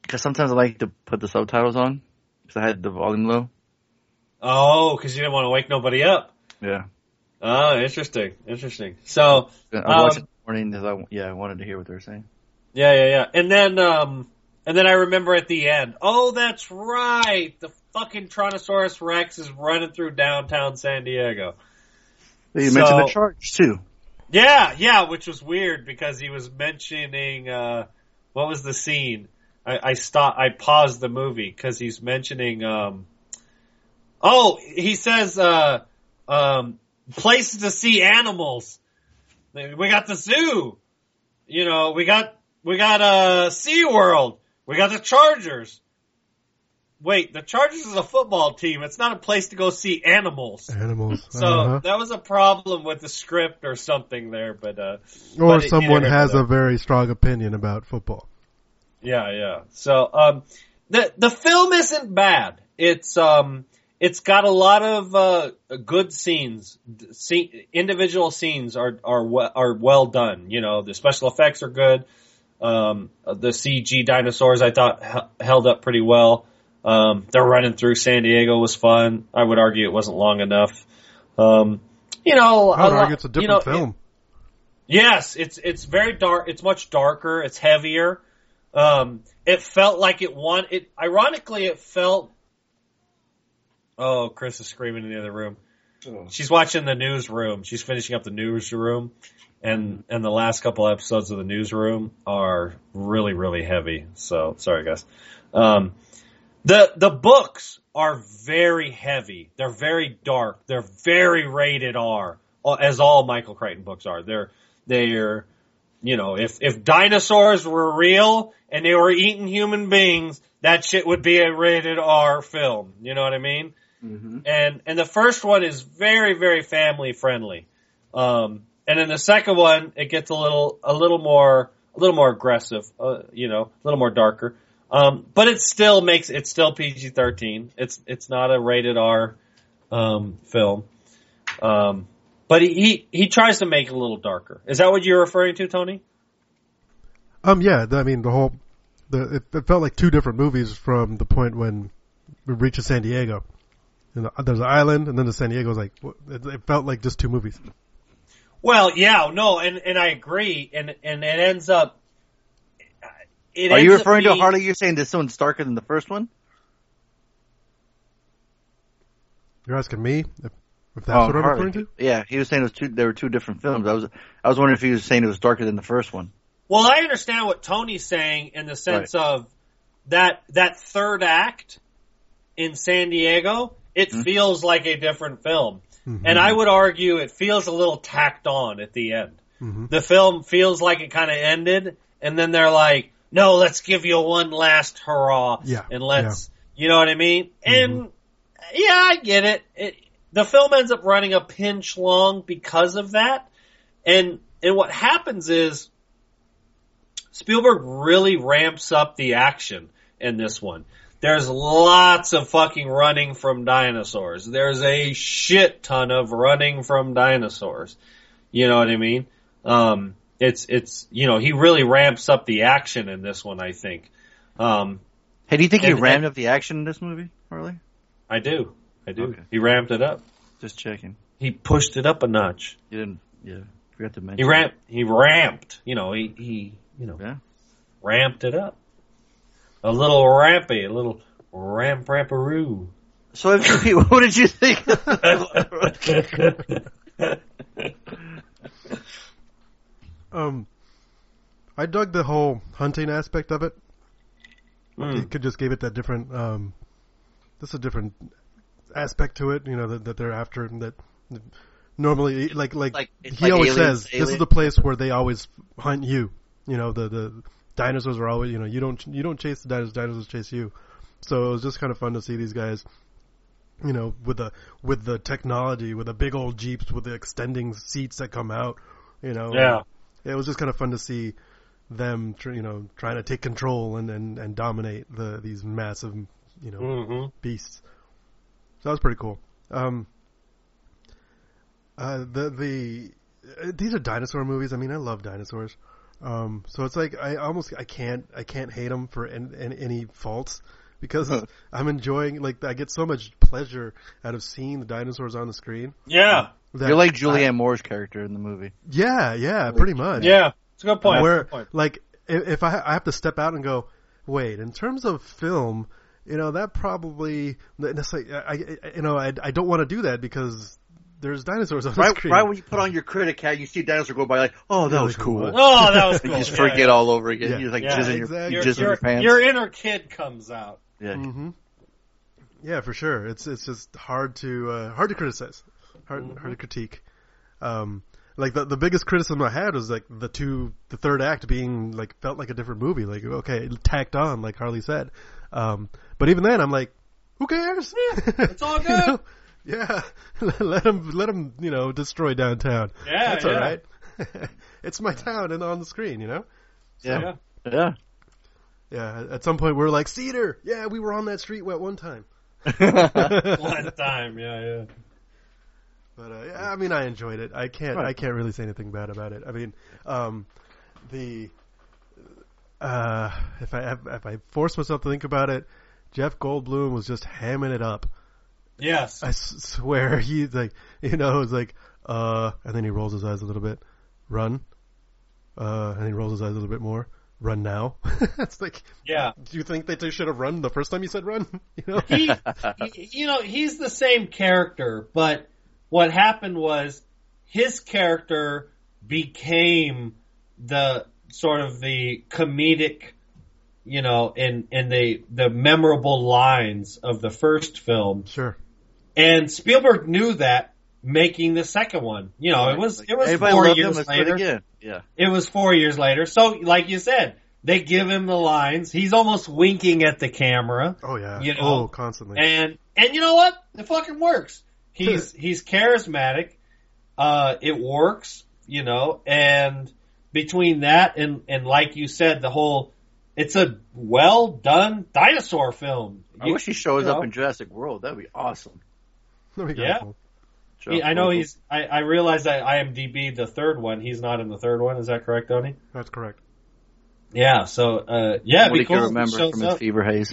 Because sometimes I like to put the subtitles on because I had the volume low. Oh, because you didn't want to wake nobody up. Yeah. Oh, interesting. Interesting. So I watched um, it in the morning because I, yeah, I wanted to hear what they were saying. Yeah, yeah, yeah. And then, um, and then I remember at the end, oh, that's right, the fucking Tyrannosaurus Rex is running through downtown San Diego. You so, mentioned the Chargers too. Yeah, yeah, which was weird because he was mentioning uh, what was the scene? I, I stopped. I paused the movie because he's mentioning. Um, oh, he says uh, um, places to see animals. We got the zoo. You know, we got we got uh, SeaWorld. We got the Chargers. Wait, the Chargers is a football team. It's not a place to go see animals. Animals. So uh-huh. that was a problem with the script or something there, but uh or but someone it, has a very strong opinion about football. Yeah, yeah. So um the the film isn't bad. It's um it's got a lot of uh good scenes. See, individual scenes are are are well done, you know. The special effects are good. Um the C G dinosaurs I thought h- held up pretty well. Um, the running through San Diego was fun. I would argue it wasn't long enough. Um, you know, I would argue it's a different you know, film. It, yes, it's it's very dark. It's much darker. It's heavier. Um, it felt like it wanted. It, ironically, it felt. Oh, Chris is screaming in the other room. Oh. She's watching the newsroom. She's finishing up the newsroom, and and the last couple episodes of the newsroom are really really heavy. So sorry, guys. Um, The the books are very heavy. They're very dark. They're very rated R, as all Michael Crichton books are. They're they're you know, if if dinosaurs were real and they were eating human beings, that shit would be a rated R film. You know what I mean? Mm-hmm. And and the first one is very very family friendly. Um, and then the second one it gets a little a little more a little more aggressive. Uh, you know, a little more darker. Um, but it still makes, it's still P G thirteen. It's, it's not a rated R, um, film. Um, but he, he, he tries to make it a little darker. Is that what you're referring to, Tony? Um, yeah, I mean, the whole, the, it, it felt like two different movies from the point when we reached San Diego. And the, there's an island and then the San Diego was like, it, it felt like just two movies. Well, yeah, no, and, and I agree. And, and it ends up, It Are you referring being, to Harley? You're saying this one's darker than the first one? You're asking me if, if that's oh, what I'm Harley. referring to? Yeah, he was saying it was two, there were two different films. I was I was wondering if he was saying it was darker than the first one. Well, I understand what Tony's saying in the sense right. of that that third act in San Diego, it mm-hmm. feels like a different film. Mm-hmm. And I would argue it feels a little tacked on at the end. Mm-hmm. The film feels like it kind of ended, and then they're like, no, let's give you one last hurrah. Yeah, and let's, yeah. you know what I mean? And mm-hmm. yeah, I get it. it. The film ends up running a pinch long because of that. And, and what happens is Spielberg really ramps up the action in this one. There's lots of fucking running from dinosaurs. There's a shit ton of running from dinosaurs. You know what I mean? Um, it's, it's, you know, he really ramps up the action in this one, I think. Um, hey, do you think and, he ramped and, up the action in this movie, Harley? I do. I do. Okay. He ramped it up. Just checking. He pushed it up a notch. You didn't, yeah. Forgot to mention. He ramped, he ramped, you know, he, he, you know, yeah. ramped it up. A little rampy, a little ramp ramparoo. So, M C P, what did you think? um, I dug the whole hunting aspect of it. Mm. It could just gave it that different, um, this is a different aspect to it, you know, that, that they're after, and that normally, like, like, like he like always aliens, says, alien. This is the place where they always hunt you, you know, the, the, dinosaurs are always, you know, you don't you don't chase the dinosaurs, dinosaurs chase you. So it was just kind of fun to see these guys, you know, with the with the technology, with the big old Jeeps, with the extending seats that come out, you know. Yeah. It was just kind of fun to see them, you know, trying to take control and, and, and dominate the these massive, you know, mm-hmm. beasts. So that was pretty cool. Um, uh, the the these are dinosaur movies. I mean, I love dinosaurs. Um, so it's like I almost I can't I can't hate them for any, any, any faults because huh. I'm enjoying, like, I get so much pleasure out of seeing the dinosaurs on the screen. Yeah, you're like Julianne I, Moore's character in the movie. Yeah, yeah, pretty much. Yeah, it's a good point. Where, a good point. Like, if I I have to step out and go, wait, in terms of film, you know, that probably that's like I, I you know I I don't want to do that because. There's dinosaurs on right, the screen. Right when you put on your critic hat, you see a dinosaur go by like, oh, that, that was cool. cool. Oh, that was cool. You just yeah, forget yeah. all over again. Yeah. You're like yeah, jizzing exactly. your, jizz your, your pants. Your inner kid comes out. Yeah, mm-hmm. yeah, for sure. It's it's just hard to uh, hard to criticize, hard mm-hmm. hard to critique. Um, like the the biggest criticism I had was like the two the third act being like felt like a different movie. Like okay, tacked on like Harley said. Um, but even then, I'm like, who cares? Yeah, it's all good. You know? Yeah, let them, let them, you know, destroy downtown. Yeah, That's yeah. all right. It's my town and on the screen, you know? So, yeah. Yeah. Yeah, at some point we were like, Cedar, yeah, we were on that street at one time. One time, yeah, yeah. But, uh, yeah, I mean, I enjoyed it. I can't, right. I can't really say anything bad about it. I mean, um, the, uh, if I, if I force myself to think about it, Jeff Goldblum was just hamming it up. Yes. I swear he's like, you know, it's like, uh, and then he rolls his eyes a little bit, run, uh, and he rolls his eyes a little bit more, run now. It's like, yeah. Do you think that they should have run the first time you said run? You know, he, he, you know, he's the same character, but what happened was his character became the sort of the comedic, you know, in, in the, the memorable lines of the first film. Sure. And Spielberg knew that making the second one. You know, it was it was Everybody four years later. It yeah. It was four years later. So, like you said, they give him the lines. He's almost winking at the camera. Oh yeah. You know? Oh, constantly. And and you know what? It fucking works. He's he's charismatic. Uh, it works. You know, and between that and and like you said, the whole. It's a well done dinosaur film. You, I wish he shows you know. up in Jurassic World. That'd be awesome. That'd be yeah, he, I know he's. I, I realize I IMDb'd the third one. He's not in the third one. Is that correct, Tony? That's correct. Yeah. So uh, yeah, it'd be cool. Remember from his fever haze.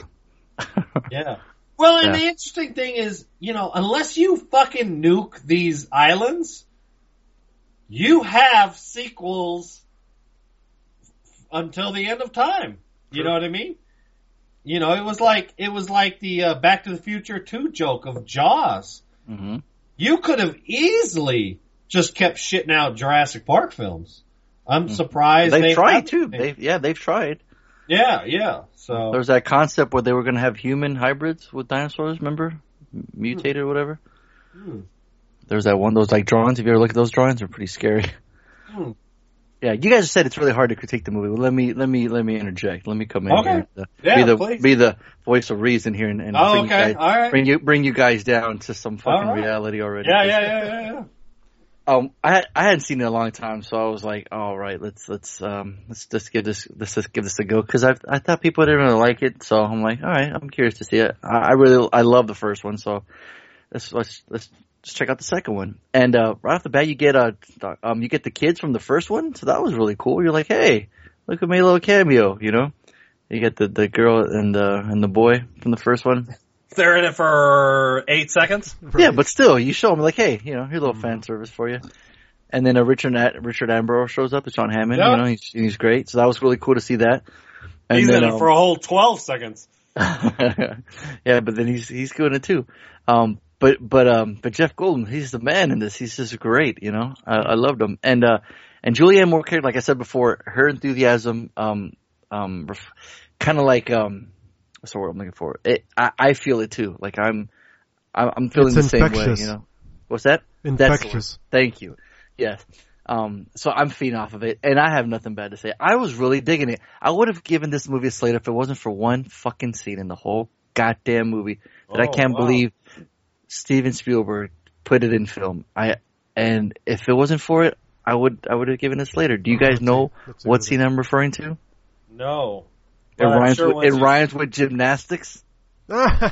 Yeah. Well, and yeah. the interesting thing is, you know, unless you fucking nuke these islands, you have sequels until the end of time. You know what I mean? You know, it was like it was like the uh, Back to the Future two joke of Jaws. Mm-hmm. You could have easily just kept shitting out Jurassic Park films. I'm mm-hmm. surprised they've, they've tried too. They've, yeah, they've tried. Yeah, yeah. So there's that concept where they were going to have human hybrids with dinosaurs. Remember, mutated mm. or whatever. Mm. There's that one. Those like drawings. If you ever look at those drawings, they're pretty scary. Mm. Yeah, you guys said it's really hard to critique the movie. Well, let me let me let me interject. Let me come in okay. here. And, uh, yeah, be the please. be the voice of reason here and, and oh, bring, okay. you guys, All right. bring you bring you guys down to some fucking right. reality already. Yeah, yeah, yeah, yeah, yeah. Um, I I hadn't seen it in a long time, so I was like, all right, let's let's um let's just give this let's just give this a go because I I thought people didn't really like it, so I'm like, all right, I'm curious to see it. I, I really I love the first one, so let's let's let's just check out the second one. And uh, right off the bat, you get a um you get the kids from the first one, so that was really cool. You're like, hey, look at my little cameo, you know? You get the, the girl and the and the boy from the first one. They're in it for eight seconds. Yeah, but still, you show them like, hey, you know, here's a little fan service for you. And then a Richard Richard Attenborough shows up. It's John Hammond. Yep. You know, he's, he's great. So that was really cool to see that. And he's then, in it um, for a whole twelve seconds. Yeah, but then he's he's good in it too. Um, but but um, but Jeff Goldblum, he's the man in this. He's just great. You know, I, I loved him. And uh, and Julianne Moore, like I said before, her enthusiasm, um, um, kind of like um. That's the word I'm looking for. It, I, I feel it too. Like I'm, I'm feeling it's the infectious. Same way. You know, what's that? Infectious. Thank you. Yes. Um. So I'm feeding off of it, and I have nothing bad to say. I was really digging it. I would have given this movie a slate if it wasn't for one fucking scene in the whole goddamn movie that oh, I can't wow. believe Steven Spielberg put it in film. I and if it wasn't for it, I would I would have given this later. Do you guys know That's what scene I'm referring to? No. It well, rhymes. Sure with, it rhymes with gymnastics. Tony's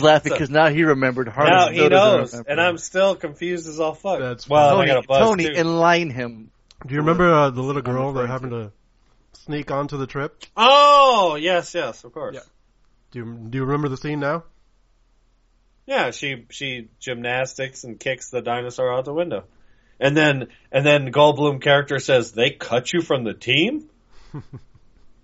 laughing because so, now he remembered. Harley now he knows, and I'm still confused as all fuck. That's well, Tony, I got a buzz Tony, too. Enlighten him. Do you remember uh, the little girl that happened to sneak onto the trip? Oh yes, yes, of course. Yeah. Do you do you remember the scene now? Yeah, she she gymnastics and kicks the dinosaur out the window. And then, and then Goldblum character says, they cut you from the team?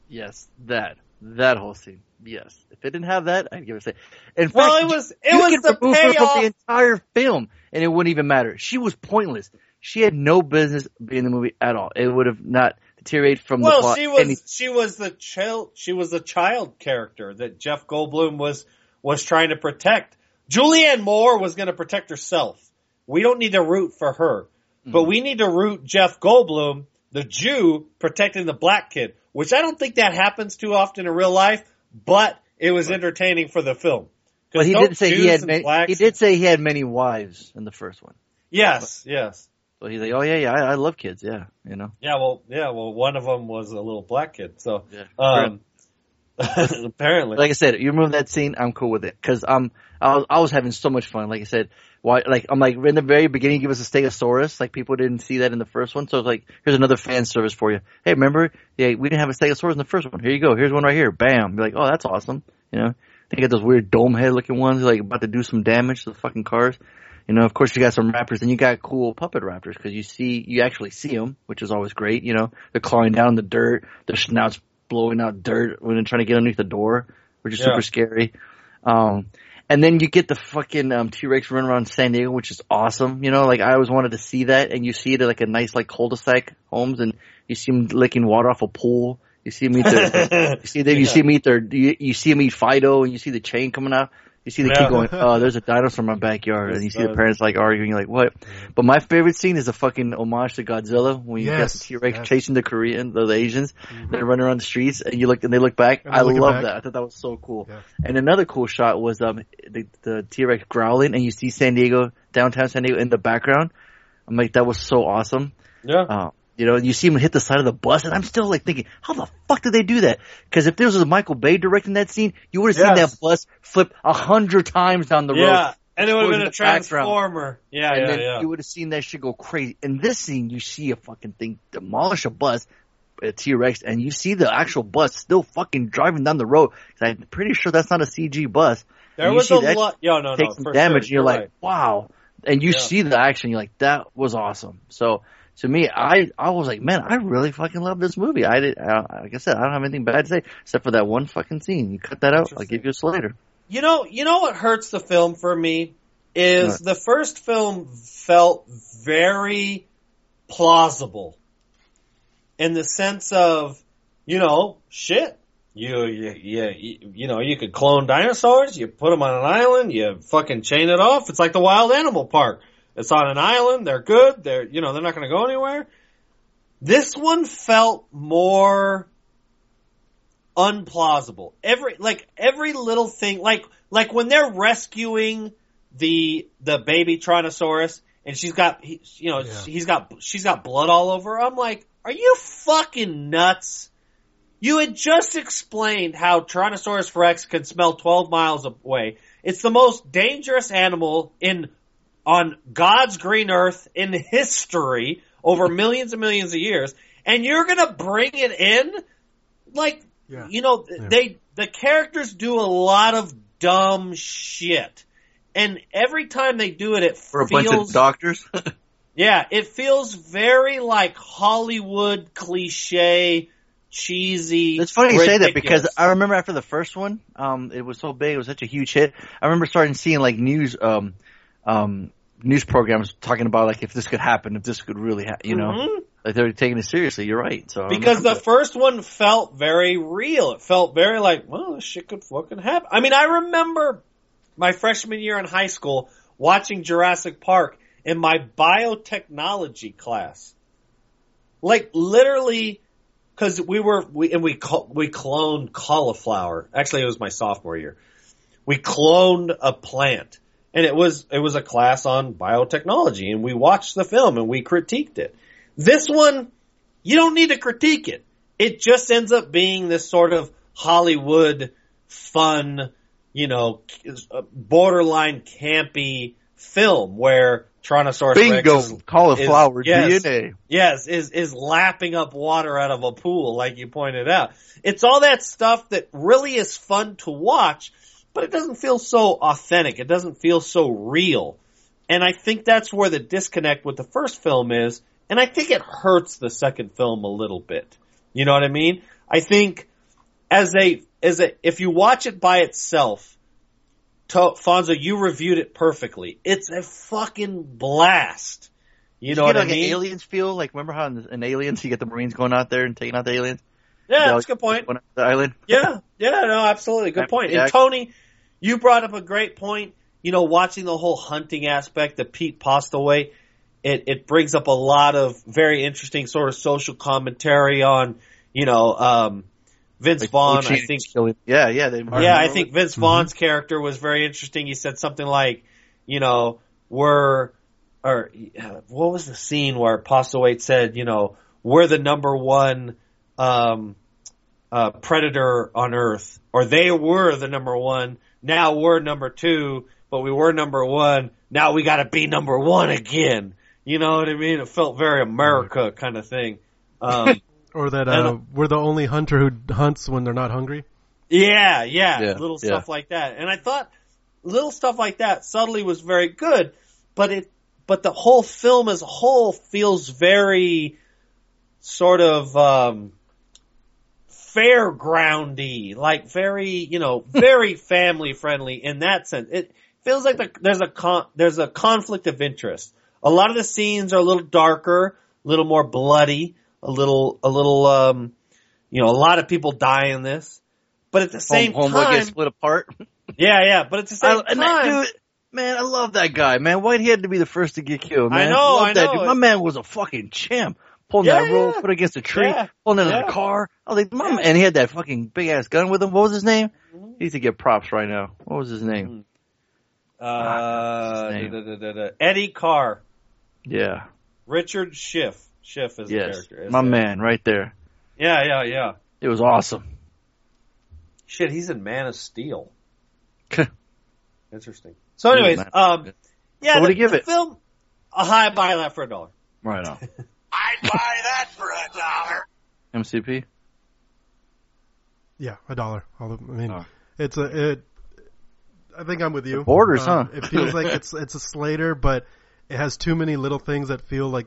Yes, that. That whole scene. Yes. If it didn't have that, I'd give it a say. In well, fact, it was, it you was could the remove her from the entire film, and it wouldn't even matter. She was pointless. She had no business being in the movie at all. It would have not deteriorated from well, the plot. Well, she was, any- she was the child, she was the child character that Jeff Goldblum was, was trying to protect. Julianne Moore was going to protect herself. We don't need to root for her. But we need to root Jeff Goldblum, the Jew, protecting the black kid, which I don't think that happens too often in real life, but it was entertaining for the film. Well, he did say Jews he had many, blacks, he did say he had many wives in the first one. Yes, but, yes. So he's like, oh yeah, yeah, I, I love kids, yeah, you know. Yeah, well, yeah, well, one of them was a little black kid, so yeah, um apparently. Like I said, you remove that scene, I'm cool with it because um, I was I was having so much fun. Like I said. Why, like I'm like in the very beginning, give us a stegosaurus. Like people didn't see that in the first one, so it's like here's another fan service for you. Hey, remember? Yeah, we didn't have a stegosaurus in the first one. Here you go. Here's one right here. Bam. You're like, oh, that's awesome. You know, they got those weird dome head looking ones, like about to do some damage to the fucking cars. You know, of course you got some raptors, and you got cool puppet raptors because you see, you actually see them, which is always great. You know, they're clawing down in the dirt, their snouts blowing out dirt when they're trying to get underneath the door, which is yeah. super scary. Um. And then you get the fucking um, T-Rex running around San Diego, which is awesome. You know, like I always wanted to see that. And you see it at like a nice like cul-de-sac homes, and you see them licking water off a pool. You see them eat their, you see them, yeah. you see them eat their, you, you see them eat Fido, and you see the chain coming out. You see the yeah. kid going, oh, there's a dinosaur in my backyard. And you see the parents like arguing, like what? But my favorite scene is a fucking homage to Godzilla when you yes, got the T-Rex yes. chasing the Korean, the, the Asians. Mm-hmm. They're running around the streets and you look and they look back. I love back. that. I thought that was so cool. Yeah. And another cool shot was um the, the T-Rex growling and you see San Diego, downtown San Diego in the background. I'm like, that was so awesome. Yeah. Uh, You know, you see him hit the side of the bus, and I'm still like thinking, how the fuck did they do that? Because if this was Michael Bay directing that scene, you would have yes. seen that bus flip a hundred times down the road. Yeah, and it would have been a transformer. Background. Yeah, and yeah, then yeah. You would have seen that shit go crazy. In this scene, you see a fucking thing demolish a bus, a T-Rex, and you see the actual bus still fucking driving down the road. I'm pretty sure that's not a C G bus. There was a lot. Yo, no, no, for damage, sure. You're, you're like, right. wow. And you yeah. see the action. You're like, that was awesome. So. To me, I, I was like, man, I really fucking love this movie. I did, I, like I said, I don't have anything bad to say except for that one fucking scene. You cut that out, I'll give you a slater. You know, you know what hurts the film for me is what? The first film felt very plausible in the sense of, you know, shit. You, you, you, you know, you could clone dinosaurs. You put them on an island. You fucking chain it off. It's like the wild animal park. It's on an island. They're good. They're, you know, they're not going to go anywhere. This one felt more unplausible. Every, like every little thing, like, like when they're rescuing the the baby Tyrannosaurus, and she's got he, you know yeah. he's got she's got blood all over her. I'm like, are you fucking nuts? You had just explained how Tyrannosaurus Rex can smell twelve miles away. It's the most dangerous animal in on God's green earth in history over millions and millions of years, and you're gonna bring it in like yeah. you know yeah. they the characters do a lot of dumb shit, and every time they do it, it for feels, a bunch of doctors. yeah, it feels very like Hollywood cliche. Cheesy. It's funny you ridiculous. say that because I remember after the first one, um, it was so big, it was such a huge hit. I remember starting seeing like news, um, um, news programs talking about like if this could happen, if this could really happen, you know, mm-hmm. like they were taking it seriously. You're right. So because the first one felt very real, it felt very like, well, this shit could fucking happen. I mean, I remember my freshman year in high school watching Jurassic Park in my biotechnology class, like literally. Because we were, we, and we we cloned cauliflower. Actually, it was my sophomore year. We cloned a plant, and it was it was a class on biotechnology. And we watched the film and we critiqued it. This one, you don't need to critique it. It just ends up being this sort of Hollywood fun, you know, borderline campy film where. Tyrannosaurus Bingo, Rex is, cauliflower is, yes, D N A. Yes, is is lapping up water out of a pool, like you pointed out. It's all that stuff that really is fun to watch, but it doesn't feel so authentic. It doesn't feel so real. And I think that's where the disconnect with the first film is, and I think it hurts the second film a little bit. You know what I mean? I think as a as a if you watch it by itself, Fonzo, you reviewed it perfectly. It's a fucking blast. You know you what like I mean? An aliens feel like remember how in, in Aliens you get the Marines going out there and taking out the aliens? Yeah, the that's a good point. Going out the island. Yeah, yeah, no, absolutely, good point. And Tony, you brought up a great point. You know, watching the whole hunting aspect that Pete Postlewaite, it it brings up a lot of very interesting sort of social commentary on you know. Um, Vince like Vaughn, I think. Yeah, yeah, they yeah. I think Vince Vaughn's mm-hmm. character was very interesting. He said something like, "You know, we're or what was the scene where Postlewaite said, you know, we're the number one um, uh, predator on Earth, or they were the number one. Now we're number two, but we were number one. Now we got to be number one again. You know what I mean? It felt very America kind of thing." Um, Or that uh, we're the only hunter who hunts when they're not hungry. Yeah, yeah, yeah little yeah. stuff like that. And I thought little stuff like that subtly was very good, but it, but the whole film as a whole feels very sort of um, fairgroundy, like very, you know, very family friendly in that sense. It feels like the, there's a con, there's a conflict of interest. A lot of the scenes are a little darker, a little more bloody. A little, a little, um, you know, a lot of people die in this, but at the same home, time, gets split apart. yeah, yeah, but at the same I, time, that dude, man, I love that guy, man. Why'd he had to be the first to get killed? Man. I know, I, I know. Dude. My man was a fucking champ, pulling yeah, that rope, yeah. put against a tree, yeah, pulling it yeah. in a car. I was like, my yeah. man, and he had that fucking big ass gun with him. What was his name? Mm-hmm. He needs to get props right now. What was his name? Uh, ah, his name. Da, da, da, da. Eddie Carr. Yeah, Richard Schiff. Schiff is yes. the character. Yes, my there. man right there. Yeah, yeah, yeah. It was awesome. Shit, he's in Man of Steel. Interesting. So anyways, um, yeah, so what the, do you give the it? film, I'd buy that for a dollar. Right on. I'd buy that for a dollar. M C P? Yeah, a dollar. I mean, oh. it's a, it, I think I'm with you. The borders, uh, huh? It feels like it's it's a Slater, but it has too many little things that feel like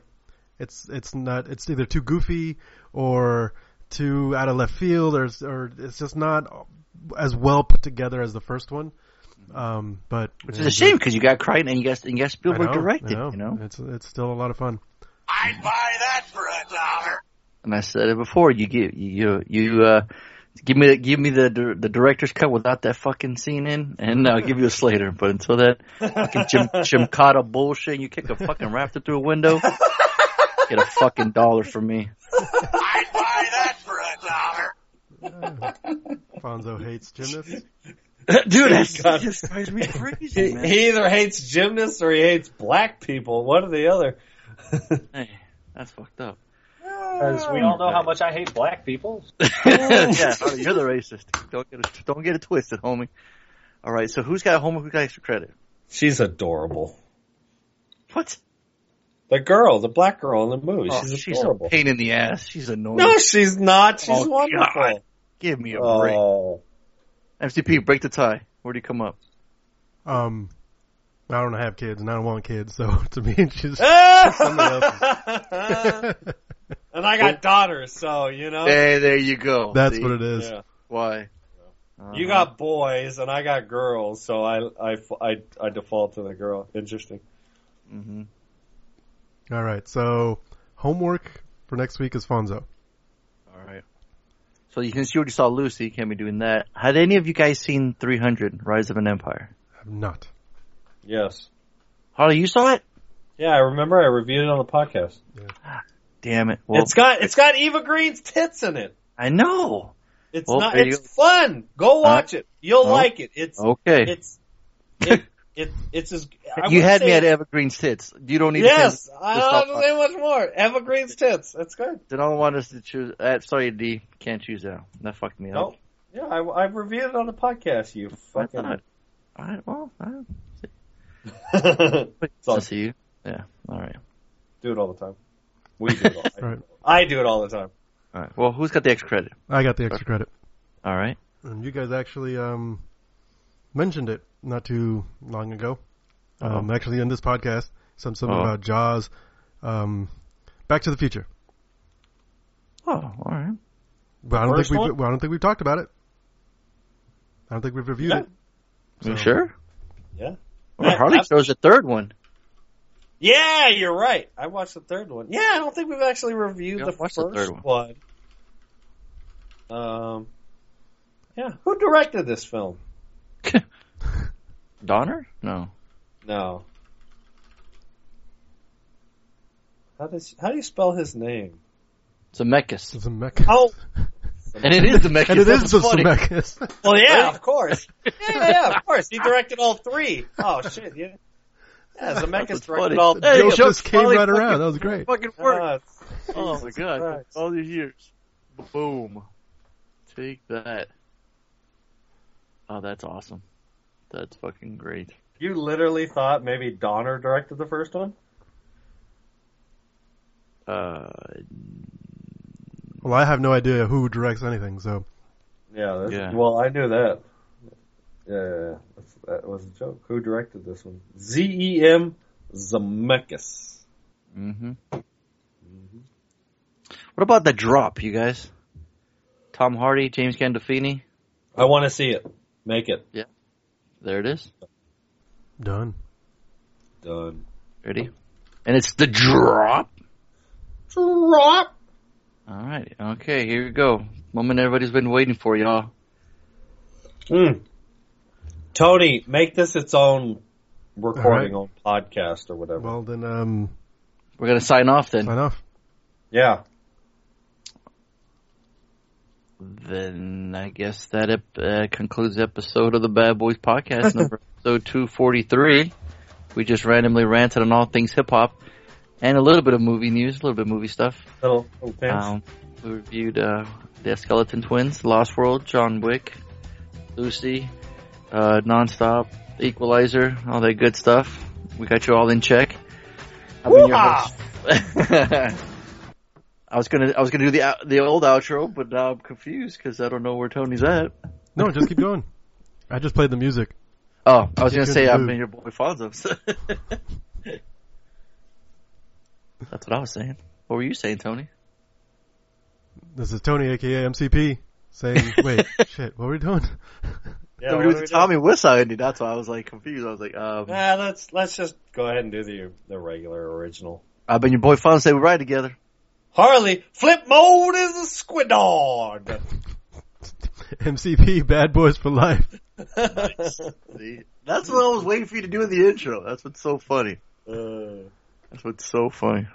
It's it's not it's either too goofy or too out of left field or or it's just not as well put together as the first one. Um, but which is a shame because you got Crichton and you got and you got Spielberg know, directed. Know. You know, it's it's still a lot of fun. I'd buy that for a dollar. And I said it before. You give you you uh, give me give me the the director's cut without that fucking scene in, and I'll give you a Slater. But until that fucking Jim Chimcotta bullshit, you kick a fucking rafter through a window. Get a fucking dollar for me. I'd buy that for a dollar. Uh, Fonzo hates gymnasts. Dude, that just drives me crazy, man. He either hates gymnasts or he hates black people. One or the other. Hey, that's fucked up. Because we all know how much I hate black people. Yeah, you're the racist. Don't get it, don't get it twisted, homie. All right, so who's got homework? Who got extra credit? She's adorable. What? The girl, the black girl in the movie. Oh, she's, she's adorable. She's a pain in the ass. She's annoying. No, she's not. She's oh, wonderful. God. Give me a break. Oh. M C P, break the tie. Where do you come up? Um, I don't have kids, and I don't want kids, so to me it's just somebody else. And I got daughters, so, you know. Hey, there you go. That's See? What it is. Yeah. Why? Uh-huh. You got boys, and I got girls, so I, I, I, I default to the girl. Interesting. Mm-hmm. All right, so homework for next week is Fonzo. All right. So you can see you already saw Lucy. You can't be doing that. Had any of you guys seen three hundred, Rise of an Empire? I have not. Yes. Harley, you saw it? Yeah, I remember. I reviewed it on the podcast. Yeah. Ah, damn it. Well, it's got it's got Eva Green's tits in it. I know. It's well, not. It's you... fun. Go watch uh, it. You'll oh, like it. It's okay. It's. It, It, it's as, I you had me at Evergreen's tits. You don't need yes, to Yes, I don't have to say much more. Evergreen's tits. That's good. They don't want us to choose. Uh, sorry, D. Can't choose that. That fucked me nope. up. Yeah, I, I reviewed it on the podcast, you fucking. I thought, all right, well, I don't see. I'll see you. Yeah, all right. Do it all the time. We do it all the time. I do it all the time. All right. Well, who's got the extra credit? I got the extra credit. All right. And you guys actually um, mentioned it. Not too long ago. Uh-huh. Um, actually, in this podcast, some something uh-huh. about Jaws. Um, Back to the Future. Oh, all right. But I don't First think we. Well, I don't think we've talked about it. I don't think we've reviewed yeah. it. So. You sure? Yeah. Well, Harley I've... shows the third one. Yeah, you're right. I watched the third one. Yeah, I don't think we've actually reviewed the first the third one. one. Um. Yeah. Who directed this film? Donner? No. No. How does how do you spell his name? Zemeckis. Zemeckis. Oh. Zemeckis. And it is Zemeckis. And it That's is funny. Zemeckis. Well, yeah, of course. Yeah, yeah, of course. He directed all three. Oh shit! Yeah. Yeah, Zemeckis directed all three. It just came right fucking, around. That was great. Fucking worked. Uh, oh my god! Christ. All these years. Boom. Take that. Oh, that's awesome. That's fucking great. You literally thought maybe Donner directed the first one? Uh, well, I have no idea who directs anything, so... Yeah, that's, yeah. well, I knew that. Yeah, that's, that was a joke. Who directed this one? Z E M Zemeckis. Mm-hmm. Mm-hmm. What about The Drop, you guys? Tom Hardy, James Gandolfini? I want to see it. Make it. Yeah. There it is. Done. Done. Ready? And it's The Drop. Drop. All right. Okay, here we go. Moment everybody's been waiting for, y'all. Mm. Tony, make this its own recording right. on podcast or whatever. Well, then um, we're going to sign off then. Sign off. Yeah. Then I guess that ep- uh, concludes the episode of the Bad Boys Podcast, number episode two forty-three. We just randomly ranted on all things hip-hop and a little bit of movie news, a little bit of movie stuff. Little oh, um, We reviewed uh, The Skeleton Twins, Lost World, John Wick, Lucy, uh, Nonstop, The Equalizer, all that good stuff. We got you all in check. I've been your host. I was gonna, I was gonna do the the old outro, but now I'm confused because I don't know where Tony's at. No, just keep going. I just played the music. Oh, I was keep gonna say I've been your boy Fonzo. So. That's what I was saying. What were you saying, Tony? This is Tony, aka M C P, saying, "Wait, shit, what were we doing?" Yeah, so we was Tommy Wiseau ending. That's why I was like confused. I was like, um, "Nah, let's let's just go ahead and do the the regular original." I've been your boy Fonzo. Say we ride together. Harley, flip mode is a squid dog. M C P, Bad Boys for Life. Nice. See, that's what I was waiting for you to do in the intro. That's what's so funny. Uh, that's what's so funny.